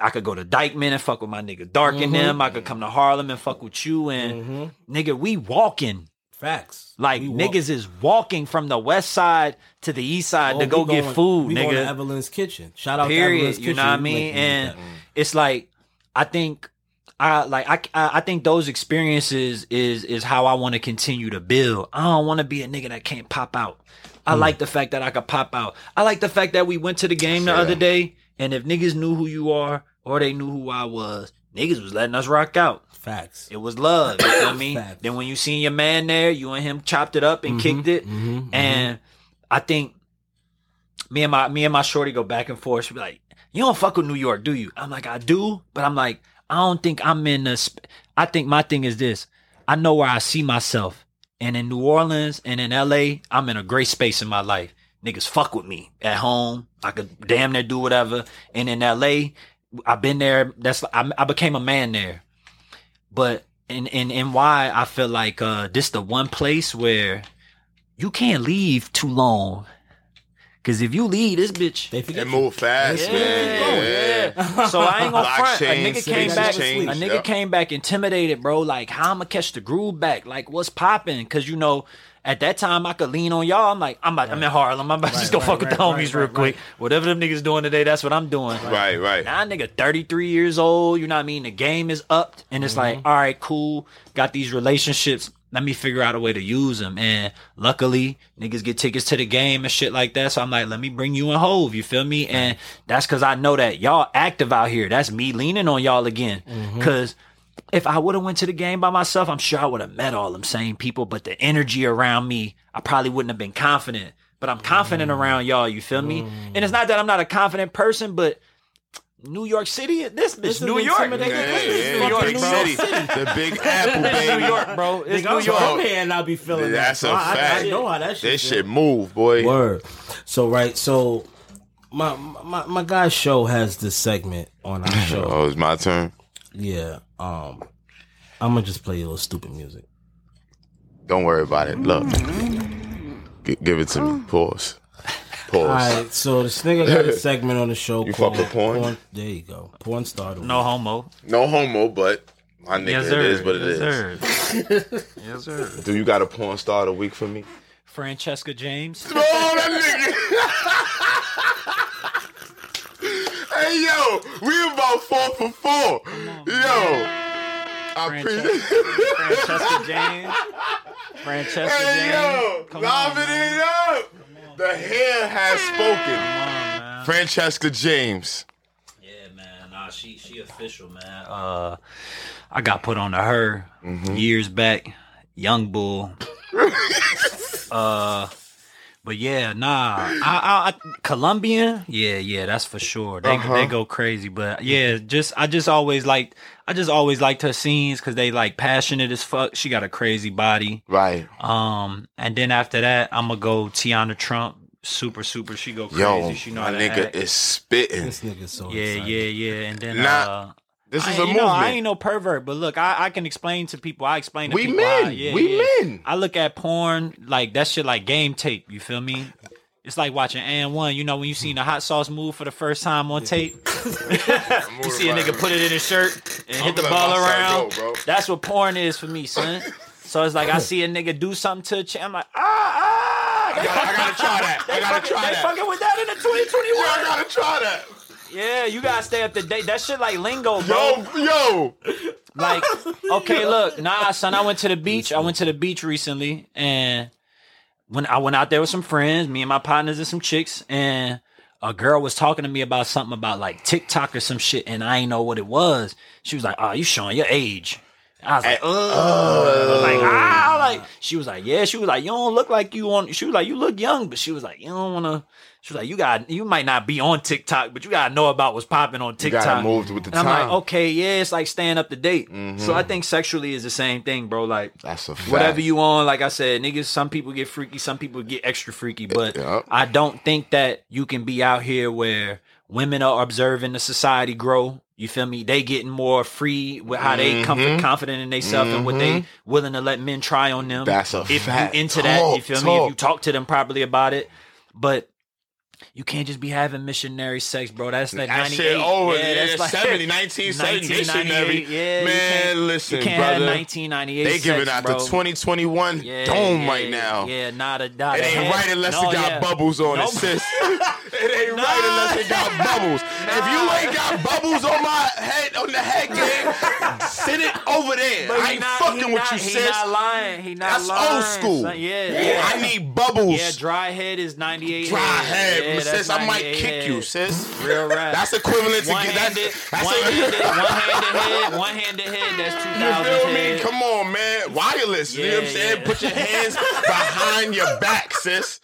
I could go to Dykeman and fuck with my nigga Dark and mm-hmm. them. I could come to Harlem and fuck with you. And mm-hmm. nigga, we walking. Facts. Like, niggas is walking from the west side to the east side oh, to go going, get food, we nigga. Going to Evelyn's Kitchen. Shout out Period. to Evelyn's Kitchen. You know what I mean? And it's like, I think I like I I think those experiences is is how I want to continue to build. I don't want to be a nigga that can't pop out. I mm. like the fact that I could pop out. I like the fact that we went to the game the yeah. other day, and if niggas knew who you are or they knew who I was, niggas was letting us rock out. Facts. It was love, you know what I mean? Facts. Then when you seen your man there, you and him chopped it up and mm-hmm, kicked it. Mm-hmm, and mm-hmm. I think me and my me and my shorty go back and forth. She be like, "You don't fuck with New York, do you?" I'm like, "I do," but I'm like, I don't think I'm in the. Sp- I think my thing is this: I know where I see myself, and in New Orleans and in L A, I'm in a great space in my life. Niggas fuck with me at home. I could damn near do whatever. And in L A, I've been there. That's I, I became a man there. But in, in, in why I feel like uh, this the one place where you can't leave too long. Because if you leave this bitch, they forget and move fast, yeah, man. Yeah. yeah. So I ain't gonna front. Change, a nigga came back. Change, a nigga yeah. came back intimidated, bro. Like, how I'ma catch the groove back? Like, what's popping? Because, you know, at that time I could lean on y'all. I'm like, I'm about, right. I'm in Harlem. I'm about to right, just go right, fuck right, with the right, homies right, real right, quick. Right. Whatever them niggas doing today, that's what I'm doing. Right, right. Now, nigga, thirty-three years old. You know what I mean? The game is up, and it's mm-hmm. like, all right, cool. Got these relationships. Let me figure out a way to use them. And luckily, niggas get tickets to the game and shit like that. So I'm like, let me bring you in Hove. You feel me? And that's because I know that y'all active out here. That's me leaning on y'all again. Because mm-hmm. if I would have went to the game by myself, I'm sure I would have met all them same people. But the energy around me, I probably wouldn't have been confident. But I'm confident mm-hmm. around y'all. You feel me? Mm-hmm. And it's not that I'm not a confident person, but New York City, this bitch, this New, York. Yeah, yeah, yeah. New York, big New City. York City, the Big Apple, baby. New York, bro, it's New York. Come here and I'll be feeling that's that. That's a fact. I, I know how that shit. This shit move, boy. Word. So right, so my my my guy's show has this segment on our show. Oh, it's my turn. Yeah. Um, I'm gonna just play a little stupid music. Don't worry about it. Look, G- give it to me. Pause. Pause. All right, so this nigga got a segment on the show you called porn? porn. There you go, porn star. No homo. No homo, but my nigga, yes, it is what it yes, is. Sir. yes, sir. Do you got a porn star of the week for me? Francesca James. Oh, that nigga. Hey, yo, we about four for four. On, yo. Francesca, Francesca James. Francesca hey, James. Hey, yo, loving it up. The hair has spoken. Come on, man. Francesca James. Yeah, man. Nah, she she official, man. Uh, I got put on to her mm-hmm. years back. Young bull. uh, but yeah, nah. I, I, I Colombian. Yeah, yeah, that's for sure. They uh-huh. they go crazy. But yeah, just I just always liked I just always liked her scenes because they like passionate as fuck. She got a crazy body, right? Um, and then after that, I'm gonna go Tiana Trump. Super, super. She go crazy. Yo, she know my how nigga act. Is spitting. This nigga so yeah, excited. yeah, yeah. And then Not- uh. This is I, a movement. Know, I ain't no pervert, but look, I, I can explain to people. I explain to we people. Men. I, yeah, we yeah. men. I look at porn like that shit like game tape. You feel me? It's like watching And One. You know when you seen the hot sauce move for the first time on tape? You see a nigga put it in his shirt and I'm hit the ball around. Go, that's what porn is for me, son. So it's like I see a nigga do something to a chick. I'm like, ah, ah. I gotta, I gotta try that. I gotta fucking, try they that. They fucking with that in the twenty twenty-one. Yeah, I gotta try that. Yeah, you gotta stay up to date. That shit like lingo, bro. Yo, yo. Like, okay, look. Nah, son, I went to the beach. I went to the beach recently. And when I went out there with some friends, me and my partners and some chicks. And a girl was talking to me about something about like TikTok or some shit. And I ain't know what it was. She was like, oh, you showing your age. I was like, oh, like, ah, like, she was like, yeah, she was like, you don't look like you on, she was like, you look young, but she was like, you don't want to, she was like, you got, you might not be on TikTok, but you got to know about what's popping on TikTok. You got to move with the time. And I'm like, okay, yeah, it's like staying up to date. Mm-hmm. So I think sexually is the same thing, bro. Like, that's a fact. Whatever you on, like I said, niggas, some people get freaky, some people get extra freaky, but yep. I don't think that you can be out here where women are observing the society grow. You feel me? They getting more free with how they comfort, confident in themselves mm-hmm. and what they willing to let men try on them. That's a if fact. If you into that, talk, you feel talk. me? If you talk to them properly about it. But you can't just be having missionary sex, bro. That's like that ninety-eight. Shit over. Yeah, yeah, that's like seventy, nineteen seventy missionary. Yeah, man, listen, you can't brother. Have nineteen ninety-eight they giving sex, out bro. The twenty twenty-one yeah, dome yeah, right now. Yeah, not a dot. It ain't right unless no, it got yeah. bubbles on nope. it, sis. It ain't nah. right unless it got bubbles. Nah. If you ain't got bubbles on my head, on the head game, send it over there. But I ain't not, fucking with not, you, he sis. He not lying. He not that's lying. That's old school. Son, yeah, yeah. yeah, I need bubbles. Yeah, dry head is ninety-eight. Dry head. Yeah, sis, I might kick head. You, sis. Real rap. That's equivalent to get that. One-handed, one-handed head, one-handed head. That's two thousand. You feel me? Head. Come on, man. Wireless. Yeah, you know what I'm saying? Yeah. Put your hands behind your back, sis.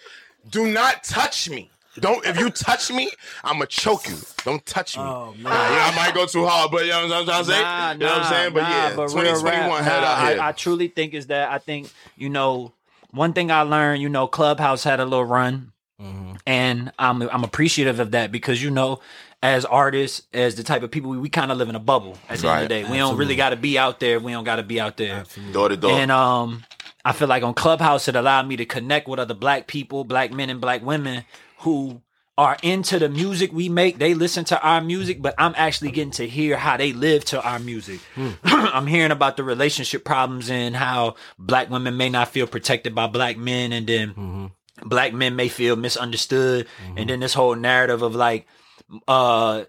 Do not touch me. Don't. If you touch me, I'ma choke you. Don't touch me. Oh, nah, yeah, I might go too hard, but you know what I'm saying. Nah, you know what I'm saying? But nah, yeah, but twenty twenty-one head nah, out here. I, I truly think is that I think you know one thing I learned. You know, Clubhouse had a little run. Mm-hmm. And I'm I'm appreciative of that because you know, as artists, as the type of people we, we kind of live in a bubble at the right. end of the day. Absolutely. We don't really got to be out there. We don't got to be out there. Door to door. And um, I feel like on Clubhouse it allowed me to connect with other black people, black men and black women who are into the music we make. They listen to our music, but I'm actually getting to hear how they live to our music. Mm. I'm hearing about the relationship problems and how black women may not feel protected by black men, and then. Mm-hmm. Black men may feel misunderstood. Mm-hmm. And then this whole narrative of like uh,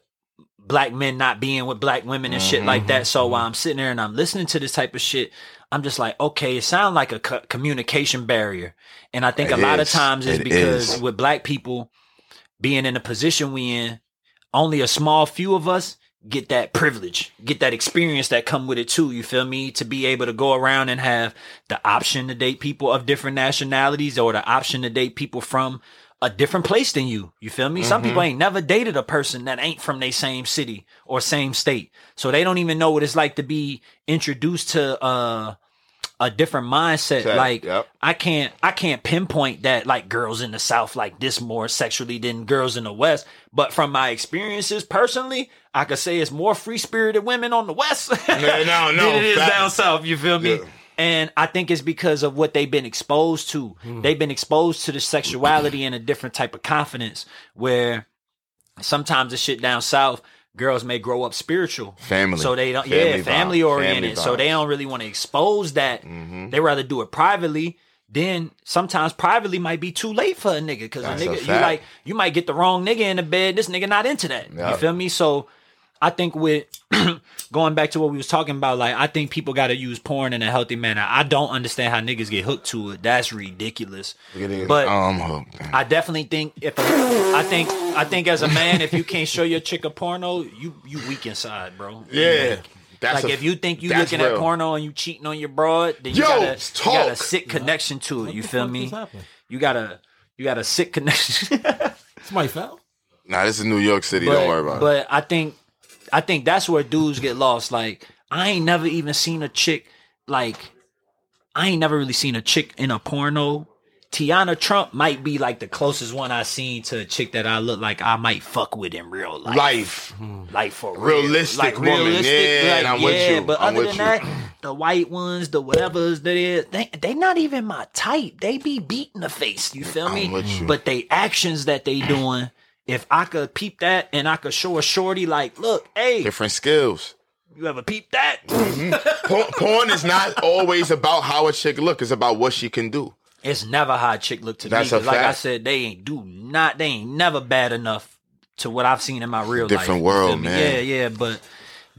black men not being with black women and mm-hmm. shit like that. So mm-hmm. while I'm sitting there and I'm listening to this type of shit, I'm just like, okay, it sounds like a co- communication barrier. And I think it a lot is. Of times it's it because is. With black people being in the position we in, only a small few of us get that privilege, get that experience that come with it too. You feel me? To be able to go around and have the option to date people of different nationalities or the option to date people from a different place than you. You feel me? Mm-hmm. Some people ain't never dated a person that ain't from their same city or same state. So they don't even know what it's like to be introduced to, uh, a different mindset. Okay, like yep. I can't, I can't pinpoint that like girls in the South like this more sexually than girls in the West. But from my experiences personally, I could say it's more free spirited women on the West no, no, no, than it is that, down South. You feel me? Yeah. And I think it's because of what they've been exposed to. Hmm. They've been exposed to the sexuality and a different type of confidence where sometimes the shit down South, girls may grow up spiritual. Family. So they don't, family yeah, family vibe. Oriented. Family so they don't really want to expose that. Mm-hmm. They rather do it privately. Then sometimes privately might be too late for a nigga. Because a nigga, a you like, you might get the wrong nigga in the bed. This nigga not into that. Yep. You feel me? So I think with going back to what we was talking about, like, I think people got to use porn in a healthy manner. I don't understand how niggas get hooked to it. That's ridiculous. It but oh, I'm hooked. I definitely think if, a, I think, I think as a man, if you can't show your chick a porno, you you weak inside, bro. Yeah, like, that's like a, if you think you looking real. At porno and you cheating on your broad, then you, Yo, gotta, you got a sick connection to it. You feel me? You got a you got a sick connection. Somebody fell? Nah, this is New York City. But, don't worry about but it. But I think I think that's where dudes get lost. Like I ain't never even seen a chick. Like I ain't never really seen a chick in a porno. Tiana Trump might be like the closest one I seen to a chick that I look like I might fuck with in real life. Life, life for real. Realistic like, woman, realistic, yeah. Like, and I'm yeah, with you. But I'm other than you. That, the white ones, the whatever's that is, they they not even my type. They be beating the face. You feel me? I'm with you. But they actions that they doing if I could peep that and I could show a shorty like, look, hey. Different skills. You ever peep that? Mm-hmm. Porn, porn is not always about how a chick look. It's about what she can do. It's never how a chick look to That's me. A like fact. I said, they ain't do not. They ain't never bad enough to what I've seen in my real Different life. Different world, man. Yeah, yeah, but...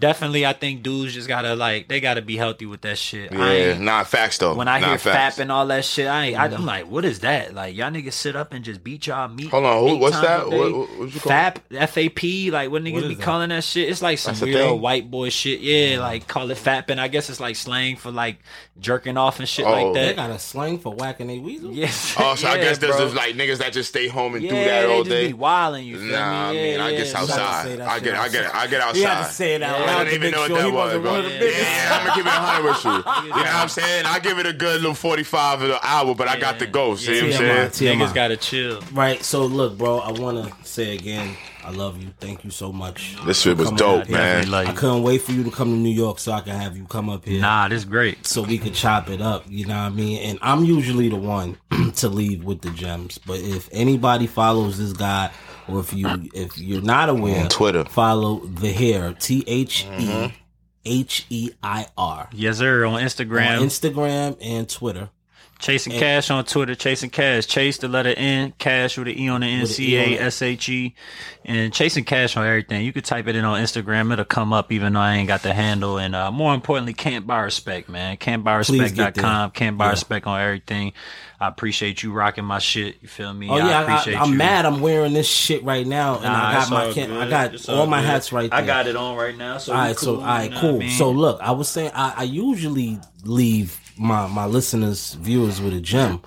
Definitely, I think dudes just gotta like they gotta be healthy with that shit. Yeah, nah, facts though. When I nah, hear facts. Fap and all that shit, I ain't, mm-hmm. I, I'm like, what is that? Like y'all niggas sit up and just beat y'all meat. Hold on, who, what's that? What, what, what you call Fap, F A P. Like what niggas what be that? Calling that shit? It's like some That's weird white boy shit. Yeah, like call it fapping. I guess it's like slang for like jerking off and shit oh. like that. They got a slang for whacking they weasel. Yes. Oh, so yeah, I guess there's just, like niggas that just stay home and yeah, do that all day. Be wilding you. Feel nah, me? Yeah, I mean yeah, I guess outside. I get, I get, I get outside. You have to say it out. I don't even know what that was, bro. Yeah, I'm gonna give it a hundred with you. You know what I'm saying? I give it a good little forty-five an hour, but yeah. I got to go. See yeah. what I'm saying? Niggas gotta chill. Right. So look, bro, I wanna say again, I love you. Thank you so much. This shit was dope, man. I couldn't wait for you to come to New York so I could have you come up here. Nah, this is great. So we could chop it up. You know what I mean? And I'm usually the one to leave with the gems, but if anybody follows this guy. Or if you if you're not aware, on Twitter, follow The Hair, T H E H E I R. Yes, sir. On Instagram, on Instagram and Twitter. Chase N Cashe on Twitter. Chase N Cashe. Chase the letter N, Cash with an E on the N, C A S H E, and Chase N Cashe on everything. You could type it in on Instagram; it'll come up, even though I ain't got the handle. And uh, more importantly, Can't Buy Respect, man. can't buy respect dot com Can't Buy yeah. Respect on everything. I appreciate you rocking my shit. You feel me? Oh yeah, I appreciate I, I, I'm you. mad. I'm wearing this shit right now, and nah, I got my Can't, I got it's all, all my hats right there. I got it on right now. So all right, cool, so all right, cool. I mean? So look, I was saying I, I usually leave. my my listeners, viewers with a gem,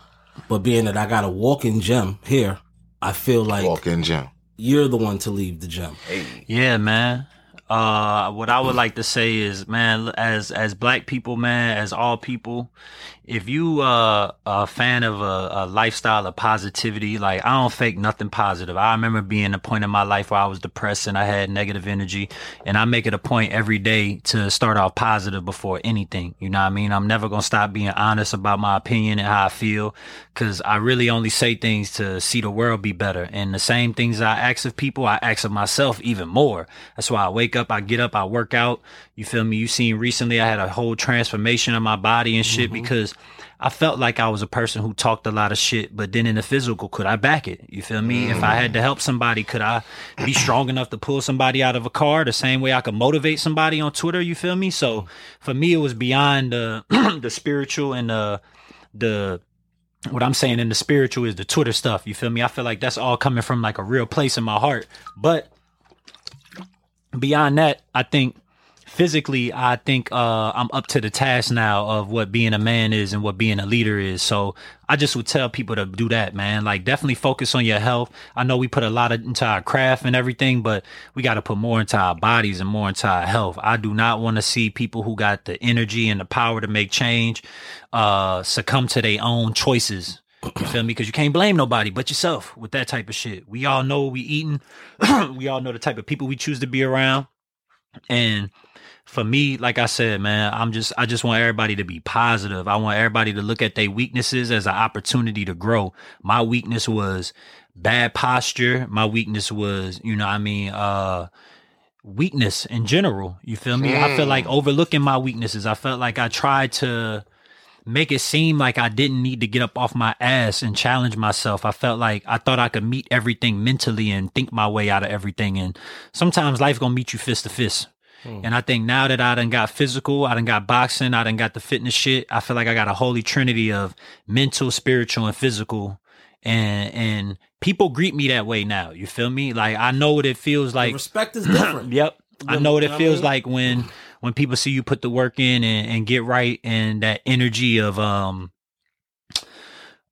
but being that I got a walking gem here, I feel like walking gem. You're the one to leave the gem. Hey. Yeah, man. Uh, what I would like to say is, man, as as black people, man, as all people, if you uh, are a fan of a, a lifestyle of positivity, like I don't fake nothing positive. I remember being a point in my life where I was depressed and I had negative energy, and I make it a point every day to start off positive before anything. You know what I mean? I'm never going to stop being honest about my opinion and how I feel, because I really only say things to see the world be better. And the same things I ask of people, I ask of myself even more. That's why I wake up. Up, I get up, I work out. You feel me? You seen recently I had a whole transformation of my body and shit mm-hmm. because I felt like I was a person who talked a lot of shit, but then in the physical, could I back it? You feel me? Mm. If I had to help somebody, could I be strong enough to pull somebody out of a car the same way I could motivate somebody on Twitter? You feel me? So for me, it was beyond uh, the spiritual and uh, the... What I'm saying in the spiritual is the Twitter stuff. You feel me? I feel like that's all coming from like a real place in my heart. But... Beyond that, I think physically, I think uh, I'm up to the task now of what being a man is and what being a leader is. So I just would tell people to do that, man. Like, definitely focus on your health. I know we put a lot of, into our craft and everything, but we got to put more into our bodies and more into our health. I do not want to see people who got the energy and the power to make change uh, succumb to their own choices. You feel me? Because you can't blame nobody but yourself with that type of shit. We all know what we eating. We all know the type of people we choose to be around. And for me, like I said, man, I'm just I just want everybody to be positive. I want everybody to look at their weaknesses as an opportunity to grow. My weakness was bad posture. My weakness was, you know what I mean, uh, weakness in general. You feel me? Mm. I feel like overlooking my weaknesses. I felt like I tried to... make it seem like I didn't need to get up off my ass and challenge myself. I felt like I thought I could meet everything mentally and think my way out of everything. And sometimes life gonna meet you fist to fist. Mm. And I think now that I done got physical, I done got boxing, I done got the fitness shit, I feel like I got a holy trinity of mental, spiritual, and physical. And and people greet me that way now. You feel me? Like, I know what it feels like. The respect is different. Yep. I know what it feels like when... when people see you put the work in and, and get right, and that energy of um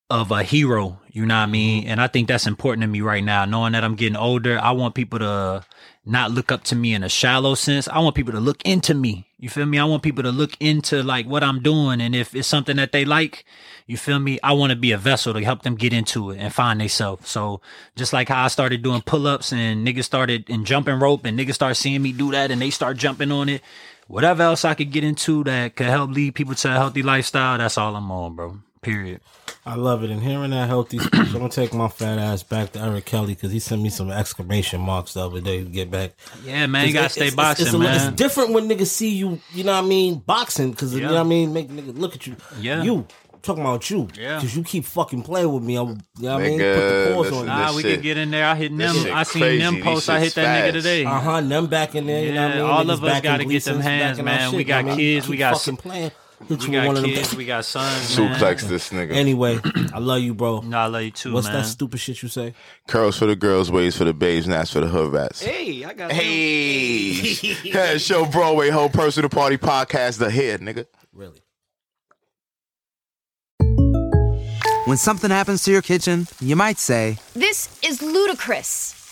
of a hero, you know what I mean? And I think that's important to me right now, knowing that I'm getting older. I want people to not look up to me in a shallow sense. I want people to look into me. You feel me? I want people to look into like what I'm doing. And if it's something that they like, you feel me? I want to be a vessel to help them get into it and find themselves. So just like how I started doing pull-ups and niggas started and jumping rope and niggas start seeing me do that and they start jumping on it. Whatever else I could get into that could help lead people to a healthy lifestyle, that's all I'm on, bro. Period. I love it. And hearing that healthy speech, I'm going to take my fat ass back to Eric Kelly because he sent me some exclamation marks the other day to get back. Yeah, man. You got to stay boxing, it's, it's, man. It's different when niggas see you, you know what I mean, boxing because, yeah. you know what I mean, make niggas look at you. Yeah. You. Talking about you. Yeah. Because you keep fucking playing with me. I, you know what I mean? Put the pause on. Nah, we shit. Can get in there. I hit Nim. I seen crazy. Nim post. I hit that fast. Nigga today. Uh-huh. Nim back in there. You yeah, know what I mean? All niggas of us got to get them hands, man. Shit, we got you know kids. We got fucking playing. We got kids, we got sons, man. Suplex this nigga. Anyway, I love you, bro. No, I love you too, What's man. What's that stupid shit you say? Curls for the girls, waves for the babes, nats for the hood rats. Hey, I got Hey. Hey, show Broadway, whole personal party podcast, the head, nigga. Really? When something happens to your kitchen, you might say, "This is ludicrous."